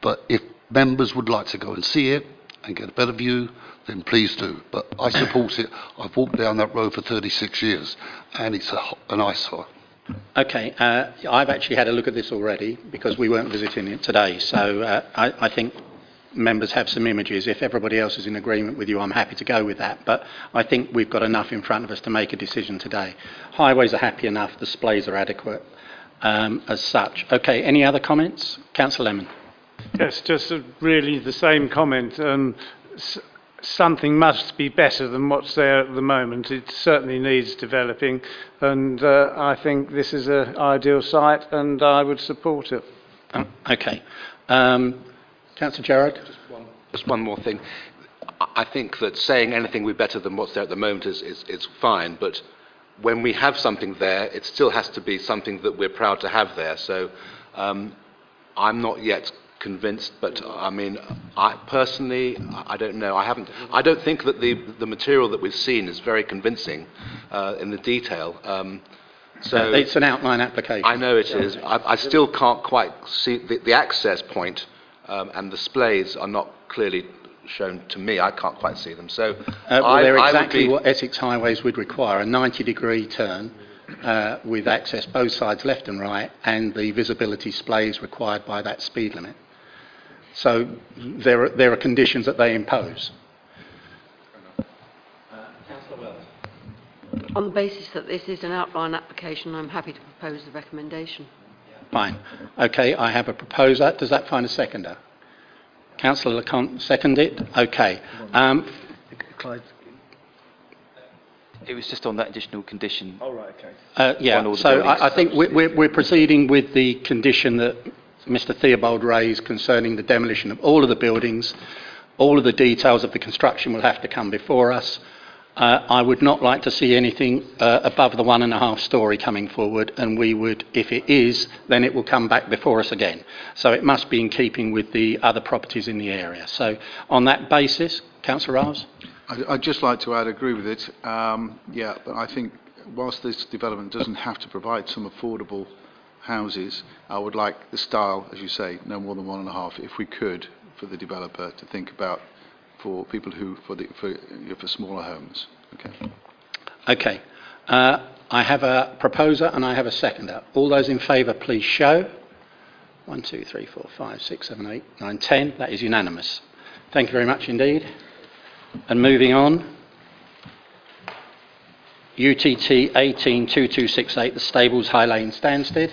but if members would like to go and see it and get a better view, then please do. But I support it. I've walked down that road for 36 years, and it's an eyesore. Okay, I've actually had a look at this already because we weren't visiting it today, so I think members have some images. If everybody else is in agreement with you, I'm happy to go with that, but I think we've got enough in front of us to make a decision today. Highways are happy enough, the splays are adequate as such. Okay, any other comments? Councillor Lemon. Yes, just really the same comment. Something must be better than what's there at the moment. It certainly needs developing, and I think this is an ideal site, and I would support it. Okay. Councillor Gerrard? Just one more thing. I think that saying anything we're better than what's there at the moment is fine, but when we have something there, it still has to be something that we're proud to have there. So I'm not yet convinced, but I mean, I personally, I don't know. I don't think that the material that we've seen is very convincing in the detail. So it's an outline application. I know it is. I still can't quite see the access point, and the splays are not clearly shown to me. I can't quite see them. So they're exactly what Essex Highways would require: a 90-degree turn. With access both sides, left and right, and the visibility splays required by that speed limit. So there are conditions that they impose. Councillor Wells. On the basis that this is an outline application, I'm happy to propose the recommendation. Fine. Okay, I have a proposer. Does that find a seconder? Councillor Leconte seconded. Okay. Clyde. It was just on that additional condition. Oh, right, okay. Yeah, so I think we're proceeding with the condition that Mr. Theobald raised concerning the demolition of all of the buildings. All of the details of the construction will have to come before us. I would not like to see anything above the 1.5 storey coming forward, and we would, if it is, then it will come back before us again. So it must be in keeping with the other properties in the area. So on that basis, Councillor Riles? I'd just like to add, I agree with it. Yeah, but I think whilst this development doesn't have to provide some affordable houses, I would like the style, as you say, no more than 1.5, if we could, for the developer to think about for people who for smaller homes. Okay. Okay. I have a proposer and I have a seconder. All those in favour, please show. 1, 2, 3, 4, 5, 6, 7, 8, 9, 10. That is unanimous. Thank you very much indeed. And moving on, UTT 182268, the Stables, High Lane, Stansted.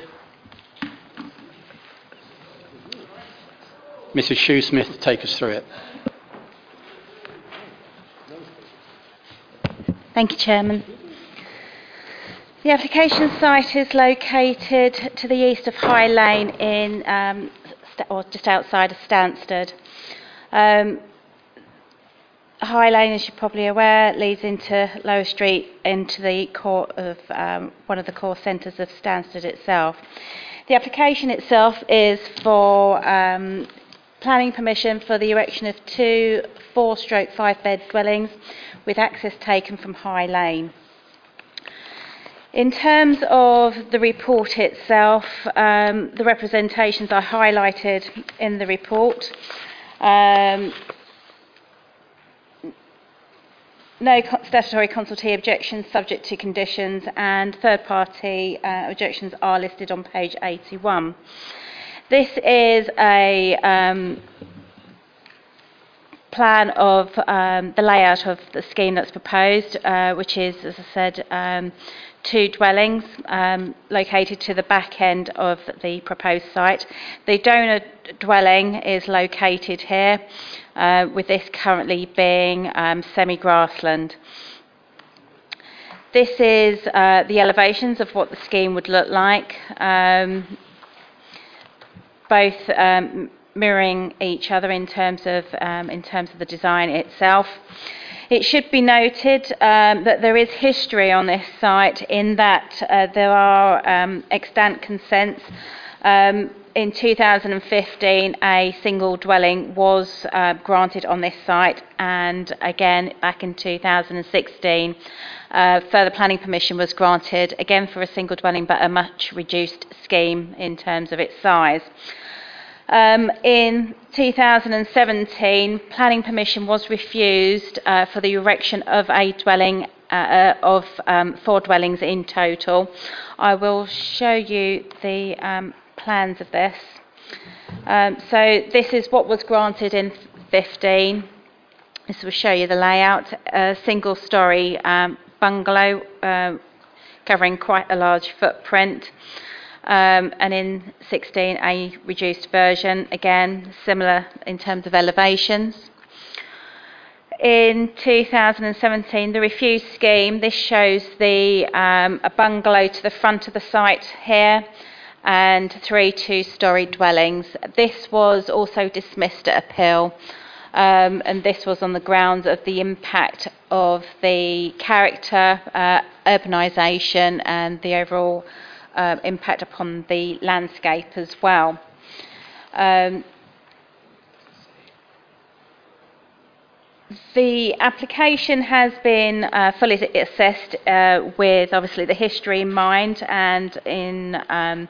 Mrs. Shoesmith, to take us through it. Thank you, Chairman. The application site is located to the east of High Lane, in or just outside of Stansted. High Lane, as you're probably aware, leads into Lower Street, into the core of one of the core centres of Stansted itself. The application itself is for planning permission for the erection of 2 4/5-bed dwellings, with access taken from High Lane. In terms of the report itself, the representations are highlighted in the report. No statutory consultee objections, subject to conditions, and third-party objections are listed on page 81. This is a plan of the layout of the scheme that's proposed, which is, as I said, 2 dwellings located to the back end of the proposed site. The donor dwelling is located here, with this currently being semi-grassland. This is the elevations of what the scheme would look like, both mirroring each other in terms of the design itself. It should be noted that there is history on this site, in that there are extant consents. In 2015, a single dwelling was granted on this site, and again back in 2016, further planning permission was granted, again for a single dwelling, but a much reduced scheme in terms of its size. In 2017, planning permission was refused for the erection of a dwelling, of 4 dwellings in total. I will show you the plans of this. So this is what was granted in 15. This will show you the layout. A single-storey bungalow covering quite a large footprint. And in 16, a reduced version, again similar in terms of elevations. In 2017, the refuse scheme, this shows the a bungalow to the front of the site here, and 3 2-storey dwellings. This was also dismissed at appeal, and this was on the grounds of the impact of the character, urbanisation, and the overall impact upon the landscape as well. The application has been fully assessed with obviously the history in mind, and in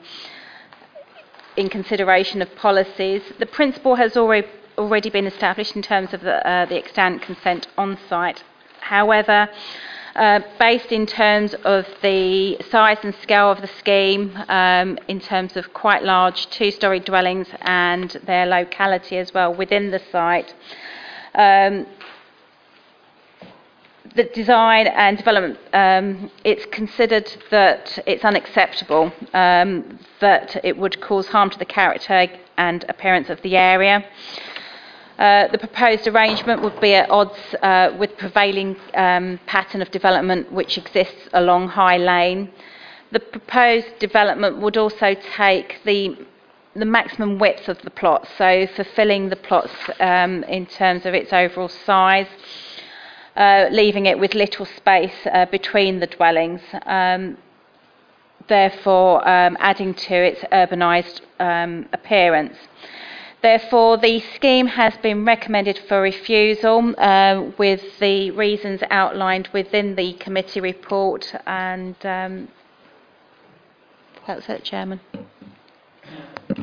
consideration of policies. The principle has already been established in terms of the extant consent on site. However, based in terms of the size and scale of the scheme, in terms of quite large 2-storey dwellings and their locality as well within the site, the design and development, it's considered that it's unacceptable, that it would cause harm to the character and appearance of the area. The proposed arrangement would be at odds with prevailing pattern of development which exists along High Lane. The proposed development would also take the maximum width of the plot, so fulfilling the plots in terms of its overall size, leaving it with little space between the dwellings, therefore adding to its urbanised appearance. Therefore, the scheme has been recommended for refusal with the reasons outlined within the committee report. And that's it, Chairman.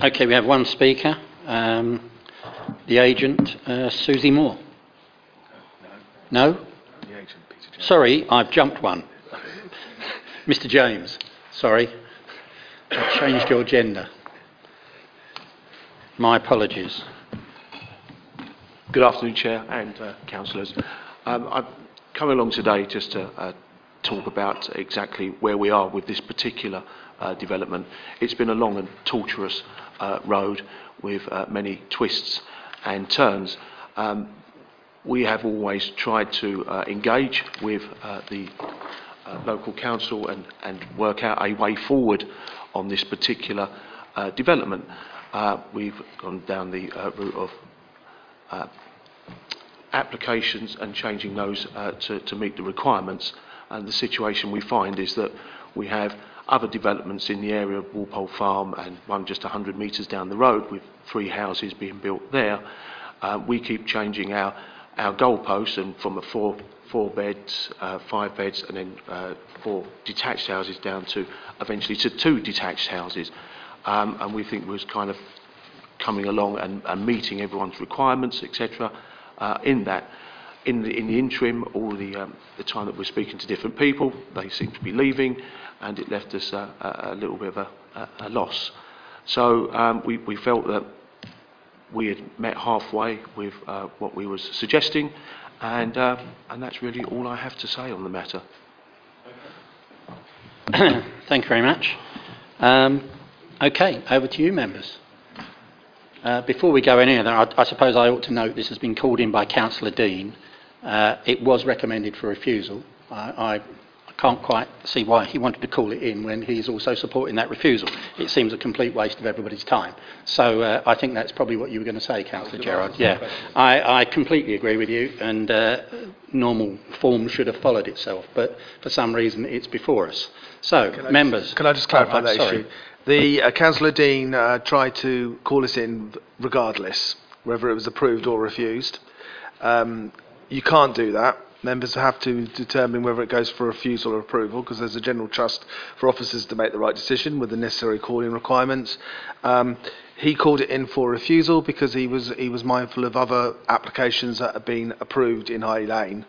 Okay, we have one speaker, the agent, Susie Moore. No? The agent, Peter James. Sorry, I've jumped one. Mr. James, sorry. I've changed your gender. My apologies. Good afternoon, Chair and councillors. I've come along today just to talk about exactly where we are with this particular development. It's been a long and tortuous road with many twists and turns. We have always tried to engage with the local council and work out a way forward on this particular development. We've gone down the route of applications and changing those to meet the requirements. And the situation we find is that we have other developments in the area of Walpole Farm and one just 100 metres down the road with 3 houses being built there. We keep changing our goalposts, and from a four beds, 5 beds, and then 4 detached houses down to eventually to 2 detached houses. And we think we're kind of coming along and meeting everyone's requirements, etc. In that, in the interim, all the time that we're speaking to different people, they seem to be leaving, and it left us a little bit of a loss. So we felt that we had met halfway with what we was suggesting, and that's really all I have to say on the matter. Thank you very much. Okay, over to you, members. Before we go any further, I suppose I ought to note this has been called in by Councillor Dean. It was recommended for refusal. I can't quite see why he wanted to call it in when he's also supporting that refusal. It seems a complete waste of everybody's time. So I think that's probably what you were going to say, Councillor Gerrard. Yeah, I completely agree with you, and normal form should have followed itself, but for some reason it's before us. So, members... Can I just clarify that issue? The Councillor Dean tried to call us in regardless, whether it was approved or refused. You can't do that. Members have to determine whether it goes for refusal or approval, because there's a general trust for officers to make the right decision with the necessary calling requirements. He called it in for refusal because he was mindful of other applications that had been approved in High Lane.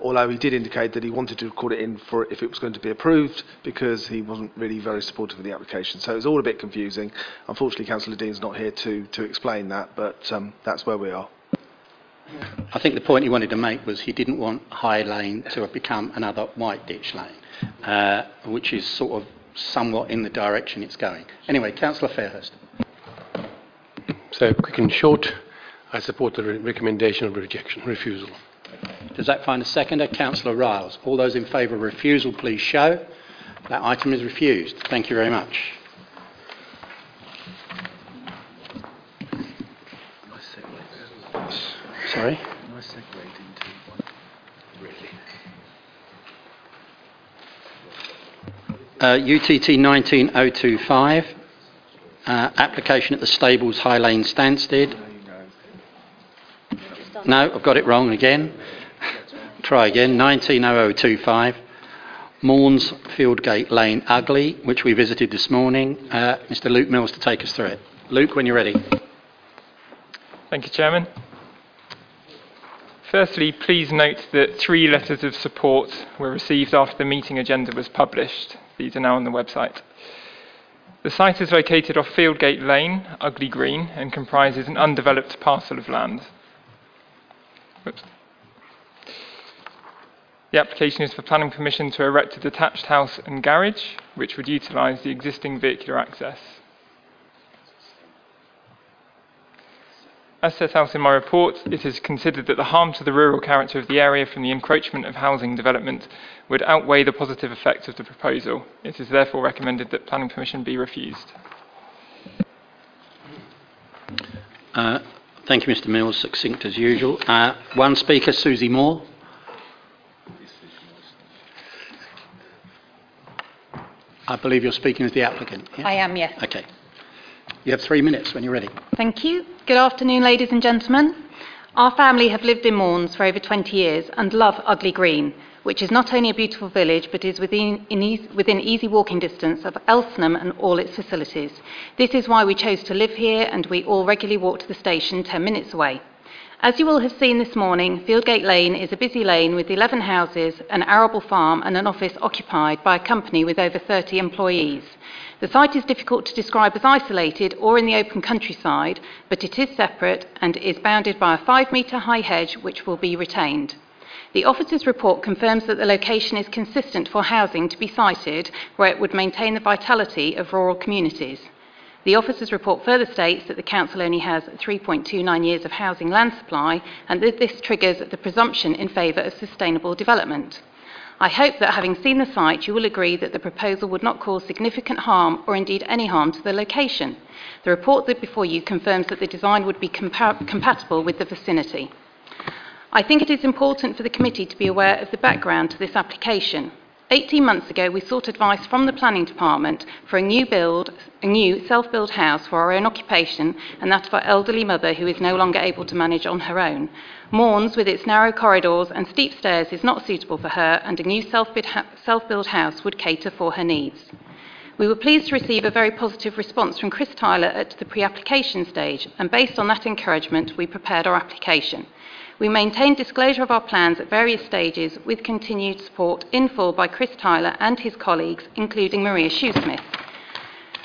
Although he did indicate that he wanted to call it in for if it was going to be approved, because he wasn't really very supportive of the application. So it was all a bit confusing. Unfortunately, Councillor Dean's not here to explain that, but that's where we are. I think the point he wanted to make was he didn't want High Lane to have become another White Ditch Lane, which is sort of somewhat in the direction it's going. Anyway, Councillor Fairhurst. So, quick and short, I support the recommendation of rejection, refusal. Does that find a seconder? Councillor Riles. All those in favour of refusal, please show. That item is refused. Thank you very much. Nice segue. Sorry? Nice segue into one. Really. UTT 19025, application at the Stables, High Lane, Stansted. No, I've got it wrong again. Try again. 190025, Mourns, Fieldgate Lane, Ugly, which we visited this morning. Mr. Luke Mills to take us through it. Luke, when you're ready. Thank you, Chairman. Firstly, please note that 3 letters of support were received after the meeting agenda was published. These are now on the website. The site is located off Fieldgate Lane, Ugly Green, and comprises an undeveloped parcel of land. Oops. The application is for planning permission to erect a detached house and garage, which would utilise the existing vehicular access. As set out in my report, it is considered that the harm to the rural character of the area from the encroachment of housing development would outweigh the positive effects of the proposal. It is therefore recommended that planning permission be refused. Thank you, Mr. Mills, succinct as usual. One speaker, Susie Moore. I believe you're speaking as the applicant. Yeah? I am, yes. Okay. You have 3 minutes when you're ready. Thank you. Good afternoon, ladies and gentlemen. Our family have lived in Mournes for over 20 years and love Ugly Green, which is not only a beautiful village but is within easy walking distance of Elsenham and all its facilities. This is why we chose to live here, and we all regularly walk to the station 10 minutes away. As you will have seen this morning, Fieldgate Lane is a busy lane with 11 houses, an arable farm and an office occupied by a company with over 30 employees. The site is difficult to describe as isolated or in the open countryside, but it is separate and is bounded by a 5-metre high hedge which will be retained. The officer's report confirms that the location is consistent for housing to be sited where it would maintain the vitality of rural communities. The officer's report further states that the council only has 3.29 years of housing land supply, and that this triggers the presumption in favour of sustainable development. I hope that having seen the site, you will agree that the proposal would not cause significant harm or indeed any harm to the location. The report that before you confirms that the design would be compatible with the vicinity. I think it is important for the committee to be aware of the background to this application. 18 months ago, we sought advice from the planning department for a new self-built house for our own occupation and that of our elderly mother who is no longer able to manage on her own. Mournes, with its narrow corridors and steep stairs, is not suitable for her, and a new self-built house would cater for her needs. We were pleased to receive a very positive response from Chris Tyler at the pre-application stage, and based on that encouragement, we prepared our application. We maintained disclosure of our plans at various stages with continued support in full by Chris Tyler and his colleagues, including Maria Shoesmith.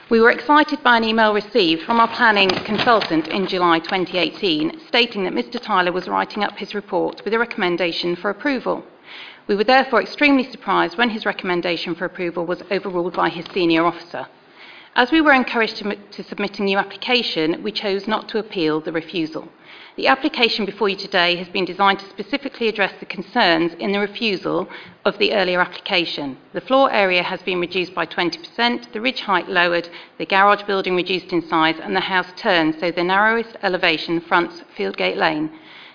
We were excited by an email received from our planning consultant in July 2018 stating that Mr. Tyler was writing up his report with a recommendation for approval. We were therefore extremely surprised when his recommendation for approval was overruled by his senior officer. As we were encouraged to submit a new application, we chose not to appeal the refusal. The application before you today has been designed to specifically address the concerns in the refusal of the earlier application. The floor area has been reduced by 20%, the ridge height lowered, the garage building reduced in size, and the house turned so the narrowest elevation fronts Fieldgate Lane.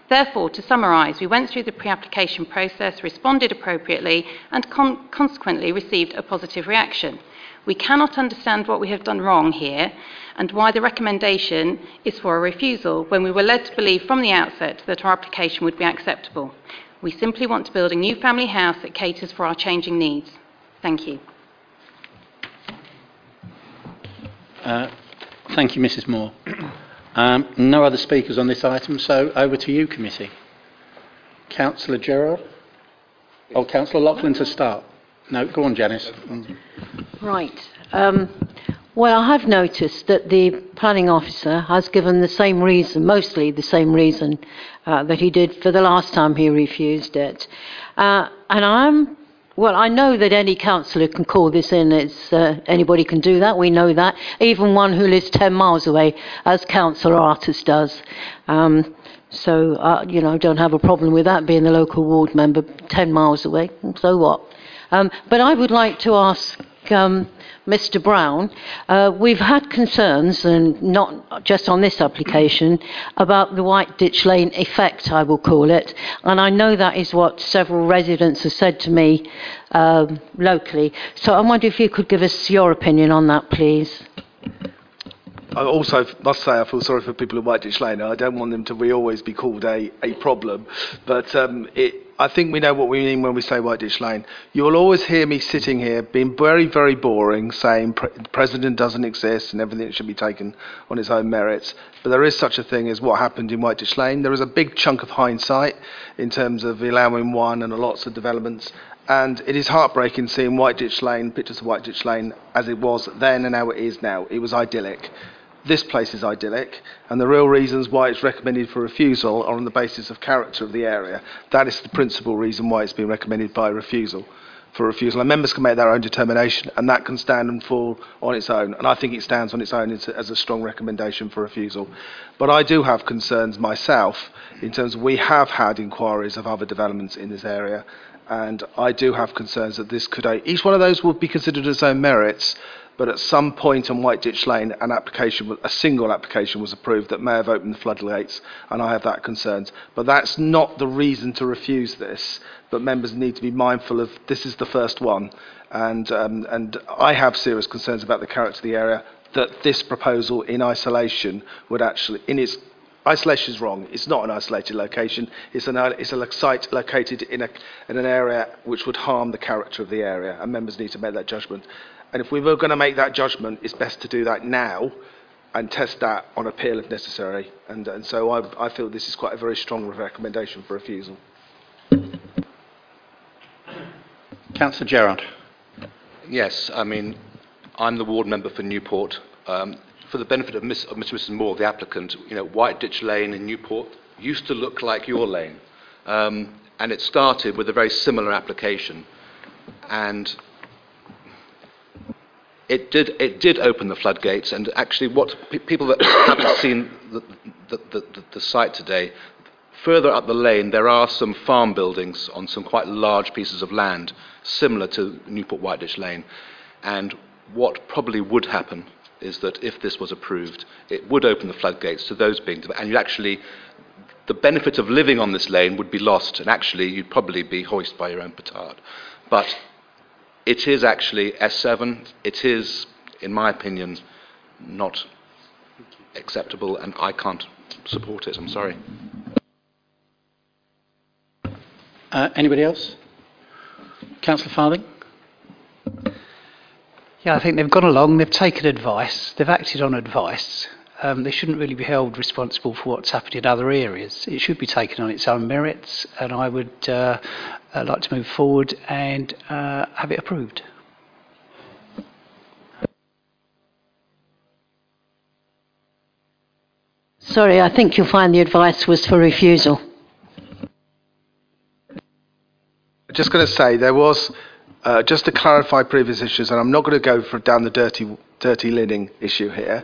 Therefore, to summarise, we went through the pre-application process, responded appropriately, and consequently received a positive reaction. We cannot understand what we have done wrong here and why the recommendation is for a refusal when we were led to believe from the outset that our application would be acceptable. We simply want to build a new family house that caters for our changing needs. Thank you. Thank you, Mrs. Moore. No other speakers on this item, so over to you, committee. Councillor Gerrard. Oh, Councillor Loughlin to start. No, go on, Janice. Right. Well, I have noticed that the planning officer has given the same reason, mostly the same reason that he did for the last time he refused it. I know that any councillor can call this in. Anybody can do that. We know that. Even one who lives 10 miles away, as Councillor Artis does. I don't have a problem with that, being the local ward member 10 miles away. So what? But I would like to ask Mr. Brown, we've had concerns, and not just on this application, about the White Ditch Lane effect, I will call it, and I know that is what several residents have said to me locally. So I wonder if you could give us your opinion on that, please. I also must say I feel sorry for people at White Ditch Lane. I don't want them to always be called a problem, but I think we know what we mean when we say White Ditch Lane. You will always hear me sitting here being very, very boring, saying the president doesn't exist and everything should be taken on its own merits. But there is such a thing as what happened in White Ditch Lane. There is a big chunk of hindsight in terms of allowing one and lots of developments. And it is heartbreaking seeing White Ditch Lane, pictures of White Ditch Lane as it was then and how it is now. It was idyllic. This place is idyllic, and the real reasons why it's recommended for refusal are on the basis of character of the area. That is the principal reason why it's been recommended for refusal. And members can make their own determination, and that can stand and fall on its own. And I think it stands on its own as a strong recommendation for refusal. But I do have concerns myself in terms of we have had inquiries of other developments in this area, and I do have concerns that this could... Each one of those will be considered its own merits, but at some point on White Ditch Lane, a single application was approved that may have opened the floodgates, and I have that concerns. But that's not the reason to refuse this, but members need to be mindful of this is the first one. And I have serious concerns about the character of the area. that this proposal in isolation would actually, in its isolation is wrong. It's not an isolated location. It's a site located in an area which would harm the character of the area, and members need to make that judgment. And if we were going to make that judgment, it's best to do that now and test that on appeal if necessary. And so I feel this is quite a very strong recommendation for refusal. Councillor Gerrard. Yes, I mean, I'm the ward member for Newport. For the benefit of Mr. and Mrs. Moore, the applicant, you know, White Ditch Lane in Newport used to look like your lane, and it started with a very similar application, and it did open the floodgates. And actually, what people that haven't seen the site today, further up the lane there are some farm buildings on some quite large pieces of land similar to Newport White Ditch Lane, and what probably would happen is that if this was approved, it would open the floodgates to those being developed, and the benefit of living on this lane would be lost, and actually you'd probably be hoisted by your own petard. But it is actually S7. It is, in my opinion, not acceptable, and I can't support it. I'm sorry. Anybody else? Councillor Farthing. Yeah, I think they've gone along, they've taken advice, they've acted on advice. They shouldn't really be held responsible for what's happened in other areas. It should be taken on its own merits, and I would like to move forward and have it approved. Sorry, I think you'll find the advice was for refusal. I'm just going to say there was... just to clarify previous issues, and I'm not going to go down the dirty linen issue here,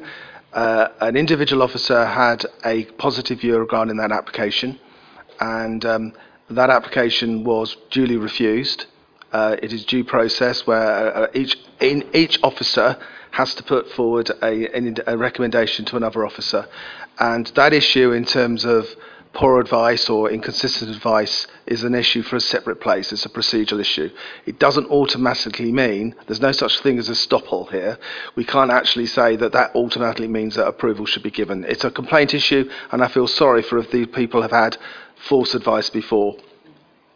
an individual officer had a positive view regarding that application, and that application was duly refused. It is due process where each officer has to put forward a recommendation to another officer, and that issue in terms of poor advice or inconsistent advice is an issue for a separate place. It's a procedural issue. It doesn't automatically mean, there's no such thing as a stopple here. We can't actually say that that automatically means that approval should be given. It's a complaint issue, and I feel sorry for if these people have had false advice before.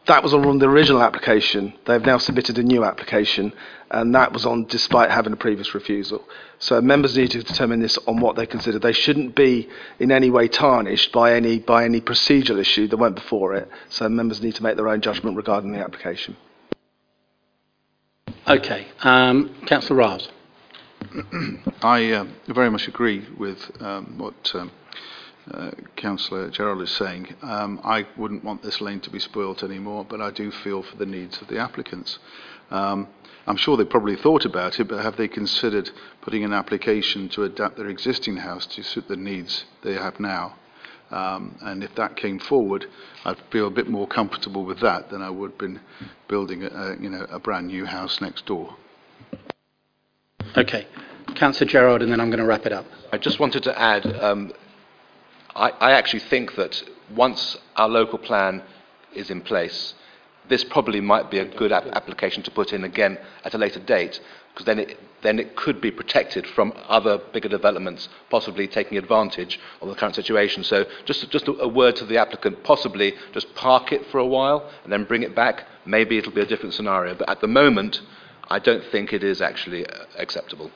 That was on the original application. They've now submitted a new application, and that was on despite having a previous refusal. So members need to determine this on what they consider. They shouldn't be in any way tarnished by any procedural issue that went before it. So members need to make their own judgment regarding the application. Okay, Councillor Riles. I very much agree with what Councillor Gerrard is saying. I wouldn't want this lane to be spoilt anymore, but I do feel for the needs of the applicants. I'm sure they probably thought about it, but have they considered putting an application to adapt their existing house to suit the needs they have now? And if that came forward, I'd feel a bit more comfortable with that than I would have been building a brand new house next door. Okay, Councillor Gerrard, and then I'm going to wrap it up. I just wanted to add, I actually think that once our local plan is in place, this probably might be a good application to put in again at a later date, because then it could be protected from other bigger developments possibly taking advantage of the current situation. So just a word to the applicant, possibly just park it for a while and then bring it back. Maybe it'll be a different scenario, but at the moment I don't think it is actually acceptable.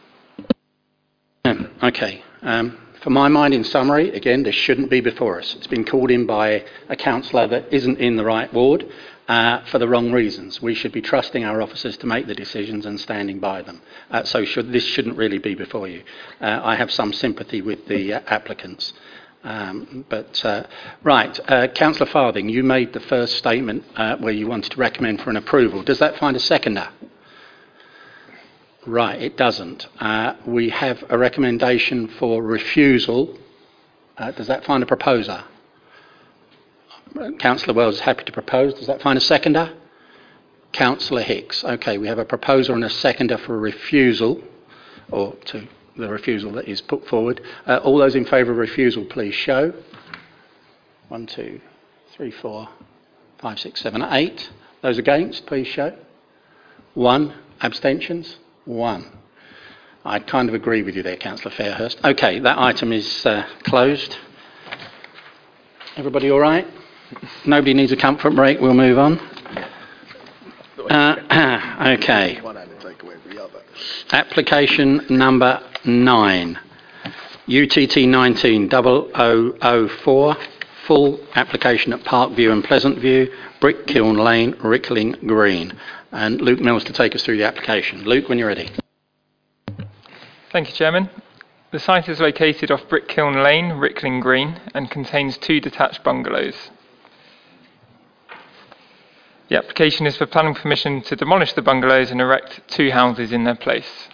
Okay. For my mind, in summary, again, this shouldn't be before us. It's been called in by a councillor that isn't in the right ward for the wrong reasons. We should be trusting our officers to make the decisions and standing by them. This shouldn't really be before you. I have some sympathy with the applicants. Councillor Farthing, you made the first statement where you wanted to recommend for an approval. Does that find a seconder? Right, it doesn't. We have a recommendation for refusal. Does that find a proposer? Councillor Wells is happy to propose. Does that find a seconder? Councillor Hicks. Okay, we have a proposer and a seconder for refusal, or to the refusal that is put forward. All those in favour of refusal, please show. 1, 2, 3, 4, 5, 6, 7, 8. Those against, please show. 1. Abstentions? 1. I kind of agree with you there, Councillor Fairhurst. Okay, that item is closed. Everybody all right? Nobody needs a comfort break. We'll move on. Okay. Application number 9, UTT 19-0004, full application at Parkview and Pleasant View, Brick Kiln Lane, Rickling Green. And Luke Mills to take us through the application. Luke, when you're ready. Thank you, Chairman. The site is located off Brick Kiln Lane, Rickling Green, and contains 2 detached bungalows. The application is for planning permission to demolish the bungalows and erect 2 houses in their place.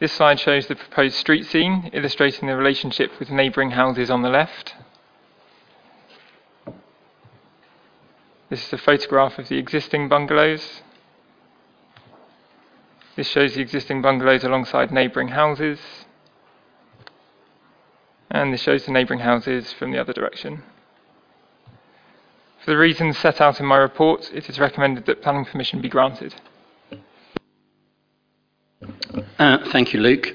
This slide shows the proposed street scene, illustrating the relationship with neighbouring houses on the left. This is a photograph of the existing bungalows. This shows the existing bungalows alongside neighbouring houses. And this shows the neighbouring houses from the other direction. For the reasons set out in my report, it is recommended that planning permission be granted. Thank you, Luke.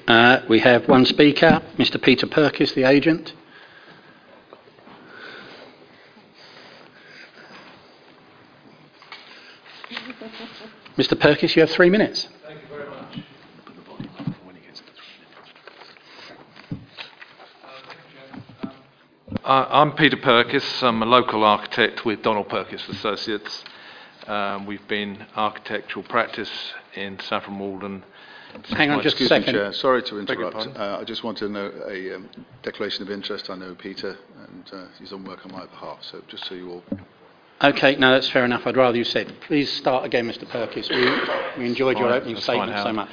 We have one speaker, Mr. Peter Perkis, the agent. Mr. Perkis, you have 3 minutes. Thank you very much. I'm Peter Perkis. I'm a local architect with Donald Perkis Associates. We've been architectural practice in Saffron Walden. Hang on just a second. Chair. Sorry to interrupt. I just want to know a declaration of interest. I know Peter, and he's done work on my behalf, so just so you all... Okay, no, that's fair enough. I'd rather you said, please start again, Mr. Perkis. We enjoyed your opening statement so much.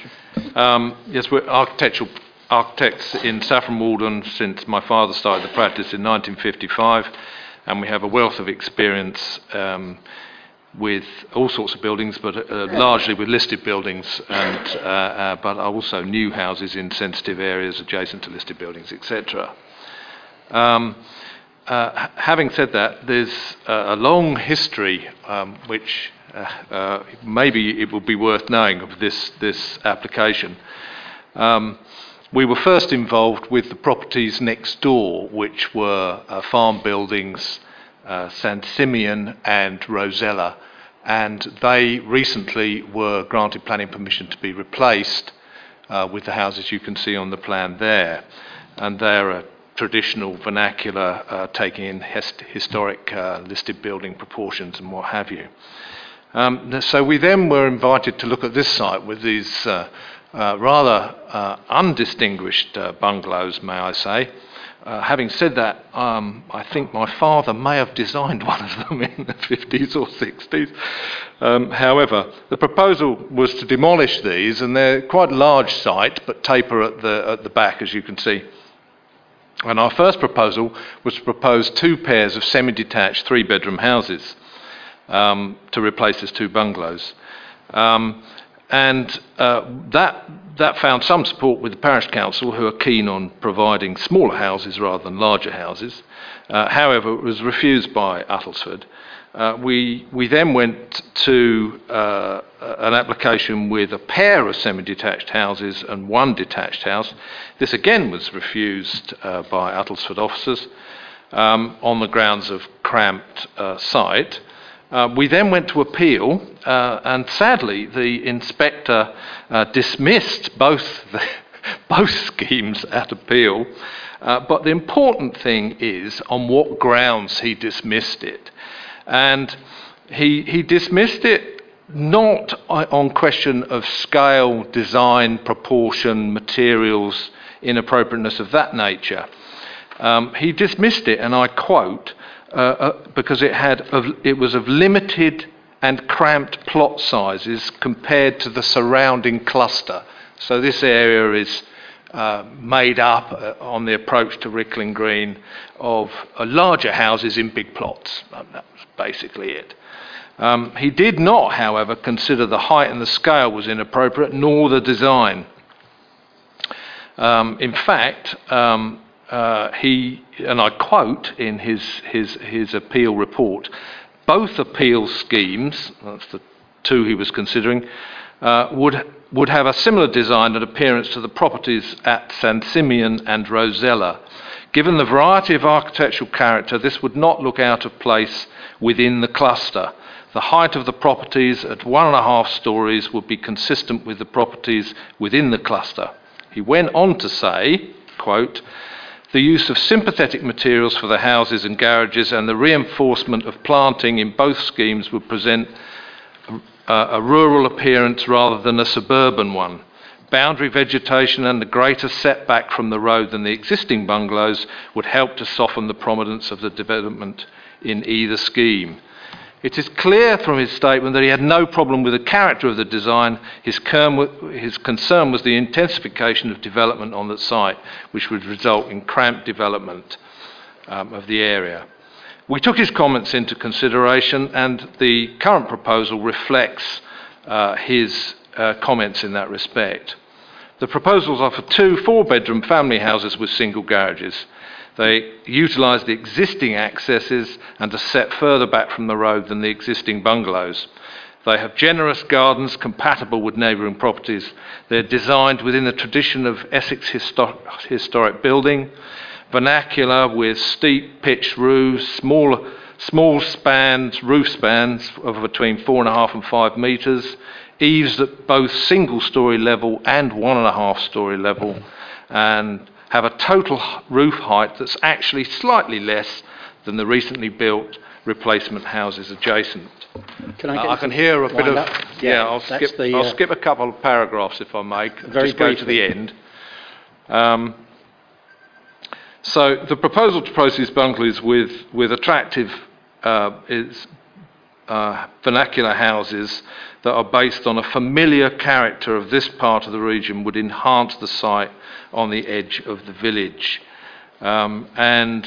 Yes, we're architects in Saffron Walden since my father started the practice in 1955, and we have a wealth of experience with all sorts of buildings, but largely with listed buildings, and but also new houses in sensitive areas adjacent to listed buildings, etc. Having said that, there's a long history which maybe it would be worth knowing of this application. We were first involved with the properties next door, which were farm buildings, San Simeon and Rosella, and they recently were granted planning permission to be replaced with the houses you can see on the plan there, and they're a traditional vernacular, taking in historic listed building proportions and what have you. So we then were invited to look at this site with these rather undistinguished bungalows, may I say. Having said that, I think my father may have designed one of them in the 50s or 60s. However, the proposal was to demolish these, and they're quite a large site, but taper at the back, as you can see. And our first proposal was to propose 2 pairs of semi-detached 3-bedroom houses to replace these 2 bungalows. That found some support with the parish council, who are keen on providing smaller houses rather than larger houses. However, it was refused by Uttlesford. We then went to an application with a pair of semi-detached houses and 1 detached house. This again was refused by Uttlesford officers on the grounds of cramped site. We then went to appeal, and sadly the inspector dismissed both schemes at appeal. But the important thing is on what grounds he dismissed it. And he dismissed it not on question of scale, design, proportion, materials, inappropriateness of that nature. He dismissed it, and I quote, because it was of limited and cramped plot sizes compared to the surrounding cluster. So this area is made up on the approach to Rickling Green of larger houses in big plots. That was basically it. He did not, however, consider the height and the scale was inappropriate, nor the design. In fact, he, and I quote in his appeal report, both appeal schemes, that's the 2 he was considering, would have a similar design and appearance to the properties at San Simeon and Rosella. Given the variety of architectural character, this would not look out of place within the cluster. The height of the properties at 1.5 storeys would be consistent with the properties within the cluster. He went on to say, quote, the use of sympathetic materials for the houses and garages and the reinforcement of planting in both schemes would present a rural appearance rather than a suburban one. Boundary vegetation and the greater setback from the road than the existing bungalows would help to soften the prominence of the development in either scheme. It is clear from his statement that he had no problem with the character of the design. His concern was the intensification of development on the site, which would result in cramped development of the area. We took his comments into consideration, and the current proposal reflects his comments in that respect. The proposals offer 2 4-bedroom family houses with single garages. They utilise the existing accesses and are set further back from the road than the existing bungalows. They have generous gardens compatible with neighbouring properties. They're designed within the tradition of Essex historic building, vernacular with steep pitched roofs, small spans, roof spans of between 4.5 and 5 metres, eaves at both single story level and 1.5 story level, and have a total roof height that's actually slightly less than the recently built replacement houses adjacent. Can I can hear a bit of... I'll skip a couple of paragraphs if I may. Just go to the end. So the proposal to process bungalows with attractive vernacular houses that are based on a familiar character of this part of the region would enhance the site on the edge of the village. And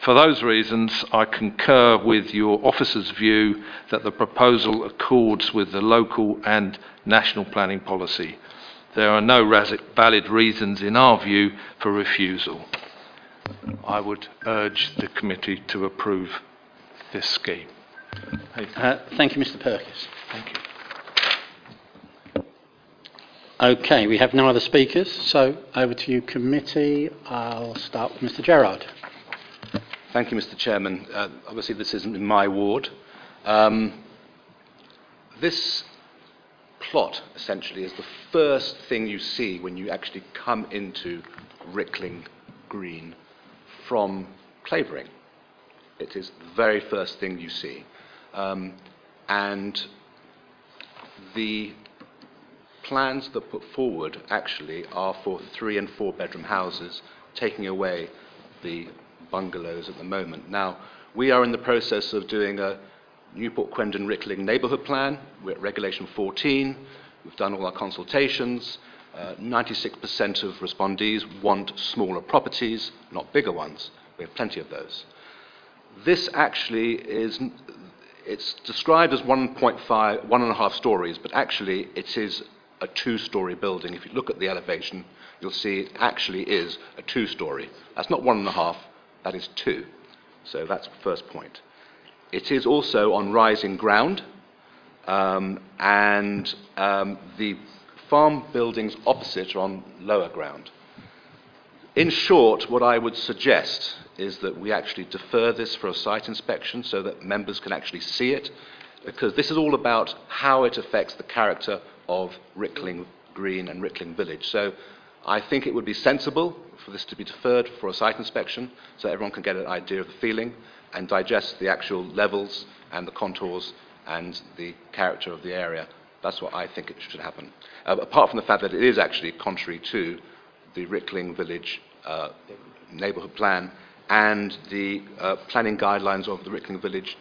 for those reasons, I concur with your officer's view that the proposal accords with the local and national planning policy. There are no valid reasons, in our view, for refusal. I would urge the committee to approve this scheme. Thank you, Mr. Perkins. Thank you. Okay, we have no other speakers, so over to you, committee. I'll start with Mr. Gerrard. Thank you, Mr. Chairman. Obviously, this isn't in my ward. This plot, essentially, is the first thing you see when you actually come into Rickling Green from Clavering. It is the very first thing you see. And the plans that put forward actually are for 3 and 4 bedroom houses, taking away the bungalows at the moment. Now, we are in the process of doing a Newport Quendon Rickling neighbourhood plan. We're at Regulation 14. We've done all our consultations. 96% of respondees want smaller properties, not bigger ones. We have plenty of those. This actually is... It's described as 1.5, 1.5 storeys, but actually it is a 2-storey building. If you look at the elevation, you'll see it actually is a 2-storey. That's not 1.5, that is 2. So that's the first point. It is also on rising ground, and the farm buildings opposite are on lower ground. In short, what I would suggest is that we actually defer this for a site inspection so that members can actually see it, because this is all about how it affects the character of Rickling Green and Rickling Village. So I think it would be sensible for this to be deferred for a site inspection so everyone can get an idea of the feeling and digest the actual levels and the contours and the character of the area. That's what I think it should happen. Apart from the fact that it is actually contrary to the Rickling Village neighbourhood plan and the planning guidelines of the Rickling Village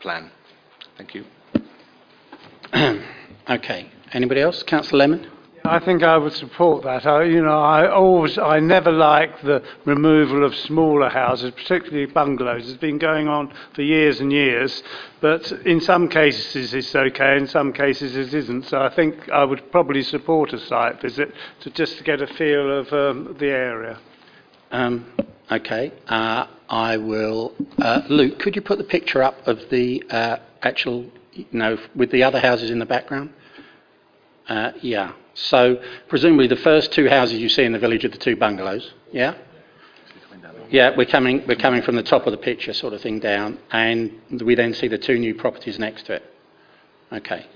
plan. Thank you. Okay. Anybody else? Councillor Lemon? I think I would support that. I never like the removal of smaller houses, particularly bungalows. It's been going on for years and years, but in some cases it's okay, in some cases it isn't. So I think I would probably support a site visit to get a feel of the area. Okay. I will. Luke, could you put the picture up of the actual you know, with the other houses in the background. Yeah, so presumably the first two houses you see in the village are the two bungalows. Yeah, yeah, we're coming from the top of the picture sort of thing down, and we then see the two new properties next to it. Okay,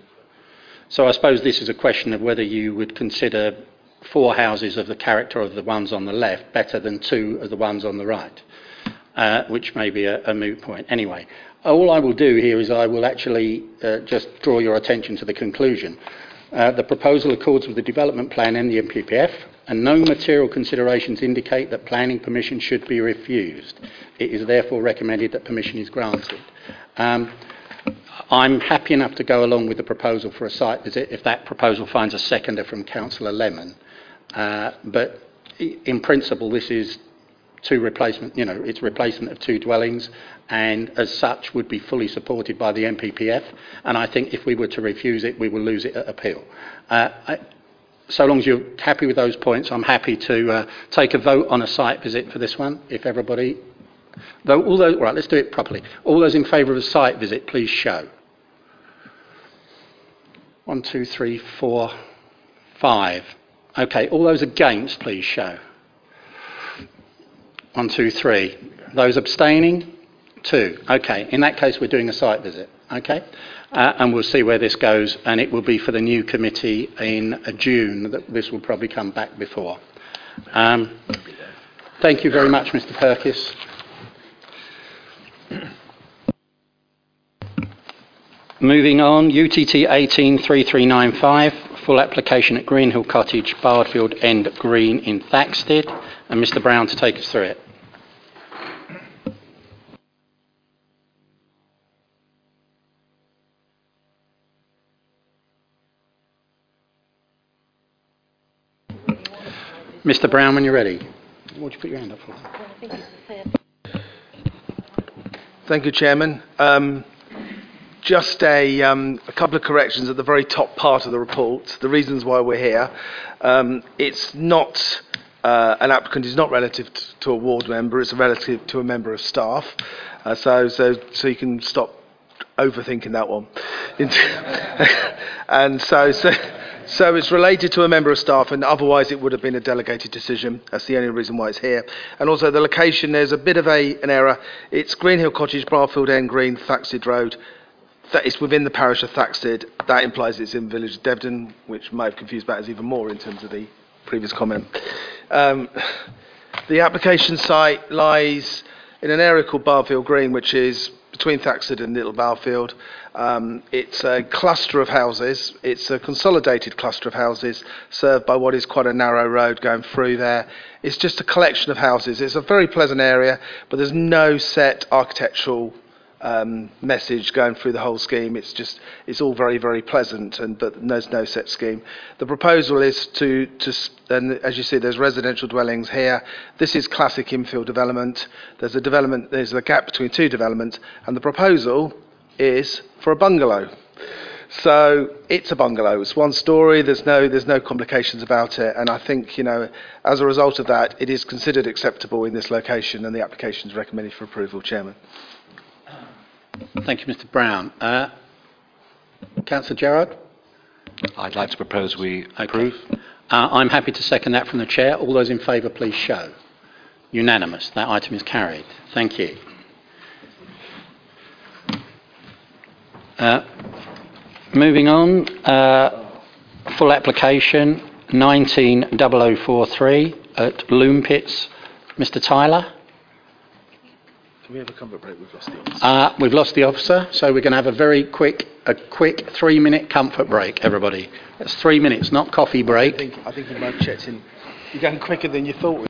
so I suppose this is a question of whether you would consider four houses of the character of the ones on the left better than two of the ones on the right, which may be a moot point. Anyway, all I will do here is I will actually just draw your attention to the conclusion. The proposal accords with the development plan and the MPPF, and no material considerations indicate that planning permission should be refused. It is therefore recommended that permission is granted. I'm happy enough to go along with the proposal for a site visit if that proposal finds a seconder from Councillor Lemon. But in principle, this is two replacement, you know, it's replacement of two dwellings, and as such would be fully supported by the MPPF. And I think if we were to refuse it, we will lose it at appeal. So long as you're happy with those points, I'm happy to take a vote on a site visit for this one, if everybody... Though all those, right, let's do it properly. All those in favour of a site visit, please show. 1, 2, 3, 4, 5. Okay, all those against, please show. 1, 2, 3. Those abstaining, 2. Okay, in that case, we're doing a site visit. Okay, and we'll see where this goes, and it will be for the new committee in June. That this will probably come back before. Thank you very much, Mr. Perkis. Moving on, UTT 183395, full application at Greenhill Cottage, Bardfield End Green in Thaxted, and Mr. Brown to take us through it. Mr. Brown, when you're ready. What do you put your hand up for? Thank you, Chairman. Just a couple of corrections at the very top part of the report, the reasons why we're here. It's not, an applicant is not relative to a ward member, it's relative to a member of staff. So you can stop overthinking that one. And so it's related to a member of staff, and otherwise it would have been a delegated decision. That's the only reason why it's here. And also the location, there's a bit of an error. It's Greenhill Cottage, Bardfield End Green, Thaxted Road. It's within the parish of Thaxted. That implies it's in the village of Devden, which may have confused matters even more in terms of the previous comment. The application site lies in an area called Bardfield Green, which is between Thaxted and Little Bardfield. It's a cluster of houses. It's a consolidated cluster of houses served by what is quite a narrow road going through there. It's just a collection of houses. It's a very pleasant area, but there's no set architectural message going through the whole scheme. It's all very, very pleasant, but there's no set scheme. The proposal is and as you see, there's residential dwellings here. This is classic infill development. There's a gap between two developments, and the proposal is for a bungalow. So it's a bungalow. It's one story. There's no complications about it. And I think, you know, as a result of that, it is considered acceptable in this location, and the application is recommended for approval, Chairman. Thank you, Mr. Brown. Councillor Gerrard? I'd like to propose we approve. Okay. I'm happy to second that from the Chair. All those in favour, please show. Unanimous. That item is carried. Thank you. Moving on, full application 190043 at Loompits. Mr. Tyler? Can we have a comfort break? We've lost the officer. So we're going to have a quick 3-minute comfort break, everybody. That's 3 minutes, not coffee break. I think you might check in. You're going quicker than you thought.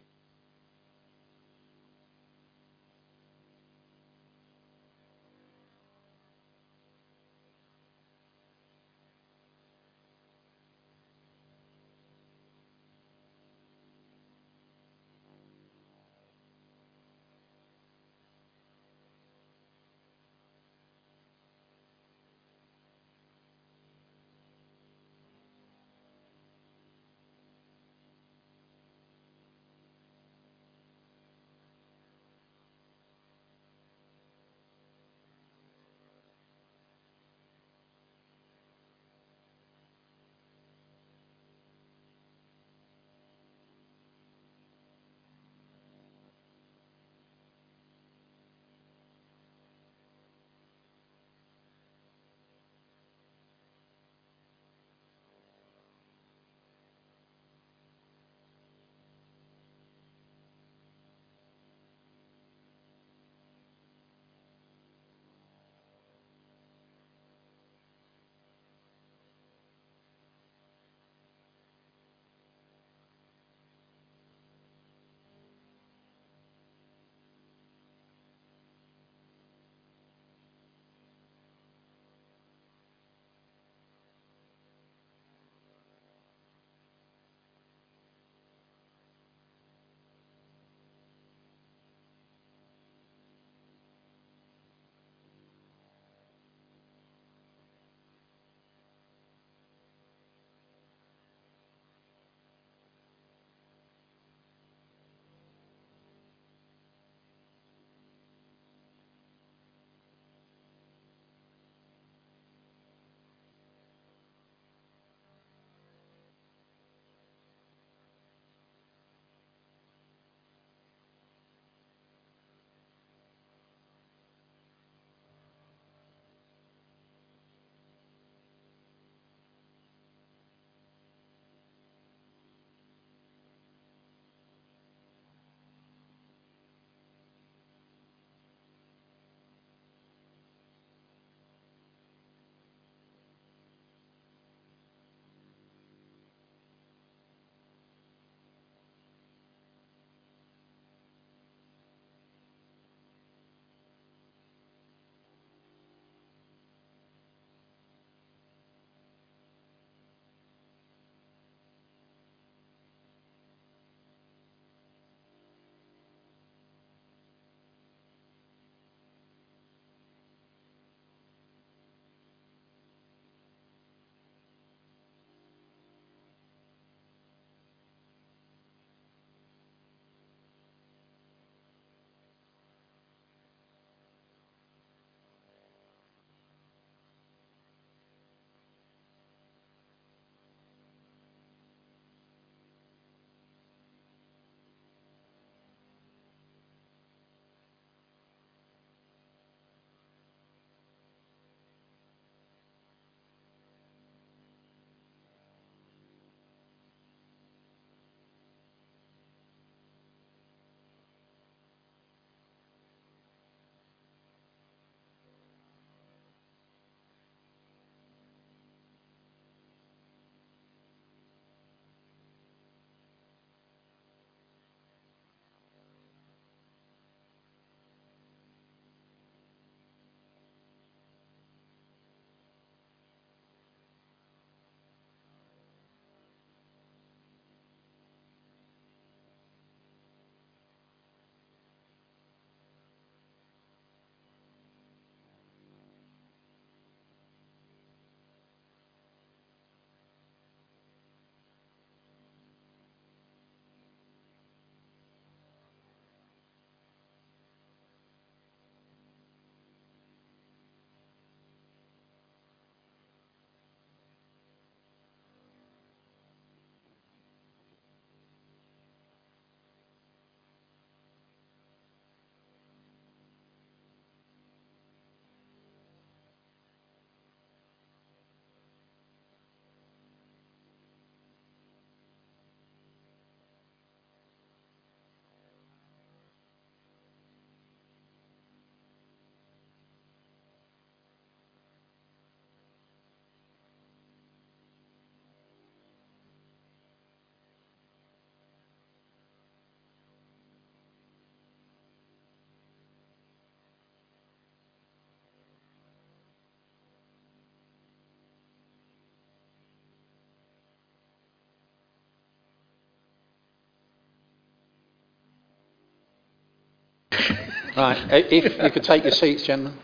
Right, if you could take your seats, gentlemen.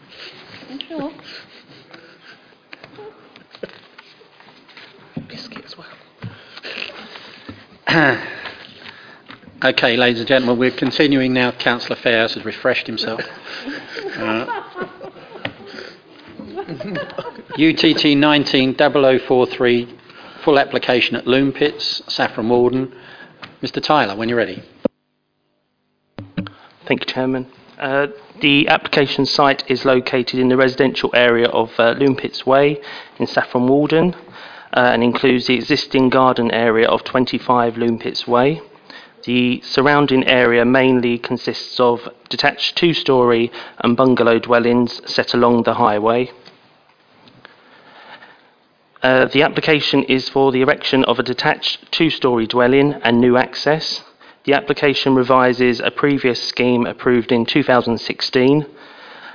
Sure. Biscuit as well. Okay, ladies and gentlemen, we're continuing now. Councillor Fairhouse has refreshed himself. UTT 19-0043, full application at Loompits, Saffron Walden. Mr Tyler, when you're ready. Thank you, Chairman. The application site is located in the residential area of Loompits Way in Saffron Walden and includes the existing garden area of 25 Loompits Way. The surrounding area mainly consists of detached two-storey and bungalow dwellings set along the highway. The application is for the erection of a detached two-storey dwelling and new access. The application revises a previous scheme approved in 2016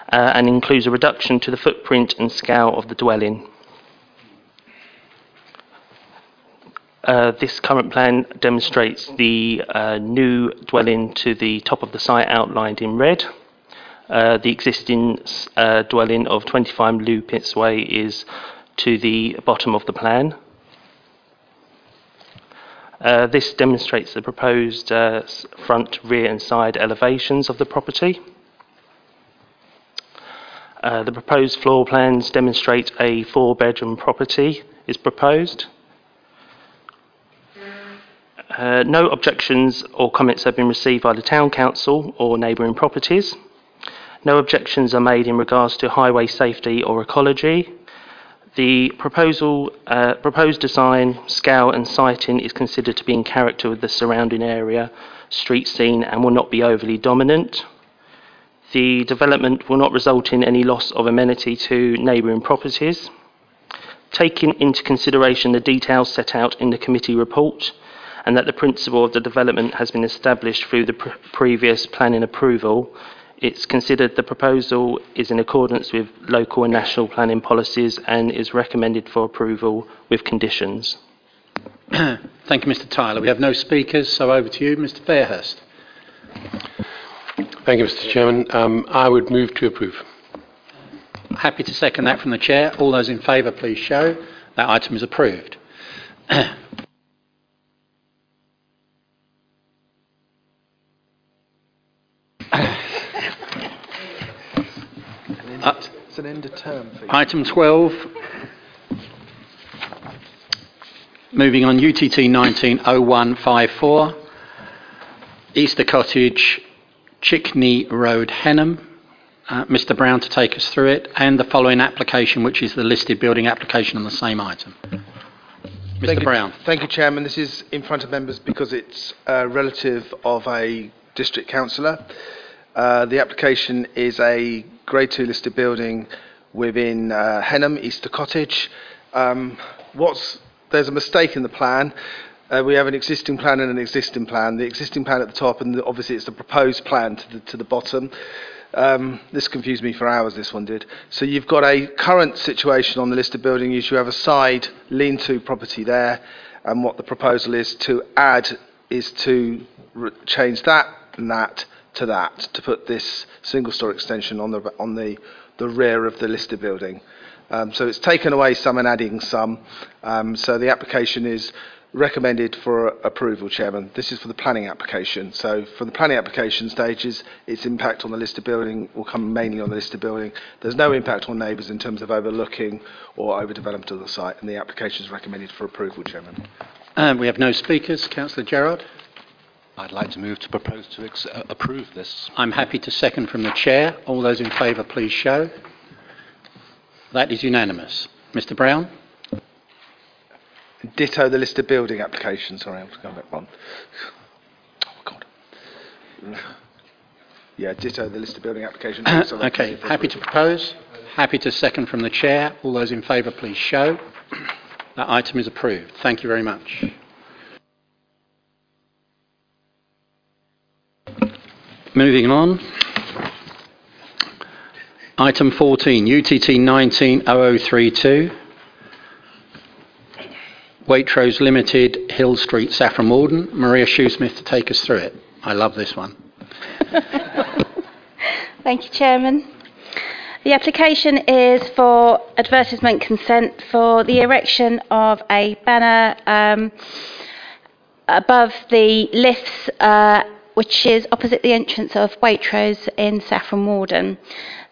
and includes a reduction to the footprint and scale of the dwelling. This current plan demonstrates the new dwelling to the top of the site outlined in red. The existing dwelling of 25 Loompits Way is to the bottom of the plan. This demonstrates the proposed front, rear and side elevations of the property. The proposed floor plans demonstrate a 4-bedroom property is proposed. No objections or comments have been received by the Town Council or neighbouring properties. No objections are made in regards to highway safety or ecology. The proposed design, scale and siting is considered to be in character with the surrounding area, street scene and will not be overly dominant. The development will not result in any loss of amenity to neighbouring properties. Taking into consideration the details set out in the committee report, and that the principle of the development has been established through the previous planning approval, it's considered the proposal is in accordance with local and national planning policies and is recommended for approval with conditions. Thank you, Mr Tyler. We have no speakers, so over to you, Mr Fairhurst. Thank you, Mr Chairman. I would move to approve. Happy to second that from the Chair. All those in favour, please show. That item is approved. It's an end of term. Item 12, moving on, UTT 190154, Easter Cottage, Chickney Road, Henham. Mr Brown to take us through it and the following application, which is the listed building application on the same item. Mr Brown. Thank you, Chairman. This is in front of members because it's a relative of a district councillor. The application is a Grade 2 listed building within Henham, Easter Cottage. There's a mistake in the plan. We have an existing plan and an existing plan. The existing plan at the top, and obviously it's the proposed plan to the bottom. This confused me for hours, this one did. So you've got a current situation on the listed building is you have a side lean-to property there, and what the proposal is to add is to change that and that to that, to put this single story extension on the rear of the listed building. So it's taken away some and adding some. So the application is recommended for approval, Chairman. This is for the planning application. So for the planning application stages, its impact on the listed building will come mainly on the listed building. There's no impact on neighbours in terms of overlooking or overdevelopment of the site, and the application is recommended for approval, Chairman. We have no speakers. Councillor Gerrard. I'd like to move to propose to approve this. I'm happy to second from the Chair. All those in favour, please show. That is unanimous. Mr Brown? Ditto the listed building application. Sorry, I'll go back one. Oh, God. Yeah, ditto the listed building application. Okay, happy to propose. Happy to second from the Chair. All those in favour, please show. That item is approved. Thank you very much. Moving on, item 14, UTT 190032, Waitrose Limited, Hill Street, Saffron Walden. Maria Shoesmith to take us through it. I love this one. Thank you, Chairman. The application is for advertisement consent for the erection of a banner above the lifts, which is opposite the entrance of Waitrose in Saffron Walden.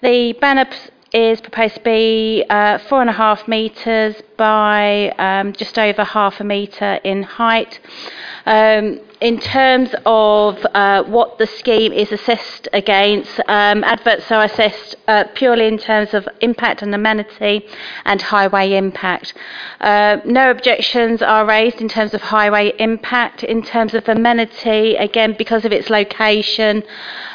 The banner is proposed to be 4.5 metres by just over 0.5 metre in height. In terms of what the scheme is assessed against, adverts are assessed purely in terms of impact on amenity and highway impact. No objections are raised in terms of highway impact. In terms of amenity, again, because of its location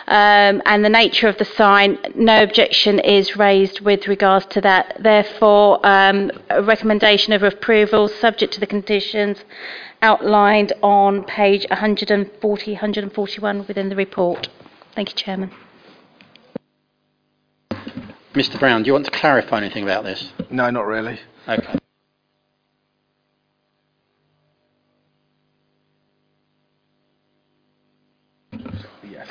and the nature of the sign, no objection is raised with regards to that. Therefore, a recommendation of approval subject to the conditions outlined on page 140, 141 within the report. Thank you, Chairman. Mr. Brown, do you want to clarify anything about this? No, not really. Okay. Yes.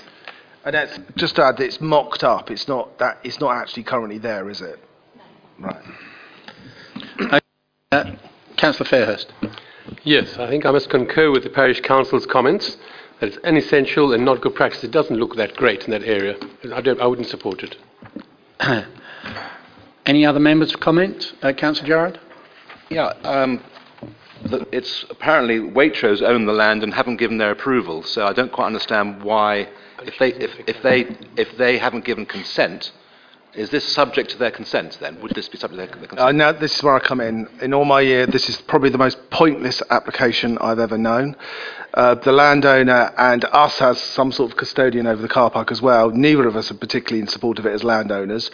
And that's just to add, it's mocked up. It's not that. It's not actually currently there, is it? No. Right. Okay. Councillor Fairhurst. Yes, I think I must concur with the Parish Council's comments that it's unessential and not good practice. It doesn't look that great in that area. I wouldn't support it. Any other members' comments? Councillor Gerrard? Yeah, it's apparently Waitrose own the land and haven't given their approval, so I don't quite understand why, if they haven't given consent, is this subject to their consent then? Would this be subject to their consent? No, this is where I come in. In all my year, this is probably the most pointless application I've ever known. The landowner and us has some sort of custodian over the car park as well. Neither of us are particularly in support of it as landowners,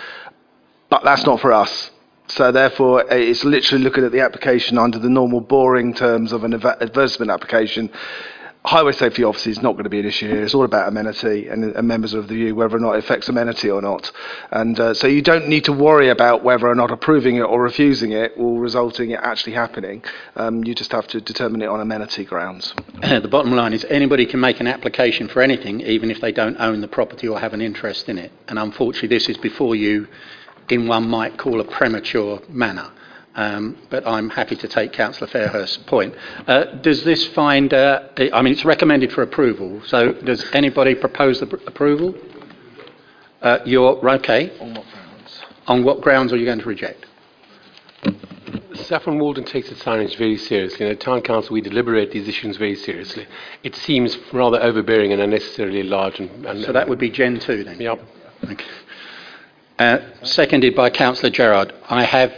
but that's not for us. So therefore, it's literally looking at the application under the normal boring terms of an advertisement application. Highway safety obviously is not going to be an issue here. It's all about amenity and members of the view whether or not it affects amenity or not. And so you don't need to worry about whether or not approving it or refusing it will result in it actually happening. You just have to determine it on amenity grounds. The bottom line is anybody can make an application for anything, even if they don't own the property or have an interest in it. And unfortunately, this is before you in one might call a premature manner. But I'm happy to take Councillor Fairhurst's point. Does this find... I mean, it's recommended for approval, so does anybody propose the approval? You're... OK. On what grounds? On what grounds are you going to reject? Saffron Walden takes its signage very seriously. In the Town Council, we deliberate these issues very seriously. It seems rather overbearing and unnecessarily large. So that would be Gen 2, then? Yep. Okay. Seconded by Councillor Gerrard. I have...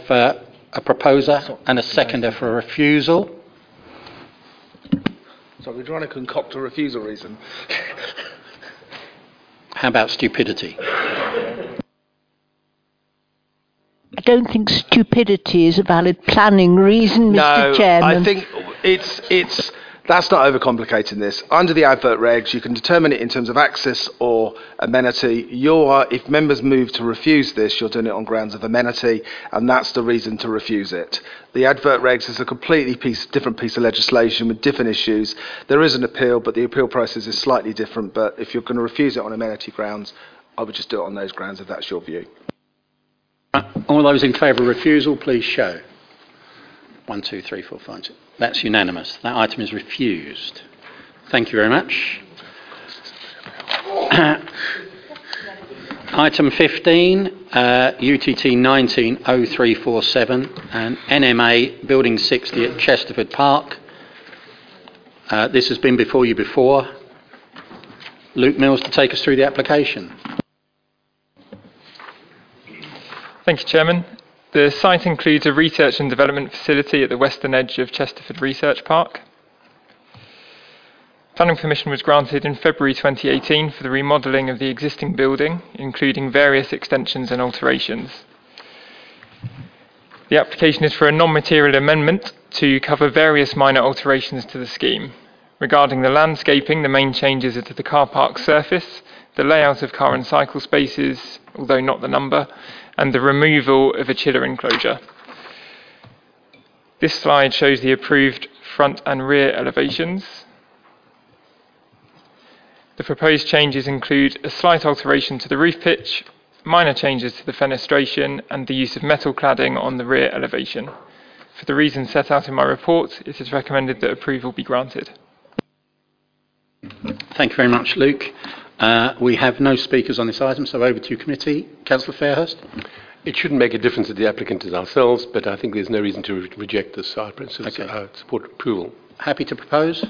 a proposer and a seconder for a refusal. So we're trying to concoct a refusal reason. How about stupidity? I don't think stupidity is a valid planning reason, Mr. Chairman. No, I think it's that's not overcomplicating this. Under the advert regs, you can determine it in terms of access or amenity. If members move to refuse this, you're doing it on grounds of amenity, and that's the reason to refuse it. The advert regs is a completely different piece of legislation with different issues. There is an appeal, but the appeal process is slightly different. But if you're going to refuse it on amenity grounds, I would just do it on those grounds if that's your view. All those in favour of refusal, please show. 1, 2, 3, 4, 5, 6. That's unanimous. That item is refused. Thank you very much. Item 15, UTT 190347 and NMA Building 60 at Chesterford Park. This has been before you before. Luke Mills to take us through the application. Thank you, Chairman. The site includes a research and development facility at the western edge of Chesterford Research Park. Planning permission was granted in February 2018 for the remodelling of the existing building, including various extensions and alterations. The application is for a non-material amendment to cover various minor alterations to the scheme. Regarding the landscaping, the main changes are to the car park surface, the layout of car and cycle spaces, although not the number, and the removal of a chiller enclosure. This slide shows the approved front and rear elevations. The proposed changes include a slight alteration to the roof pitch, minor changes to the fenestration and the use of metal cladding on the rear elevation. For the reasons set out in my report, it is recommended that approval be granted. Thank you very much, Luke. We have no speakers on this item, so over to committee. Councillor Fairhurst. It shouldn't make a difference that the applicant is ourselves, but I think there's no reason to reject this, so I support approval. Happy to propose?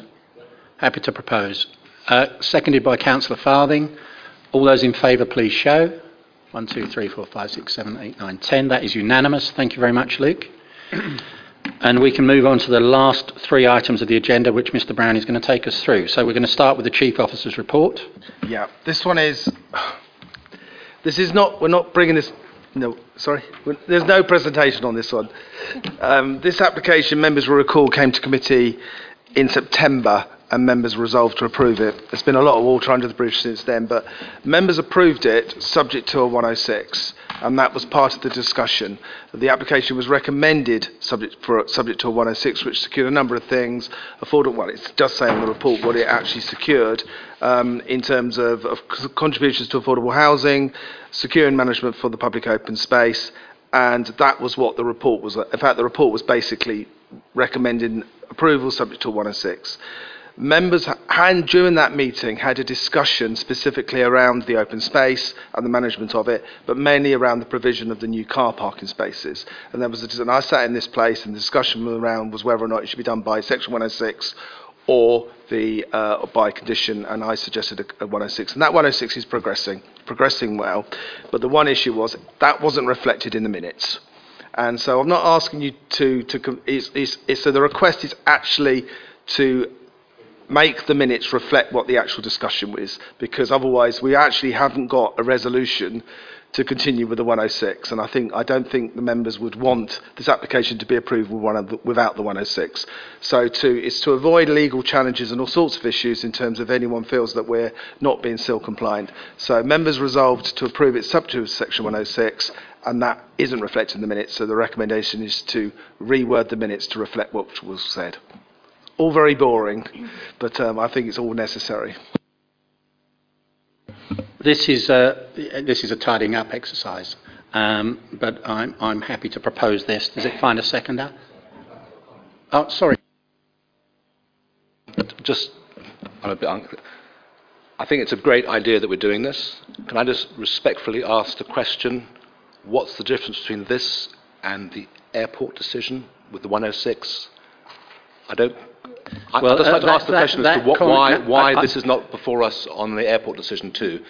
Happy to propose. Seconded by Councillor Farthing. All those in favour, please show. 1, 2, 3, 4, 5, 6, 7, 8, 9, 10. That is unanimous. Thank you very much, Luke. And we can move on to the last three items of the agenda, which Mr. Brown is going to take us through. So we're going to start with the Chief Officer's report. Yeah, this one is... This is not... We're not bringing this... No, sorry. There's no presentation on this one. This application, members will recall, came to committee in September and members resolved to approve it. There's been a lot of water under the bridge since then, but members approved it subject to a 106, and that was part of the discussion. The application was recommended subject to a 106, which secured a number of things. Well, it does say in the report what it actually secured in terms of contributions to affordable housing, securing management for the public open space, and that was what the report was. In fact, the report was basically recommending approval subject to a 106. Members during that meeting had a discussion specifically around the open space and the management of it, but mainly around the provision of the new car parking spaces. And there was and I sat in this place, and the discussion around was whether or not it should be done by Section 106 or by condition, and I suggested a 106. And that 106 is progressing well, but the one issue was that wasn't reflected in the minutes. And so I'm not asking you so the request is actually to make the minutes reflect what the actual discussion was, because otherwise we actually haven't got a resolution to continue with the 106, and I don't think the members would want this application to be approved without the 106. So it's to avoid legal challenges and all sorts of issues in terms of anyone feels that we're not being SIL compliant. So members resolved to approve it subject to Section 106, and that isn't reflected in the minutes, so the recommendation is to reword the minutes to reflect what was said. All very boring, but I think it's all necessary. This is a tidying up exercise, but I'm happy to propose this. Does it find a seconder? Oh, sorry. I'm a bit unclear. I think it's a great idea that we're doing this. Can I just respectfully ask the question, what's the difference between this and the airport decision with the 106? I'd just like to ask the question as to why this is not before us on the airport decision too.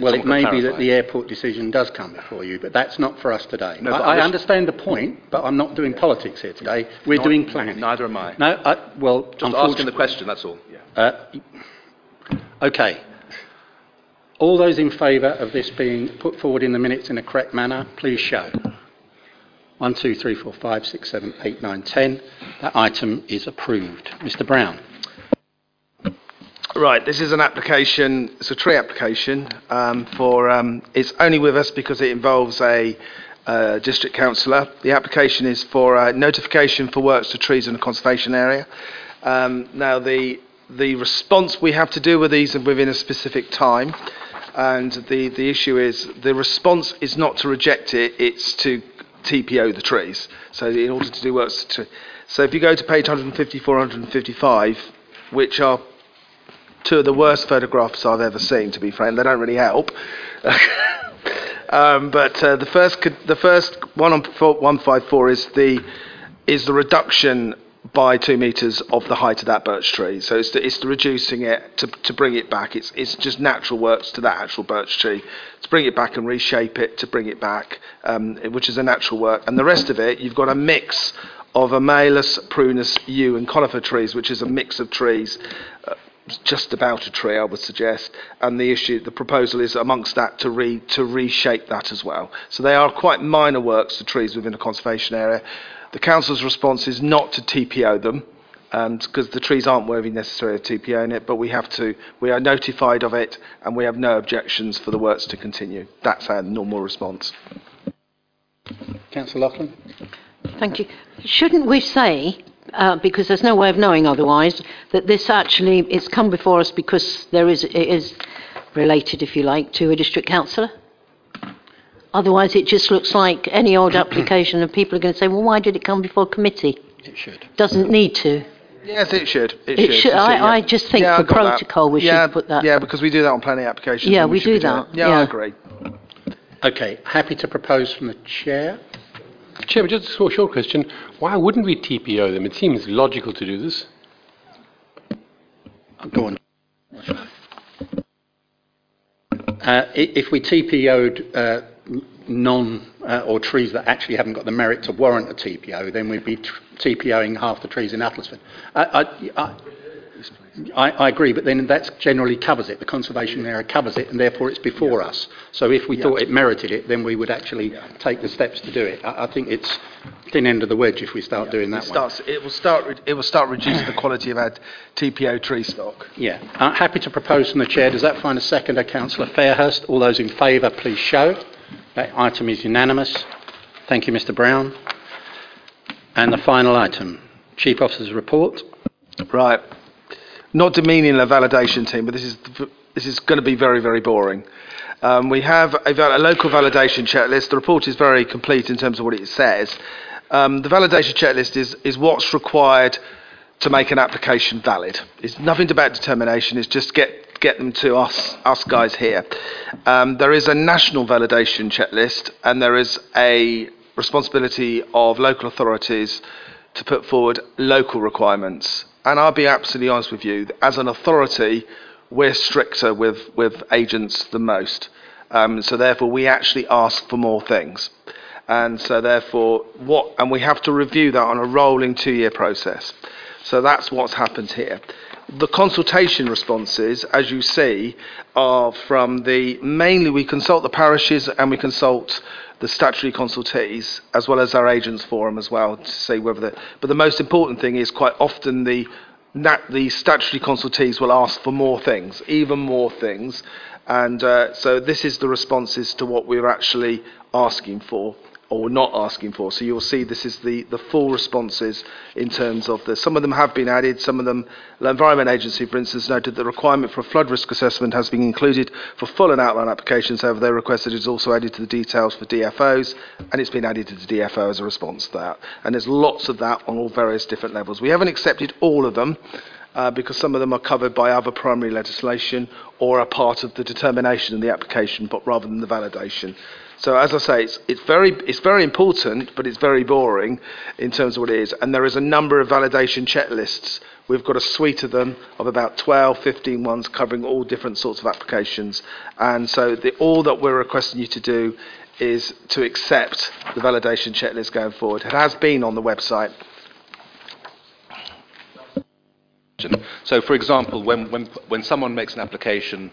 Well, it may be that the airport decision does come before you, but that's not for us today. No, I understand the point, but I'm not doing politics here today. We're doing planning. Neither am I. No, just asking the question, that's all. Okay. All those in favour of this being put forward in the minutes in a correct manner, please show. 1, 2, 3, 4, 5, 6, 7, 8, 9, 10. That item is approved. Mr. Brown. Right, this is an application, it's a tree application. It's only with us because it involves a district councillor. The application is for notification for works to trees in a conservation area. Now, the response we have to do with these within a specific time. And the issue is the response is not to reject it, it's to TPO the trees. So in order to do works to, so if you go to page 154, 155, which are two of the worst photographs I've ever seen, to be frank, they don't really help. The first one on 154 is the reduction by 2 meters of the height of that birch tree. So it's the reducing it to bring it back. It's just natural works to that actual birch tree to bring it back and reshape it to bring it back, which is a natural work. And the rest of it, you've got a mix of amaryllis, prunus, yew, and conifer trees, which is a mix of trees, just about a tree, I would suggest. And the proposal is amongst that to reshape that as well. So they are quite minor works to trees within a conservation area. The council's response is not to TPO them, because the trees aren't worthy necessarily of TPOing it, but we are notified of it, and we have no objections for the works to continue. That's our normal response. Councillor Loughlin. Thank you. Shouldn't we say because there's no way of knowing otherwise, that this actually, it's come before us because it is related, if you like, to a district councillor. Otherwise it just looks like any old application and people are going to say, well, why did it come before committee? It should. Doesn't need to. Yes, it should. It should. I just think for protocol that. we should put that. Yeah, because we do that on planning applications. Yeah, we do that. Yeah, I agree. Okay, happy to propose from the chair. Chair, just a short question. Why wouldn't we TPO them? It seems logical to do this. Go on. If we TPO'd or trees that actually haven't got the merit to warrant a TPO, then we'd be TPOing half the trees in Uttlesford. I agree, but then that generally covers it. The conservation area covers it, and therefore it's before us. So if we thought it merited it, then we would actually take the steps to do it. I think it's thin end of the wedge if we start doing that. It will start reducing the quality of our TPO tree stock. Yeah. I'm happy to propose from the chair. Does that find a seconder, Councillor Fairhurst? All those in favour, please show. That item is unanimous. Thank you, Mr. Brown. And the final item, Chief Officer's report. Right. Not demeaning the validation team, but this is going to be very, very boring. We have a local validation checklist. The report is very complete in terms of what it says. The validation checklist is what's required to make an application valid. It's nothing about determination. It's just get them to us guys here. There is a national validation checklist, and there is a responsibility of local authorities to put forward local requirements. And I'll be absolutely honest with you, as an authority, we're stricter with agents than most. So therefore, we actually ask for more things. And so therefore, and we have to review that on a rolling 2-year process. So that's what's happened here. The consultation responses, as you see, are from mainly we consult the parishes and we consult the statutory consultees, as well as our agents forum as well, to see but the most important thing is quite often the statutory consultees will ask for more things, even more things, and so this is the responses to what we're actually asking for or not asking for. So you'll see this is the full responses in terms of some of them have been added, some of them, the Environment Agency, for instance, noted the requirement for a flood risk assessment has been included for full and outline applications, however they requested it's also added to the details for DFOs, and it's been added to the DFO as a response to that. And there's lots of that on all various different levels. We haven't accepted all of them, because some of them are covered by other primary legislation or are part of the determination and the application, but rather than the validation. So as I say, it's very important, but it's very boring in terms of what it is. And there is a number of validation checklists. We've got a suite of them of about 12, 15 ones covering all different sorts of applications. And so all that we're requesting you to do is to accept the validation checklist going forward. It has been on the website. So, for example, when someone makes an application,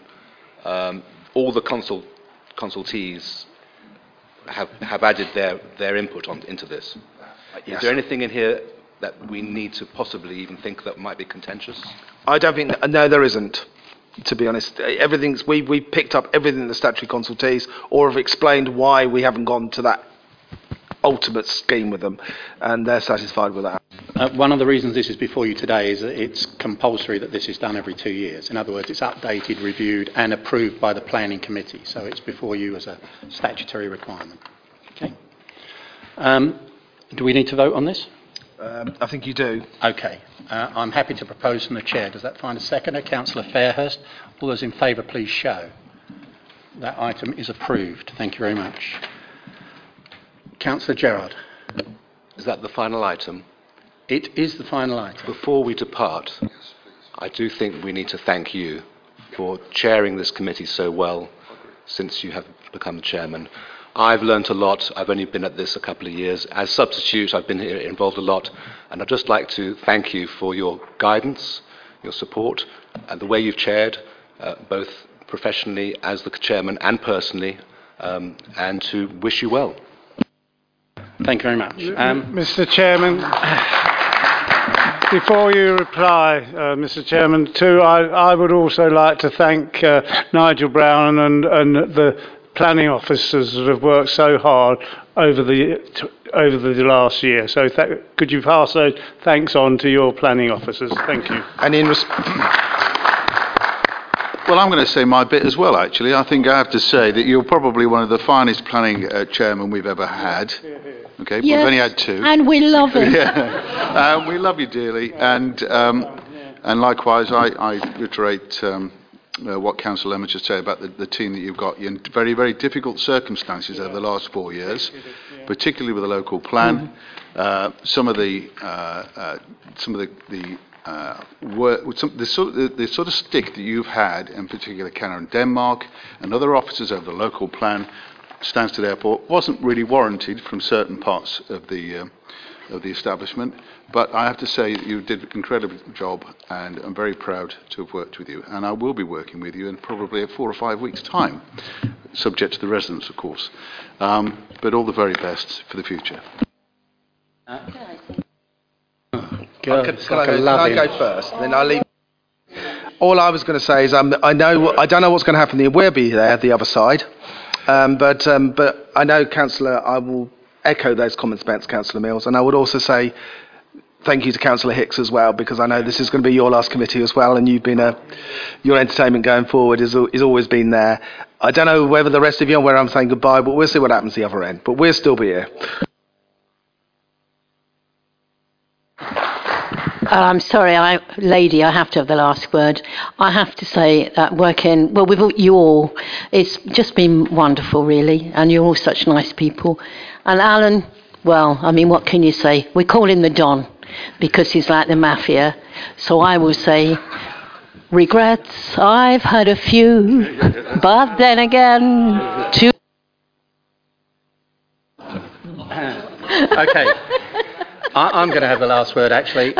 all the consultees have added their input into this. Is there anything in here that we need to possibly even think that might be contentious? I don't think no, there isn't. To be honest, everything's we picked up everything in the statutory consultees, or have explained why we haven't gone to that ultimate scheme with them, and they're satisfied with that. One of the reasons this is before you today is that it's compulsory that this is done every 2 years. In other words, it's updated, reviewed and approved by the Planning Committee, so it's before you as a statutory requirement. Okay. Do we need to vote on this? I think you do. Okay. I'm happy to propose from the chair. Does that find a seconder? Councillor Fairhurst. All those in favour, please show. That item is approved. Thank you very much. Councillor Gerrard. Is that the final item? It is the final item. Before we depart, yes, I do think we need to thank you for chairing this committee so well since you have become chairman. I've learnt a lot. I've only been at this a couple of years. As substitute, I've been here involved a lot, and I'd just like to thank you for your guidance, your support, and the way you've chaired, both professionally as the chairman and personally, and to wish you well. Thank you very much. Mr. Chairman, before you reply, Mr. Chairman, too, I would also like to thank Nigel Brown and the planning officers that have worked so hard over the last year. So could you pass those thanks on to your planning officers? Thank you. And in well, I'm going to say my bit as well, actually. I think I have to say that you're probably one of the finest planning chairmen we've ever had. Okay, yes, we've only had two. And we love it. Yeah. We love you dearly. And likewise, I reiterate what Councillor Lemmer just said about the team that you've got. You're in very, very difficult circumstances over the last 4 years, particularly with the local plan. The sort of stick that you've had, in particular Canada and Denmark and other officers over the local plan, Stansted Airport, wasn't really warranted from certain parts of the establishment. But I have to say that you did an incredible job, and I'm very proud to have worked with you. And I will be working with you in probably 4 or 5 weeks' time, subject to the residents, of course. But all the very best for the future. Can I go first? Then I'll leave. All I was going to say is I don't know what's going to happen there. We'll be there, the other side. But I know, Councillor, I will echo those comments back to Councillor Mills. And I would also say thank you to Councillor Hicks as well, because I know this is going to be your last committee as well, and you've been your entertainment going forward is always been there. I don't know whether the rest of you are where I'm saying goodbye, but we'll see what happens the other end. But we'll still be here. I'm sorry, lady, I have to have the last word. I have to say that working, well, with you all, it's just been wonderful, really, and you're all such nice people. And Alan, well, I mean, what can you say? We call him the Don, because he's like the mafia. So I will say, regrets, I've had a few, but then again, too. Okay. I'm going to have the last word, actually.